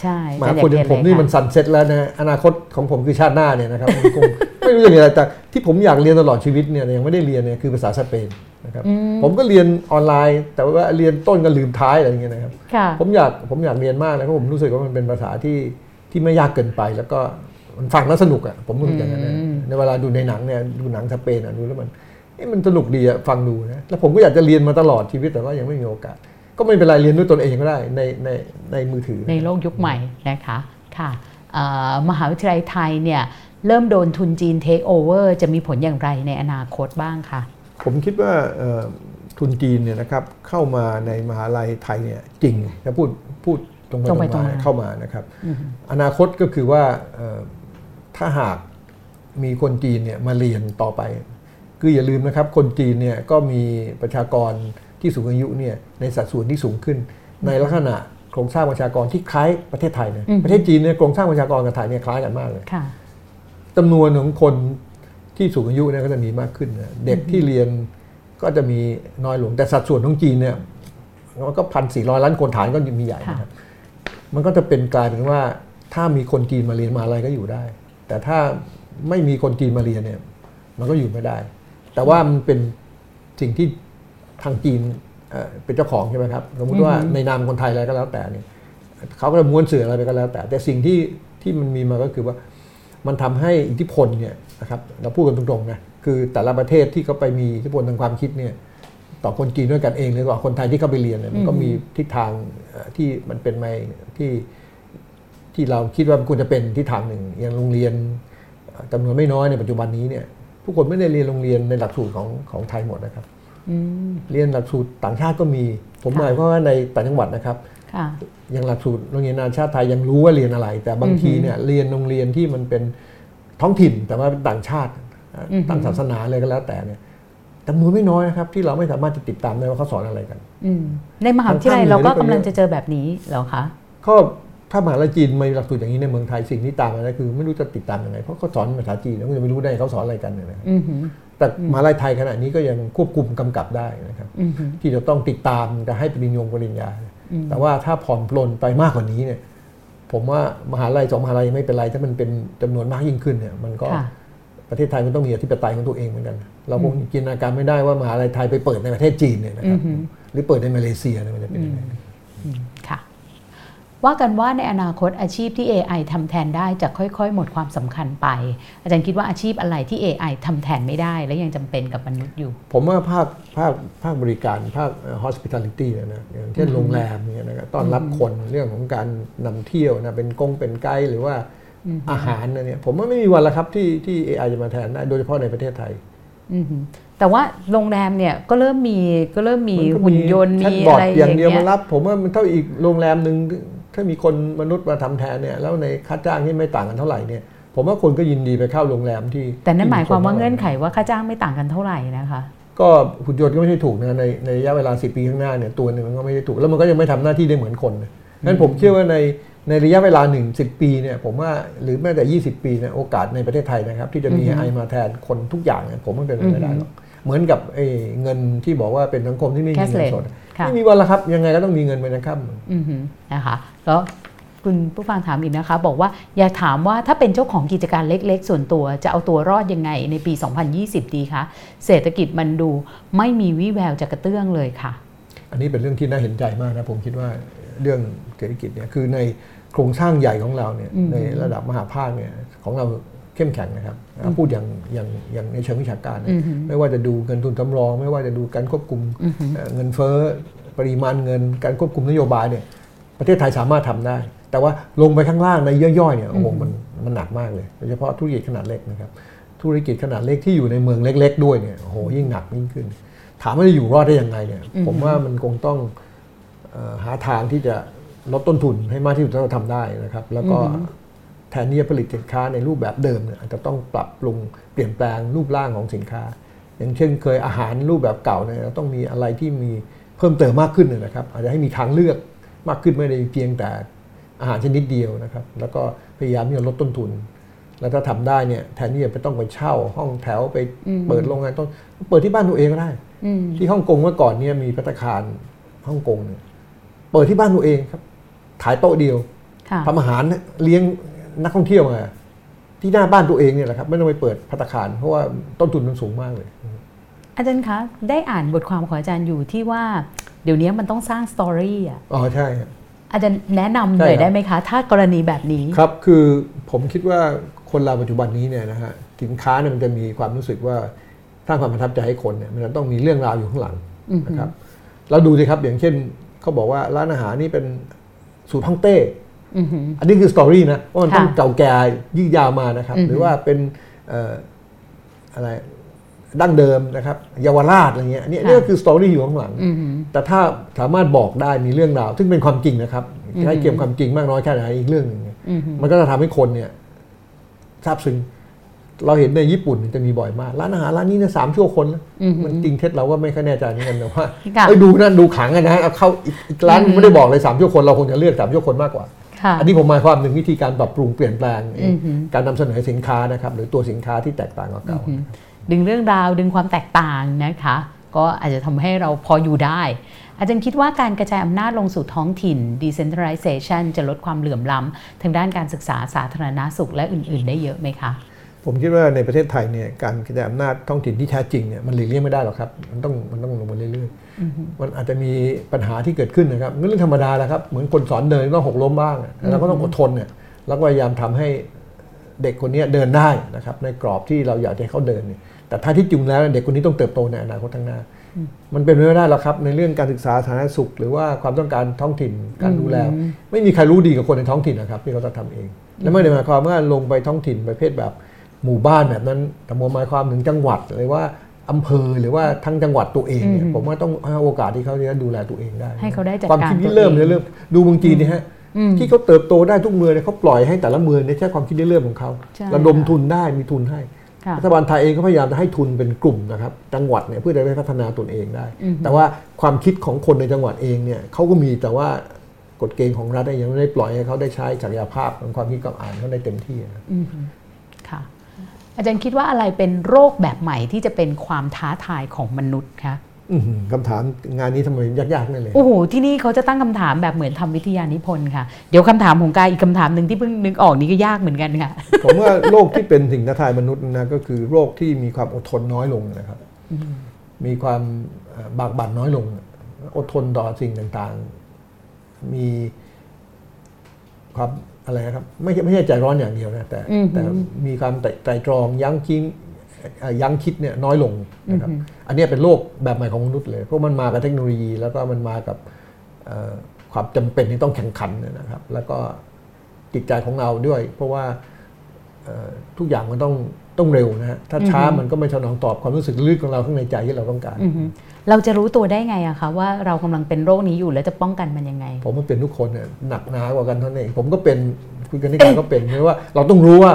หมายคนอย่างผมนี่มันสันเซ็ตแล้วนะอนาคตของผมคือชาติหน้าเนี่ยนะครับไม่รู้จะเรียนอะไรแต่ที่ผมอยากเรียนตลอดชีวิตเนี่ยยังไม่ได้เรียนเนี่ยคือภาษาสเปนนะครับผมก็เรียนออนไลน์แต่ว่าเรียนต้นก็ลืมท้ายอะไรอย่างเงี้ยนะครับผมอยากผมอยากเรียนมากเลยเพราะผมรู้สึกว่ามันเป็นภาษาที่ที่ไม่ยากเกินไปแล้วก็มันฟังแล้วสนุกอ่ะผมรู้สึกอย่างนั้นในเวลาดูในหนังเนี่ยดูหนังสเปนอ่ะดูแล้วมันมันสนุกดีอ่ะฟังดูนะแล้วผมก็อยากจะเรียนมาตลอดชีวิตแต่ว่ายังไม่มีโอกาสก็ไม่เป็นไรเรียนด้วยตนเองก็ได้ในในในมือถือในโลกยุคใหม่นะคะค่ะมหาวิทยาลัยไทยเนี่ยเริ่มโดนทุนจีนเทคโอเวอร์จะมีผลอย่างไรในอนาคตบ้างคะผมคิดว่าทุนจีนเนี่ยนะครับเข้ามาในมหาวิทยาลัยไทยเนี่ยจริงนะพูดพูดตรงไปตรงมาเข้ามานะครับอนาคตก็คือว่าถ้าหากมีคนจีนเนี่ยมาเรียนต่อไปคืออย่าลืมนะครับคนจีนเนี่ยก็มีประชากรที่สูงอายุเนี่ยในสัดส่วนที่สูงขึ้นในลักษณะโครงสร้างประชากรที่คล้ายประเทศไทยนะประเทศจีนเนี่ยโครงสร้างประชากรกับไทยเนี่ยคล้ายกันมากเลยจำนวนของคนที่สูงอายุเนี่ยก็จะมีมากขึ้นนะเด็กที่เรียนก็จะมีน้อยลงแต่สัดส่วนของจีนเนี่ยมันก็พันสี่ร้อยล้านคนฐานก็มีใหญ่นะครับมันก็จะเป็นกลายเป็นว่าถ้ามีคนจีนมาเรียนมาอะไรก็อยู่ได้แต่ถ้าไม่มีคนจีนมาเรียนเนี่ยมันก็อยู่ไม่ได้แต่ว่ามันเป็นสิ่งที่ทางจีนเป็นเจ้าของใช่ไหมครับสมมติว่าในนามคนไทยอะไรก็แล้วแต่เนี่ยเขาก็จะม้วนเสืออะไรไปก็แล้วแต่แต่สิ่งที่ที่มันมีมาก็คือว่ามันทำให้อิทธิพลเนี่ยนะครับเราพูดกันตรงๆนะคือแต่ละประเทศที่เขาไปมีอิทธิพลทางความคิดเนี่ยต่อคนจีนด้วยกันเองหรือว่าคนไทยที่เข้าไปเรียนเนี่ยมันก็มีทิศทางที่มันเป็นไปที่ที่เราคิดว่ามันควรจะเป็นทิศทางหนึ่งอย่างโรงเรียนจำนวนไม่น้อยในปัจจุบันนี้เนี่ยผู้คนไม่ได้เรียนโรงเรียนในหลักสูตรของของไทยหมดนะครับเรียนหลักสูตรต่างชาติก็มีผมหมายความว่าในต่างจังหวัดนะครับอย่างหลักสูตรโรงเรียนนานาชาติไทยยังรู้ว่าเรียนอะไรแต่บางทีเนี่ยเรียนโรงเรียนที่มันเป็น ท้องถิ่นแต่ว่าต่างชาติต่างศาสนาเลยก็แล้วแต่เนี่ยจำนวนไม่น้อยนะครับที่เราไม่สามารถจะติดตามได้ว่าเขาสอนอะไรกันในมหาวิทยาลัยเราก็กำลังจะเจอแบบนี้เหรอคะก็ถ้ามหาวิทยาลัยจีนมีหลักสูตรอย่างนี้ในเมืองไทยสิ่งที่ตามมาคือไม่รู้จะติดตามยังไงเพราะเขาสอนภาษาจีนแล้วก็จะไม่รู้ได้เขาสอนอะไรกันเนี่ยนะแต่มหาวิทยาลัยไทยขณะนี้ก็ยังควบคุมกำกับได้นะครับที่จะต้องติดตามจะให้ปริญญาปริญญาแต่ว่าถ้าผ่อนปลนไปมากกว่านี้เนี่ยผมว่ามหาวิทยาลัยสองมหาวิทยาลัยไม่เป็นไรถ้ามันเป็นจำนวนมากยิ่งขึ้นเนี่ยมันก็ประเทศไทยมันต้องมีอธิปไตยของตัวเองเหมือนกันเราคงจินตนาการไม่ได้ว่ามหาวิทยาลัยไทยไปเปิดในประเทศจีนเนี่ยนะครับหรือเปิดในมาเลเซียเนี่ยมันจะเป็นยังไงค่ะว่ากันว่าในอนาคตอาชีพที่ เอ ไอ ทำแทนได้จะค่อยๆหมดความสำคัญไปอาจารย์คิดว่าอาชีพอะไรที่ เอ ไอ ทำแทนไม่ได้และยังจำเป็นกับมนุษย์อยู่ผมว่าภาคภาคภาคบริการภาค hospitality เนี่ยนะอย่างเช่นโรงแรมเนี่ยนะครับต้อนรับคนเรื่องของการนำเที่ยวนะเป็นกงเป็นไกด์หรือว่าอาหารเนี่ยผมว่าไม่มีวันละครับที่ที่ เอ ไอ จะมาแทนได้โดยเฉพาะในประเทศไทยแต่ว่าโรงแรมเนี่ยก็เริ่มมีก็เริ่มมีหุ่นยนต์มีอะไรอย่างเงี้ยมารับผมว่ามันเท่าอีกโรงแรมนึงถ้ามีคนมนุษย์มาทำแทนเนี่ยแล้วในค่าจ้างที่ไม่ต่างกันเท่าไหร่เนี่ยผมว่าคนก็ยินดีไปเข้าโรงแรมที่แต่นั่นหมายความว่าเงื่อนไขว่าค่าจ้างไม่ต่างกันเท่าไหร่นะคะก็หุ่นยนต์ก็ไม่ใช่ถูกนะในในระยะเวลาสิบปีข้างหน้าเนี่ยตัวนึงมันก็ไม่ได้ถูกแล้วมันก็ยังไม่ทำหน้าที่ได้เหมือนคนงั้นผมเชื่อว่าในในระยะเวลาหนึ่ง สิบปีเนี่ยผมว่าหรือแม้แต่ยี่สิบปีเนี่ยโอกาสในประเทศไทยนะครับที่จะมี เอ ไอ มาแทนคนทุกอย่างเนี่ยผมว่าเป็นไม่ได้หรอกเหมือนกับไอ้เงินที่บอกว่าเป็นสังคมที่ไม่มีเงินสดไม่มีวันละครับยังไงก็ต้องมีเงินไปนะครับอือหือนะคะแล้วคุณผู้ฟังถามอีกนะคะบอกว่าอย่าถามว่าถ้าเป็นเจ้าของกิจการเล็กๆส่วนตัวจะเอาตัวรอดยังไงในปีสองพันยี่สิบดีคะเศรษฐกิจมันดูไม่มีวี่แววจะกระเตื้องเลยค่ะอันนี้เป็นเรื่องที่น่าเห็นใจมากนะผมคิดว่าเรื่องเศรษฐกิจเนี่ยคือในโครงสร้างใหญ่ของเราเนี่ยในระดับมหาภาคเนี่ยของเราเข้มแข็งนะครับพูดอย่างอย่างอย่างในเชิงวิชาการไม่ว่าจะดูเงินทุนสำรองไม่ว่าจะดูการควบคุมเงินเฟ้อปริมาณเงินการควบคุมนโยบายเนี่ยประเทศไทยสามารถทำได้แต่ว่าลงไปข้างล่างในย่อยๆเนี่ยโอ้โหมันมันหนักมากเลยโดยเฉพาะธุรกิจขนาดเล็กนะครับธุรกิจขนาดเล็กที่อยู่ในเมืองเล็กๆด้วยเนี่ยโอ้โหยิ่งหนักยิ่งขึ้นถามว่าจะอยู่รอดได้ยังไงเนี่ยผมว่ามันคงต้องหาทางที่จะลดต้นทุนให้มากที่สุดที่เราทำได้นะครับแล้วก็แทนที่จะผลิตสินค้าในรูปแบบเดิมเนี่ยอาจจะต้องปรับปรุงเปลี่ยนแปลงรูปร่างของสินค้าอย่างเช่นเคยอาหารรูปแบบเก่าเนี่ยต้องมีอะไรที่มีเพิ่มเติมมากขึ้นนะครับอาจจะให้มีทางเลือกมากขึ้นไม่ได้เพียงแต่อาหารชนิดเดียวนะครับแล้วก็พยายามที่จะลดต้นทุนแล้วถ้าทำได้เนี่ยแทนที่จะไปต้องไปเช่าห้องแถวไปเปิดโรงงานต้องเปิดที่บ้านตัวเองก็ได้ที่ฮ่องกงเมื่อก่อนเนี่ยมีภัตตาคารฮ่องกงเนี่ยเปิดที่บ้านตัวเองครับขายโต๊ะเดียวทำอาหารเลี้ยงนักท่องเที่ยวมาที่หน้าบ้านตัวเองเนี่ยแหละครับไม่ต้องไปเปิดภัตตาคารเพราะว่าต้นทุนมันสูงมากเลยอาจารย์คะได้อ่านบทความของอาจารย์อยู่ที่ว่าเดี๋ยวนี้มันต้องสร้างสตอรี่อ่ะอ๋อใช่อาจารย์แนะนำหน่อยได้ไหมคะถ้ากรณีแบบนี้ครับคือผมคิดว่าคนเราปัจจุบันนี้เนี่ยนะฮะสินค้าเนี่ยมันจะมีความรู้สึกว่าสร้างความประทับใจให้คนเนี่ยมันจะต้องมีเรื่องราวอยู่ข้างหลังนะครับเราดูสิครับอย่างเช่นเขาบอกว่าร้านอาหารนี่เป็นสูตรฮ่องเต้อันนี้คือสตอรี่นะว่ามันต้องเก่าแก่ยืดยาวมานะครับหรือว่าเป็นอะไรดั้งเดิมนะครับเยาวราชอะไรเงี้ยนี่นี่ก็คือสตอรี่อยู่ข้างหลังแต่ถ้าสามารถบอกได้มีเรื่องราวซึ่งเป็นความจริงนะครับใช้เกี่ยวกับความจริงมากน้อยแค่ไหนอีกเรื่องนึงมันก็จะทำให้คนเนี่ยซาบซึ้งเราเห็นในญี่ปุ่นจะมีบ่อยมากร้านอาหารร้านนี้เนี่ยสามชั่วคนแล้วมันจริงเท็จเราก็ไม่ค่อยแน่ใจเหมือนกันนะว่าไอ้ดูนั่นดูขังกันนะเอาเข้าอีกร้านไม่ได้บอกเลยสามชั่วคนเราคงจะเลือกสามชั่วคนมากกว่าอันนี้ผมหมายความถึงวิธีการปรับปรุงเปลี่ยนแปลงการนำเสนอสินค้านะครับหรือตัวสินค้าที่แตกต่างกับเก่าดึงเรื่องราวดึงความแตกต่างนะคะก็อาจจะทำให้เราพออยู่ได้อาจารย์คิดว่าการกระจายอำนาจลงสู่ท้องถิ่น decentralization จะลดความเหลื่อมล้ำทางด้านการศึกษาสาธารณสุขและอื่นๆได้เยอะไหมคะผมคิดว่าในประเทศไทยเนี่ยการกระจายอำนาจท้องถิ่นที่แท้จริงเนี่ยมันหลีกเลี่ยงไม่ได้หรอกครับมันต้องมันต้องลงมาเรื่อยๆมันอาจจะมีปัญหาที่เกิดขึ้นนะครับเรื่องธรรมดาแหละครับเหมือนคนสอนเดินต้องหกล้มบ้างเราก็ต้องอดทนเนี่ยแล้วก็พยายามทำให้เด็กคนนี้เดินได้นะครับในกรอบที่เราอยากให้เขาเดินเนี่ยแต่ถ้าที่จริงแล้วเด็กคนนี้ต้องเติบโตในอนาคตข้างหน้ามันเป็นไม่ได้หรอกครับในเรื่องการศึกษาสาธารณสุขหรือว่าความต้องการท้องถิ่นการดูแลไม่มีใครรู้ดีกว่าคนในท้องถิ่นนะครับที่เขาจะทำเองและไม่ได้หมายความว่าลงไปท้องถิ่นประเภทแบบหมู่บ้านแบบนั้นแต่หมายความถึงจังหวัดหรือว่าอำเภอหรือว่าทั้งจังหวัดตัวเองเนี่ยผมว่าต้องให้โอกาสที่เขาจะดูแลตัวเองได้ให้เขาได้จัดการความคิดที่เริ่มเนี่ยเริ่มดูบางทีเนี่ยฮะ ที่เขาเติบโตได้ทุกเมืองเนี่ยเขาปล่อยให้แต่ละเมืองเนี่ยใช้ความคิดเรื่องของเขาระดมทุนได้มีทุนให้รัฐบาลไทยเองก็พยายามจะให้ทุนเป็นกลุ่มนะครับจังหวัดเนี่ยเพื่อจะได้พัฒนาตนเองได้แต่ว่าความคิดของคนในจังหวัดเองเนี่ยเขาก็มีแต่ว่ากฎเกณฑ์ของรัฐยังไม่ได้ปล่อยให้เขาได้ใช้ศักยภาพของความคิดความอ่านเขาได้เต็มที่ค่ะอาจารย์คิดว่าอะไรเป็นโรคแบบใหม่ที่จะเป็นความท้าทายของมนุษย์คะคำถามงานนี้ทำไมยากๆนั่นเลยโอ้โหที่นี่เขาจะตั้งคำถามแบบเหมือนทำวิทยานิพนธ์ค่ะเดี๋ยวคำถามของกายอีกคำถามหนึ่งที่เพิ่งนึกออกนี้ก็ยากเหมือนกันค่ะผมว่าโรคที่เป็นสิ่งท้าทายมนุษย์นะก็คือโรคที่มีความอดทนน้อยลงนะครับมีความบากบั่นน้อยลงอดทนต่อสิ่งต่างๆมีความอะไรครับไม่ใช่ไม่ใช่ใจร้อนอย่างเดียวนะแต่แต่มีความไตร่ตรองยั้งคิดยั้งคิดเนี่ยน้อยลงนะครับอันนี้เป็นโลกแบบใหม่ของมนุษย์เลยเพราะมันมากับเทคโนโลยีแล้วก็มันมากับความจำเป็นที่ต้องแข่งขันนะครับแล้วก็จิตใจของเราด้วยเพราะว่าทุกอย่างมันต้องต้องเร็วนะฮะถ้าช้ามันก็ไม่สนองตอบความรู้สึกลึกของเราข้างในใจที่เราต้องการเราจะรู้ตัวได้ไงอะคะว่าเรากำลังเป็นโรคนี้อยู่แล้วจะป้องกันมันยังไงผมมันเป็นทุกคนเนี่ยหนักหนากว่ากันเท่านั้นเองผมก็เป็นคุณกันนิการก็เป็นเพราะว่าเราต้องรู้ว่า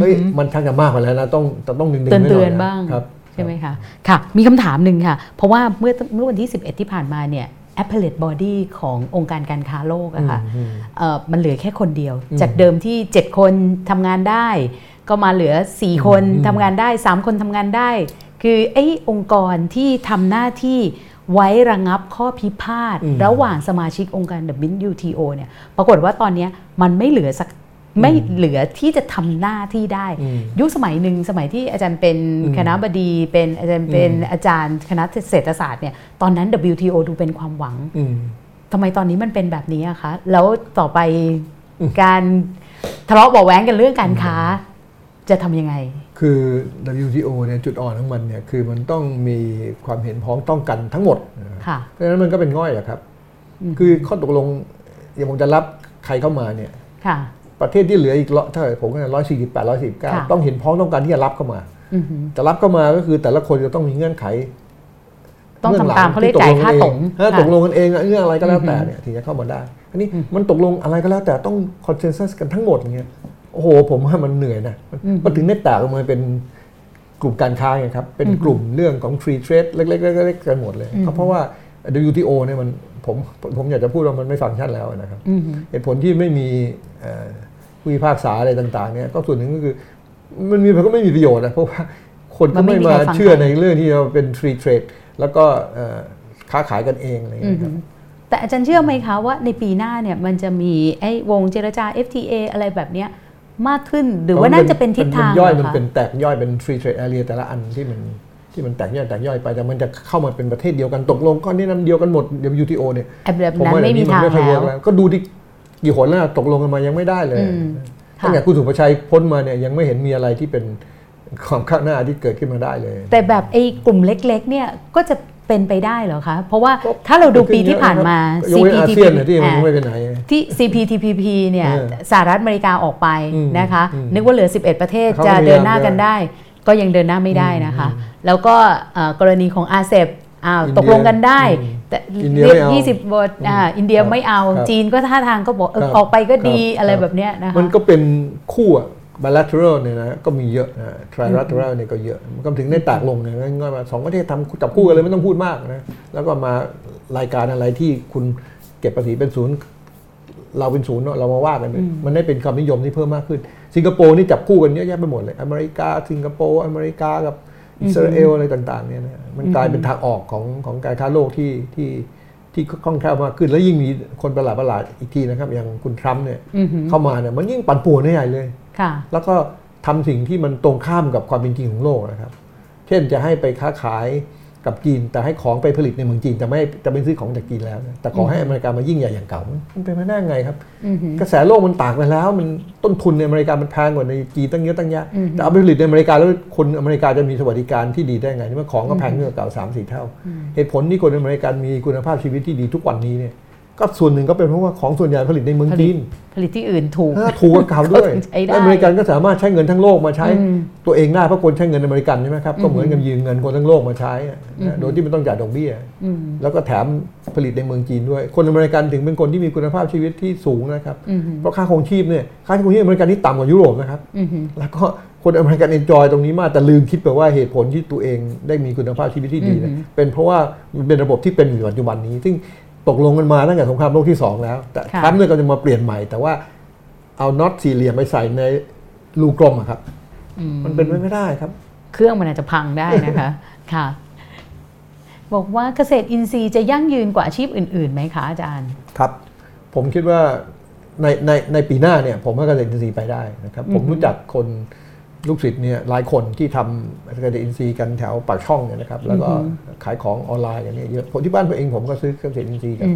เฮ้ยมันชักจะมากไปแล้วนะต้องต้องดึงดึงเตือนบ้างใช่ไหมคะค่ะมีคำถามหนึ่งค่ะเพราะว่าเมื่อเมื่อวันที่สิบเอ็ดที่ผ่านมาเนี่ยAppellate Body ขององค์การการค้าโลกอะค่ะมันเหลือแค่คนเดียวจากเดิมที่เจ็ดคนทำงานได้ก็มาเหลือสี่คนทำงานได้สามคนทำงานได้คือไอ้องค์กรที่ทำหน้าที่ไว้ระงับข้อพิพาทระหว่างสมาชิกองค์การ ดับเบิลยู ที โอ เนี่ยปรากฏว่าตอนนี้มันไม่เหลือสักไม่เหลือที่จะทำหน้าที่ได้ยุคสมัยหนึ่งสมัยที่อาจารย์เป็นคณบดีเป็นอาจารย์เป็นอาจารย์คณะเศรษฐศาสตร์เนี่ยตอนนั้น ดับเบิลยู ที โอ ดูเป็นความหวังทำไมตอนนี้มันเป็นแบบนี้อะคะแล้วต่อไปการทะเลาะเบาะแว้งกันเรื่องการค้าจะทำยังไงคือ ดับเบิลยู ที โอ เนี่ยจุดอ่อนของมันเนี่ยคือมันต้องมีความเห็นพ้องต้องกันทั้งหมดเพราะฉะนั้นมันก็เป็นง่อยแหละครับคือข้อตกลงอย่างผมจะรับใครเข้ามาเนี่ยประเทศที่เหลืออีกเท่าไหร่ผมก็ร้อยสี่สิบแปดร้อยสี่สิบเก้าต้องเห็นพ้องต้องการที่จะรับเข้ามาจะรับเข้ามาก็คือแต่ละคนจะต้องมีเงื่อนไขต้องทำตามเขาเรียกจ่ายค่าตรงตกลงกันเองเรื่องอะไรก็แล้วแต่เนี่ยถึงจะเข้ามาได้อันนี้มันตกลงอะไรก็แล้วแต่ต้องคอนเซนแซสกันทั้งหมดเนี่ยโอ้โหผมว่ามันเหนื่อยนะมันถึงได้แตกออกมาเป็นกลุ่มการค้าไงครับเป็นกลุ่มเรื่องของฟรีเทรดเล็กๆกันหมดเลยเพราะว่า ดับเบิลยู ที โอ เนี่ยมันผมผมอยากจะพูดว่ามันไม่ฟังก์ชันแล้วนะครับเหตุผลที่ไม่มีผู้พิพากษาอะไรต่างๆเนี่ยก็ส่วนหนึ่งก็คือมันมีมันก็ไม่มีประโยชน์นะเพราะว่าคนก็ไม่มาเชื่อในเรื่องที่เราเป็นฟรีเทรดแล้วก็ค้าขายกันเองอะไรอย่างเงี้ยครับแต่อาจารย์เชื่อไหมคะว่าในปีหน้าเนี่ยมันจะมีไอ้วงเจรจา เอฟ ที เอ อะไรแบบเนี้ยมากขึ้นหรือว่าน่าจะเป็นทิศทางย่อยมันเป็นแตกย่อยเป็นฟรีเทรดแอเรียแต่ละอันที่มันที่มันแตกย่อยแตกย่อยไปแต่มันจะเข้ามาเป็นประเทศเดียวกันตกลงก้อนนี้น้ำเดียวกันหมด ดับเบิลยู ที โอ เนี่ยผมว่าไม่มีทางแล้วก็ดูดิกี่หนแล้วตกลงกันมายังไม่ได้เลยตั้งแต่คุณสุภชัยพ้นมาเนี่ยยังไม่เห็นมีอะไรที่เป็นความข้างหน้าที่เกิดขึ้นมาได้เลยแต่แบบไอ้กลุ่มเล็กๆเนี่ยก็จะเป็นไปได้เหรอคะเพราะว่าถ้าเราดูปีที่ผ่านมา ซี พี ที พี พี เนี่ยสหรัฐอเมริกาออกไปนะคะนึกว่าเหลือสิบเอ็ดประเทศจะเดินหน้ากันได้ก็ยังเดินหน้าไม่ได้นะคะแล้วก็กรณีของอาเซบอ้าวตกลงกันได้แต่เรียกยี่สิบบทอินเดียไม่เอาจีนก็ท่าทางก็บอกออกไปก็ดีอะไรแบบเนี้ยนะคะมันก็เป็นคู่bilateral เนี่ยนะก็มีเยอะนะ trilateral เนี่ยก็เยอะมันก็ถึงได้ตากลงเนี่ยง่ายๆมาสองประเทศทำจับคู่กันเลยไม่ต้องพูดมากนะแล้วก็มารายการอะไรที่คุณเก็บภาษีเป็นศูนย์เราเป็นศูนย์เนาะเรามาว่ากันมันได้เป็นความนิยมที่เพิ่มมากขึ้นสิงคโปร์นี่จับคู่กันเยอะแยะไปหมดเลยอเมริกาสิงคโปร์อเมริกากับอิสราเอลอะไรต่างๆเนี่ยนะมันกลายเป็นทางออกของของการค้าโลกที่ที่ที่คล่องแคล่วมากขึ้นแล้วยิ่งมีคนประหลาดประหลาดอีกทีนะครับอย่างคุณทรัมป์เนี่ยเข้ามาเนี่ยมันยิ่งปั่นป่วนใหญ่เลยแล้วก็ทำสิ่งที่มันตรงข้ามกับความเป็นจริงของโลกนะครับเช่นจะให้ไปค้าขายกับจีนแต่ให้ของไปผลิตในเมืองจีนแต่ไม่จะเป็นซื้อของจากจีนแล้วแต่ขอให้อเมริกามายิ่งใหญ่อย่างเก่ามันเป็นไปได้ไงครับกระแสโลกมันต่างไปแล้วมันต้นทุนในอเมริกามันแพงกว่าในจีนตั้งเยอะตั้งแยะแต่เอาไปผลิตในอเมริกาแล้วคนอเมริกาจะมีสวัสดิการที่ดีได้ไงเมื่อของก็แพงกว่าเก่าสามสี่เท่าเหตุผลที่คนอเมริกันมีคุณภาพชีวิตที่ดีทุกวันนี้เนี่ย ก็ส่วนหนึ่งก็เป็นเพราะว่าของส่วนใหญ่ผลิตในเมืองจีนผลิตที่อื่นถูกถูกกว่าเก่าด้วยอเมริกันก็สามารถใช้เงินทั้งโลกมาใช้ตัวเองได้เพราะคนใช้เงินอเมริกันใช่ไหมครับก็เหมือนกับยืมเงินคนทั้งโลกมาใช้โดยที่ไม่ต้องจ่ายดอกเบี้ยแล้วก็แถมผลิตในเมืองจีนด้วยคนอเมริกันถึงเป็นคนที่มีคุณภาพชีวิตที่สูงนะครับเพราะค่าครองชีพเนี่ยค่าครองชีพอเมริกันนี่ต่ำกว่ายุโรปนะครับแล้วก็คนอเมริกันเอนจอยตรงนี้มากแต่ลืมคิดไปว่าเหตุผลที่ตัวเองได้มีคุณภาพชีวิตที่ดีเนี่ยเป็นเพราะว่ามันเป็นระบบที่เป็นอยู่ปัจจุบันนี้ซึ่งตกลงกันมาตั้งแต่สงครามโลกที่สองแล้วแต่ทรัมป์เนี่ยก็จะมาเปลี่ยนใหม่แต่ว่าเอาน็อตสี่เหลี่ยมไปใส่ในรูกลมครับมันเป็นไม่ได้ครับเครื่องมันอาจจะพังได้นะคะค่ะบอกว่าเกษตรอินทรีย์จะยั่งยืนกว่าอาชีพอื่นๆไหมคะอาจารย์ครับผมคิดว่าในในในปีหน้าเนี่ยผมว่าเกษตรอินทรีย์ไปได้นะครับผมรู้จักคนลูกศิษย์เนี่ยหลายคนที่ทำเกษตรอินทรีย์กันแถวปากช่องเนี่ยนะครับแล้วก็ขายของออนไลน์อย่างนี้เยอะคนที่บ้านตัวเองผมก็ซื้อเกษตรอินทรีย์กั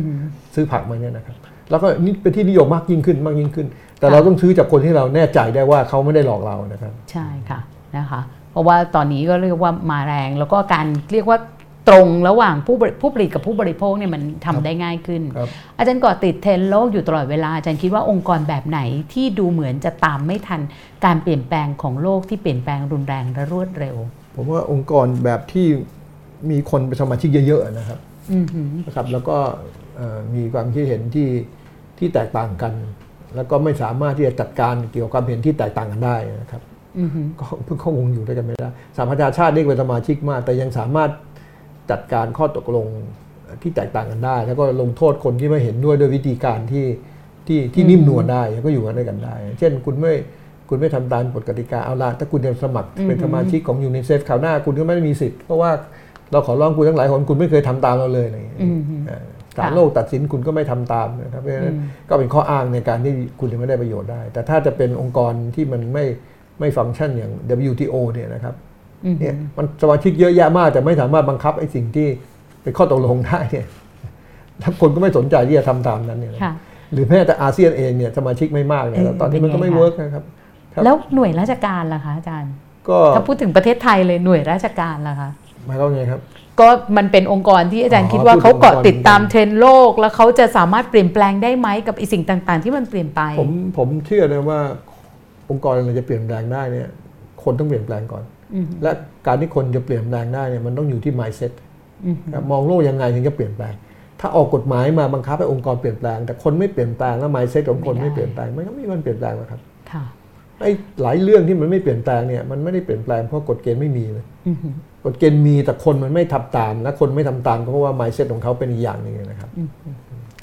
นซื้อผักมาเนี่ยนะครับแล้วก็นี่เป็นที่นิยมมากยิ่งขึ้นมากยิ่งขึ้นแต่เราต้องซื้อจากคนที่เราแน่ใจได้ว่าเขาไม่ได้หลอกเรานะครับใช่ค่ะนะคะเพราะว่าตอนนี้ก็เรียกว่ามาแรงแล้วก็การเรียกว่าตรงระหว่างผู้ผู้ผลิตกับผู้บริโภคเนี่ยมันทำได้ง่ายขึ้นอาจารย์ก่อติดเทรนด์โลกอยู่ตลอดเวลาอาจารย์คิดว่าองค์กรแบบไหนที่ดูเหมือนจะตามไม่ทันการเปลี่ยนแปลงของโลกที่เปลี่ยนแปลงรุนแรงและรวดเร็วผมว่าองค์กรแบบที่มีคนเป็นสมาชิกเยอะๆนะครับนะครับแล้วก็มีความคิดเห็นที่ที่แตกต่างกันแล้วก็ไม่สามารถที่จะจัดการเกี่ยวกับความเห็นที่แตกต่างกันได้นะครับก็เพิ่งเข้าวงอยู่ด้วยกันไม่ได้สหประชาชาติเรียกเป็นสมาชิกมากแต่ยังสามารถจัดการข้อตกลงที่แตกต่างกันได้แล้วก็ลงโทษคนที่ไม่เห็นด้วยด้วยวิธีการที่ที่ที่นิ่มนวลได้ก็อยู่กันด้วยกันได้เช่นคุณไม่คุณไม่ทำตามกฎกติกาเอาล่ะถ้าคุณจะสมัครเป็นสมาชิกของยูเนสเซฟคราวหน้าคุณก็ไม่ได้มีสิทธิ์เพราะว่าเราขอร้องคุณทั้งหลายคนคุณไม่เคยทำตามเราเลยศาลโลกตัดสินคุณก็ไม่ทำตามนะครับเพราะฉะนั้นก็เป็นข้ออ้างในการที่คุณจะไม่ได้ประโยชน์ได้แต่ถ้าจะเป็นองค์กรที่มันไม่ไม่ฟังก์ชันอย่าง ดับเบิลยู ที โอ เนี่ยนะครับเนี่ยมันสมาชิกเยอะแยะมากแต่ไม่สามารถบังคับไอ้สิ่งที่เป็นข้อตกลงได้เนี่ยถ้าคนก็ไม่สนใจที่จะทำตามนั้นเนี่ยหรือแม้แต่อาเซียนเองเนี่ยสมาชิกไม่มากเนี่ยตอนนี้มันก็ไม่เวิร์กนะครับแล้วหน่วยราชการล่ะคะอาจารย์ก็ถ้าพูดถึงประเทศไทยเลยหน่วยราชการล่ะคะหมายความไงครับก็มันเป็นองค์กรที่อาจารย์คิดว่าเขาเกาะติดตามเทรนด์โลกแล้วเขาจะสามารถเปลี่ยนแปลงได้ไหมกับไอ้สิ่งต่างๆที่มันเปลี่ยนไปผมผมเชื่อนะว่าองค์กรอะไรจะเปลี่ยนแปลงได้เนี่ยคนต้องเปลี่ยนแปลงก่อนและการที่คนจะเปลี่ยนแปลงได้เนี่ยมันต้องอยู่ที่ mindset มองโลกยังไงถึงจะเปลี่ยนแปลงถ้าออกกฎหมายมาบังคับให้องค์กรเปลี่ยนแปลงแต่คนไม่เปลี่ยนแปลงแล้ว mindset ของคนไม่เปลี่ยนแปลงมันก็ไม่มันเปลี่ยนแปลงหรอกครับค่ะไอ้หลายเรื่องที่มันไม่เปลี่ยนแปลงเนี่ยมันไม่ได้เปลี่ยนแปลงเพราะกฎเกณฑ์ไม่มีเลยกฎเกณฑ์มีแต่คนมันไม่ทำตามและคนไม่ทำตามก็เพราะว่า mindset ของเขาเป็นอีกอย่างนึงนะครั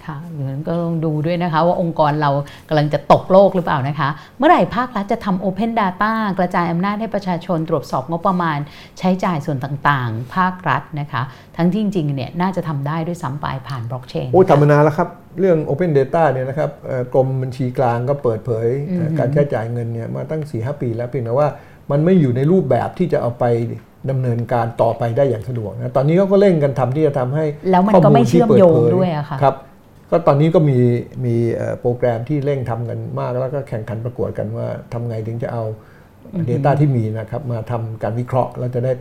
บค่ะงั้นก็ต้องดูด้วยนะคะว่าองค์กรเรากำลังจะตกโลกหรือเปล่านะคะเมื่อไหร่ภาครัฐจะทำ Open Data กระจายอำนาจให้ประชาชนตรวจสอบงบประมาณใช้จ่ายส่วนต่างๆภาครัฐนะคะทั้งที่จริงๆเนี่ยน่าจะทำได้ด้วยซ้ำไปผ่านบล็อกเชนโอ้ทำมานานแล้วครับเรื่อง Open Data เนี่ยนะครับกรมบัญชีกลางก็เปิดเผยการใช้จ่ายเงินเนี่ยมาตั้ง สี่ถึงห้า ปีแล้วเพียงแต่ว่ามันไม่อยู่ในรูปแบบที่จะเอาไปดำเนินการต่อไปได้อย่างสะดวกนะตอนนี้เขาก็เร่งกันทำที่จะทำให้ข้อมูลที่เปิดเผยด้วยอะค่ะครับก็ตอนนี้ก็มีมีโปรแกรมที่เร่งทำกันมากแล้วก็แข่งขันประกวดกันว่าทำไงถึงจะเอา Data ที่มีนะครับมาทำการวิเคราะห์แล้วจะได้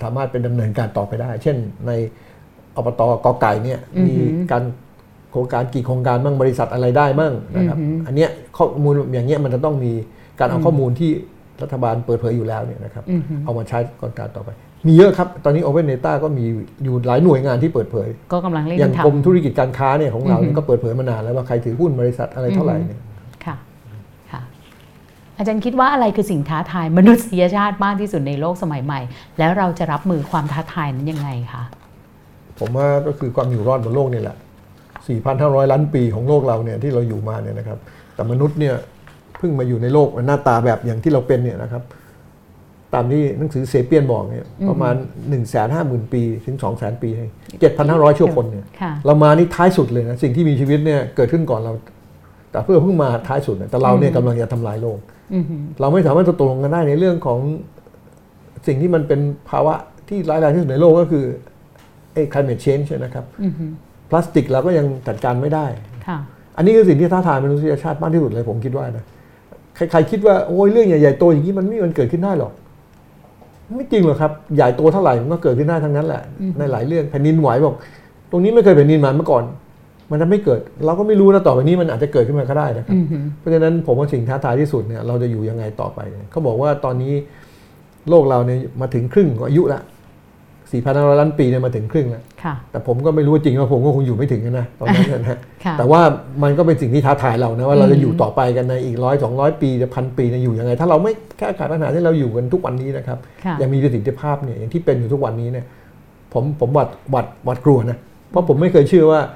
สามารถเป็นดำเนินการต่อไปได้เช่นในอบต.ก.ไก่เนี่ยมีการโครงการกี่โครงการบ้างบริษัทอะไรได้บ้างนะครับอันเนี้ยข้อมูลอย่างเงี้ยมันจะต้องมีการเอาข้อมูลที่รัฐบาลเปิดเผยอยู่แล้วเนี่ยนะครับเอามาใช้ก่อนการต่อไปมีเยอะครับตอนนี้ Open Data ก็มีอยู่หลายหน่วยงานที่เปิดเผยก็กำลังเร่งทำอย่างกรมธุรกิจการค้าเนี่ยของเราเนี่ยก็เปิดเผยมานานแล้วว่าใครถือหุ้นบริษัทอะไรเท่าไหร่เนี่ยค่ะค่ะอาจารย์คิดว่าอะไรคือสิ่งท้าทายมนุษยชาติมากที่สุดในโลกสมัยใหม่แล้วเราจะรับมือความท้าทายนั้นยังไงคะผมว่าก็คือความอยู่รอดบนโลกนี่แหละ สี่พันห้าร้อย ล้านปีของโลกเราเนี่ยที่เราอยู่มาเนี่ยนะครับแต่มนุษย์เนี่ยเพิ่งมาอยู่ในโลกหน้าตาแบบอย่างที่เราเป็นเนี่ยนะครับตามที่หนังสือเซเปียนบอกเนี่ยประมาณ หนึ่งแสนห้าหมื่น ปีถึง สองแสน ปี เจ็ดพันห้าร้อย ชั่วคนเนี่ยเรามานี่ท้ายสุดเลยนะสิ่งที่มีชีวิตเนี่ยเกิดขึ้นก่อนเราแต่เพื่อเพิ่งมาท้ายสุดแต่เราเนี่ยกำลังจะทำลายโลกเราไม่สามารถตกลงกันได้ในเรื่องของสิ่งที่มันเป็นภาวะที่ร้ายแรงที่สุดในโลกก็คือไอ้ climate change นะครับพลาสติกเราก็ยังจัดการไม่ได้อันนี้คือสิ่งที่ท้าทายมนุษยชาติมากที่สุดเลยผมคิดว่านะใครๆคิดว่าโอ้ยเรื่องใหญ่ๆโตอย่างนี้มันไม่มันเกิดขึ้นได้หรอกไม่จริงหรอกครับใหญ่โตเท่าไหร่มันก็เกิดขึ้นได้ทั้งนั้นแหละในหลายเรื่องแผ่นดินไหวบอกตรงนี้ไม่เคยแผ่นดินมาเมื่อก่อน มันจะไม่เกิดเราก็ไม่รู้นะต่อไปนี้มันอาจจะเกิดขึ้นมาก็ได้นะครับเพราะฉะนั้นผมว่าสิ่งท้าทายที่สุดเนี่ยเราจะอยู่ยังไงต่อไปเขาบอกว่าตอนนี้โลกเราเนี่ยมาถึงครึ่งของอายุละ สี่พันห้าร้อย ล้านปีเนี่ยมาถึงครึ่งแล้วแต่ผมก็ไม่รู้จริงว่าผมก็คงอยู่ไม่ถึงนะตอนนั้นนะแต่ว่ามันก็เป็นสิ่งที่ท้าทายเรานะว่าเราจะอยู่ต่อไปกันในอีกร้อยสองร้อยปีจะพันปีจะอยู่ยังไงถ้าเราไม่แก้ไขปัญหาที่เราอยู่กันทุกวันนี้นะครับยังมีประสิทธิภาพเนี่ยอย่างที่เป็นอยู่ทุกวันนี้เนี่ยผมผมหวัดหวัดหวัดกลัวนะเพราะผมไม่เคยเชื่อว่า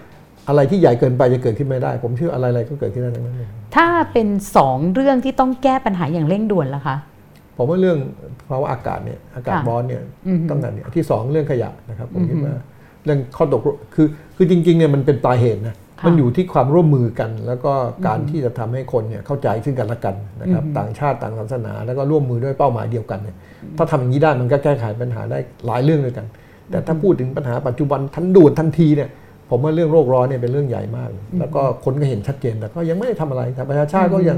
อะไรที่ใหญ่เกินไปจะเกิดขึ้นไม่ได้ผมเชื่ออะไรๆก็เกิดขึ้นได้ทั้งนั้นเลยถ้าเป็นสองเรื่องที่ต้องแก้ปัญหาอย่างเร่งด่วนล่ะคะผมว่าเรื่องภาวะอากาศเนี่ยอากาศร้อนเนี่ยตั้งแต่เนี่ยที่สองเรื่องขยะนะครับผมคิดว่าเรื่องข้อตกคือคือจริงๆเนี่ยมันเป็นปลายเหตุนะมันอยู่ที่ความร่วมมือกันแล้วก็การที่จะทำให้คนเนี่ยเข้าใจซึ่งกันและกันนะครับต่างชาติต่างศาสนาแล้วก็ร่วมมือด้วยเป้าหมายเดียวกันเนี่ยถ้าทำอย่างนี้ได้มันก็แก้ไขปัญหาได้หลายเรื่องด้วยกันแต่ถ้าพูดถึงปัญหาปัจจุบันทันด่วนทันทีเนี่ยผมว่าเรื่องโรคร้อนเนี่ยเป็นเรื่องใหญ่มากแล้วก็คนก็เห็นชัดเจนแต่ก็ยังไม่ได้ทำอะไรแต่ประชาชนก็ยัง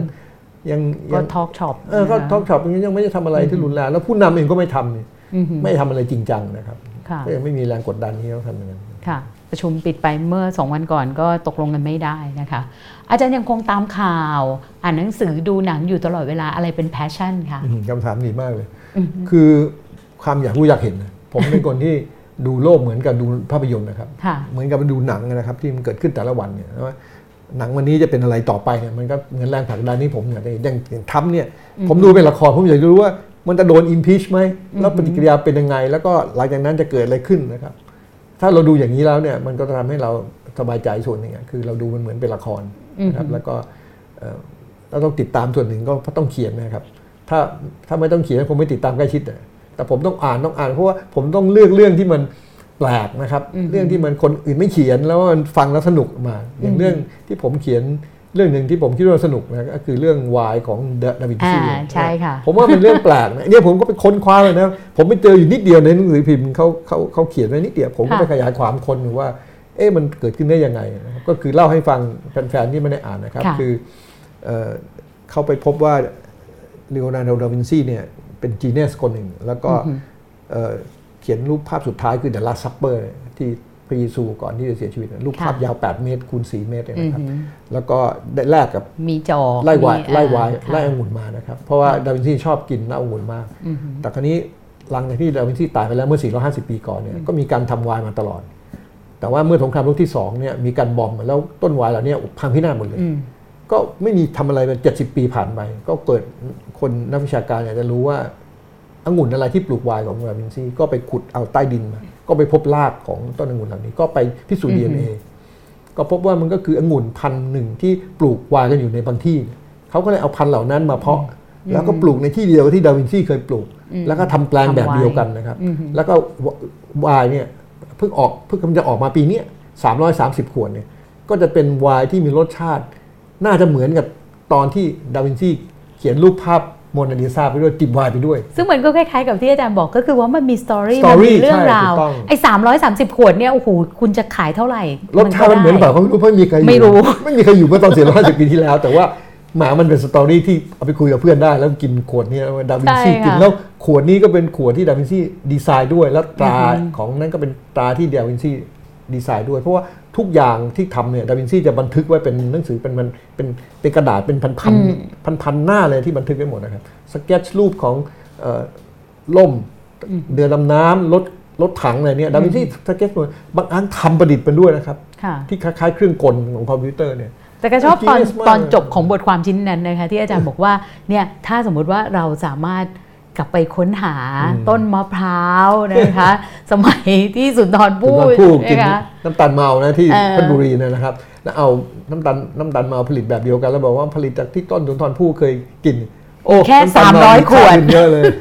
ยังก็ทอล์กช็อปเออก็ทอล์กช็อปยังยังไม่ได้ทำอะไรที่รุนแรงแล้วผู้นำเองก็ไม่ทำเนี่ยไม่ทำอะไรจริงจังนะครับก็ยังไม่มีแรงกดดันที่เขาทำอย่างนั้นค่ะประชุมปิดไปเมื่อสองวันก่อนก็ตกลงกันไม่ได้นะคะอาจารย์ยังคงตามข่าวอ่านหนังสือดูหนังอยู่ตลอดเวลาอะไรเป็นแพชชั่นค่ะคำถามดีมากเลยคือความอยากรู้อยากเห็นผมเป็นคนที่ดูโลกเหมือนกับดูภาพยนตร์นะครับเหมือนกับดูหนังนะครับที่มันเกิดขึ้นแต่ละวันเนี่ยว่าหนังวันนี้จะเป็นอะไรต่อไปเนี่ยมันก็เงินแรงผลักดันนี้ผมเนี่ยอย่างทำเนี่ยผมดูเป็นละครผมอยากรู้ว่ามันจะโดน impeach ไหมแล้วปฏิกิริยาเป็นยังไงแล้วก็หลังจากนั้นจะเกิดอะไรขึ้นนะครับถ้าเราดูอย่างนี้แล้วเนี่ยมันก็จะทำให้เราสบายใจส่วนหนึ่งคือเราดูมันเหมือนเป็นละครนะครับแล้วก็เราต้องติดตามส่วนหนึ่งก็ต้องเขียนนะครับถ้าถ้าไม่ต้องเขียนผมไม่ติดตามใกล้ชิดแต่ผมต้องอ่านต้องอ่านเพราะว่าผมต้องเลือกเรื่องที่มันแปลกนะครับเรื่องที่มันคนอื่นไม่เขียนแล้วมันฟังแล้วสนุกมาอย่างเรื่องที่ผมเขียนเรื่องหนึ่งที่ผมคิดว่าสนุกนะก็คือเรื่องวายของดาวินชีใช่ค่ะผมว่าเป็นเรื่องแปลกนะเนี่ยผมก็ไปค้นคว้าเลยนะผมไปเจออยู่นิดเดียวในหนังสือพิมพ์เขาเขาเขาเขียนไว้นิดเดียวผมก็ไปขยายความคนว่าเอ๊ะมันเกิดขึ้นได้ยังไงก็คือเล่าให้ฟังแฟนๆที่ไม่ได้อ่านนะครับคือเขาไปพบว่าลีโอนาร์โด ดาวินชีเนี่ยเป็นจีเนียสคนหนึ่งแล้วก็เขียนรูปภาพสุดท้ายคือ The Last Supper ที่พระเยซูก่อนที่จะเสียชีวิตรูปภาพยาวแปดเมตรคูณสี่เมตรนะครับแล้วก็ได้แลกกับมีจอไล่วายไล่วายไล่องุ่นมานะครับเพราะว่าดาวินชีชอบกินเหล้าองุ่นมากแต่คราวนี้หลังจากที่ดาวินชีตายไปแล้วเมื่อสี่ร้อยห้าสิบปีก่อนเนี่ยก็มีการทำวายมาตลอดแต่ว่าเมื่อสงครามโลกที่สองเนี่ยมีการบอมแล้วต้นวายเหล่านี้พังพินาศหมดเลยก็ไม่มีทำอะไรมาเจ็ดสิบปีผ่านไปก็เกิดคนนักวิชาการอยากจะรู้ว่าองุ่นอะไรที่ปลูกวายของดาวินชีก็ไปขุดเอาใต้ดินมาก็ไปพบรากของต้นองุ่นเหล่านี้ก็ไปพิสูจน์ ดี เอ็น เอ ก็พบว่ามันก็คือองุ่นพันหนึ่งที่ปลูกวายกันอยู่ในบางที่เขาก็เลยเอาพันธุ์เหล่านั้นมาเพาะแล้วก็ปลูกในที่เดียวที่ดาวินชีเคยปลูกแล้วก็ทำแปลงแบบเดียวกันนะครับแล้วก็วายเนี่ยเพิ่งออกเพิ่งจะออกมาปีนี้สามร้อยสามสิบขวดเนี่ยก็จะเป็นวายที่มีรสชาติน่าจะเหมือนกับตอนที่ดาวินชีเขียนรูปภาพโมนาลิซาไปด้วยจิบวายไปด้วยซึ่งมันก็คล้ายๆกับที่อาจารย์บอกก็คือว่ามันมีสตอรี่มันมีเรื่องราวไอ้สามร้อยสามสิบขวดเนี่ยโอ้โหคุณจะขายเท่าไหร่รสชาติมันเหมือนเปล่าเขาไม่รู้เพราะมีใครไม่รู้ไม่มีใครอยู่เมื่อตอนสี่ร้อยห้าสิบปีที่แล้วแต่ว่าหมามันเป็นสตอรี่ที่เอาไปคุยกับเพื่อนได้แล้วกินขวดนี้ดาวินชีกินแล้วขวดนี้ก็เป็นขวดที่ดาวินชีดีไซน์ด้วยแล้วตราของนั้นก็เป็นตราที่ดาวินชีดีไซน์ด้วยเพราะว่าทุกอย่างที่ทำเนี่ยดาวินชีจะบันทึกไว้เป็นหนังสือเป็นมันเป็นเป็นกระดาษเป็นพันพันพันพันหน้าเลยที่บันทึกไว้หมดนะครับสเก็ตช์รูปของล่มเดือดำน้ำรถรถถังอะไรเนี่ยดาวินชีสเก็ตช์หมดบางอันทำประดิษฐ์เป็นด้วยนะครับที่คล้ายๆเครื่องกลของคอมพิวเตอร์เนี่ยแต่ก็ชอบตอนตอนจบของบทความชิ้นนั้นนะคะที่อาจารย์บอกว่าเนี่ยถ้าสมมติว่าเราสามารถกลับไปค้นหาต้นมะพร้าวนะคะสมัยที่สุนทรภู่นะคะน้ำตาลเมานะที่เพชรบุรีนะครับแล้วเอาน้ำตาลน้ำตาลเมาผลิตแบบเดียวกันแล้วบอกว่าผลิตจากที่ต้นสุนทรภู่เคยกินโอ้แค่สามร้อยขวดเยอะเลย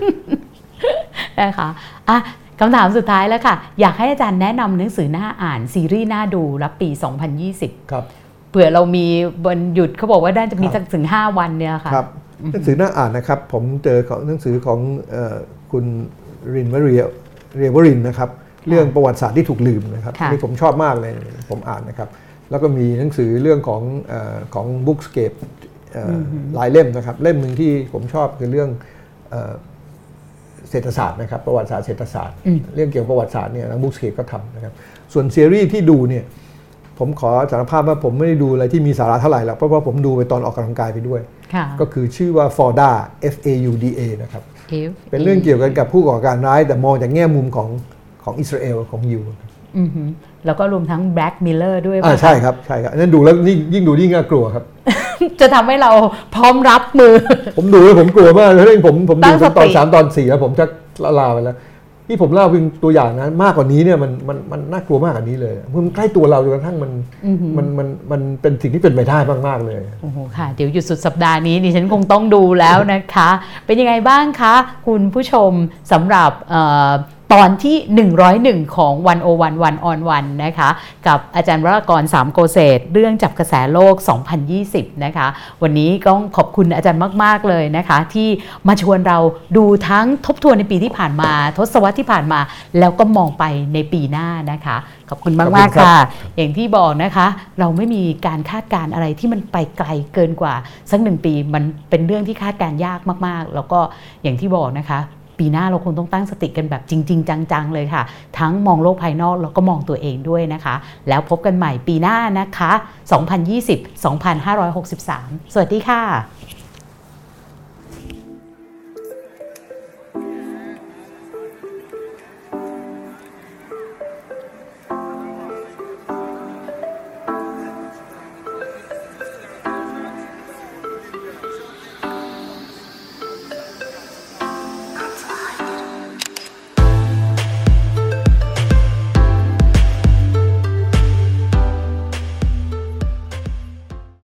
นะคะอ่ะคำถามสุดท้ายแล้วค่ะอยากให้อาจารย์แนะนำหนังสือหน้าอ่านซีรีส์หน้าดูรับปีสองพันยี่สิบครับเผื่อเรามีวันหยุดเขาบอกว่าได้จะมีถึงห้าวันเนี่ยค่ะหนังสือหน้าอ่านนะครับผมเจอหนังสือของคุณรินวเรียวเรียวรินนะครับเรื่องประวัติศาสตร์ที่ถูกลืมนะครับนี่ผมชอบมากเลยผมอ่านนะครับแล้วก็มีหนังสือเรื่องของของบุ๊กสเคปหลายเล่มนะครับเล่มหนึ่งที่ผมชอบคือเรื่องเศรษฐศาสตร์นะครับประวัติศาสตร์เศรษฐศาสตร์เรื่องเกี่ยวกับประวัติศาสตร์เนี่ยทางบุ๊กสเคปก็ทำนะครับส่วนซีรีส์ที่ดูเนี่ย ผมขอสารภาพว่าผมไม่ได้ดูอะไรที่มีสาระเท่าไหร่หรอกเพราะว่าผมดูไปตอนออกกำลังกายไปด้วยก็คือชื่อว่า ฟอร์ด้า F A U D A นะครับเป็นเรื่องเกี่ยวกันกับผู้ก่อการร้ายแต่มองจากแง่มุมของของอิสราเอลของยูแล้วก็รวมทั้ง Black Mirror ด้วยอ่าใช่ครับใช่ครับนั่นดูแล้วยิ่งดูยิ่งน่ากลัวครับจะทำให้เราพร้อมรับมือผมดูแล้วผมกลัวมากเรื่องผมผมดูตอนสามตอนสี่แล้วผมจะลาไปแล้วที่ผมเล่าเพียงตัวอย่างนะมากกว่านี้เนี่ยมันมันมันน่ากลัวมากกว่านี้เลยมันใกล้ตัวเราจนกระทั่งมันมันมันมันเป็นสิ่งที่เป็นไปได้มากๆเลยโอ้โหค่ะเดี๋ยวหยุดสุดสัปดาห์นี้ดิฉันคงต้องดูแล้วนะคะเป็นยังไงบ้างคะคุณผู้ชมสำหรับตอนที่หนึ่งร้อยเอ็ดของหนึ่งศูนย์หนึ่ง One on Oneนะคะกับอาจารย์วรากรสามโกเศษเรื่องจับกระแสโลกสองพันยี่สิบนะคะวันนี้ก็ขอบคุณอาจารย์มากๆเลยนะคะที่มาชวนเราดูทั้งทบทวนในปีที่ผ่านมาทศวรรษที่ผ่านมาแล้วก็มองไปในปีหน้านะคะขอบคุณมากๆค่ะอย่างที่บอกนะคะเราไม่มีการคาดการณ์อะไรที่มันไปไกลเกินกว่าสักหนึ่งปีมันเป็นเรื่องที่คาดการณ์ยากมากๆแล้วก็อย่างที่บอกนะคะปีหน้าเราคงต้องตั้งสติกันแบบจริงๆจังๆเลยค่ะทั้งมองโลกภายนอกแล้วก็มองตัวเองด้วยนะคะแล้วพบกันใหม่ปีหน้านะคะสองพันยี่สิบ สองพันห้าร้อยหกสิบสามสวัสดีค่ะ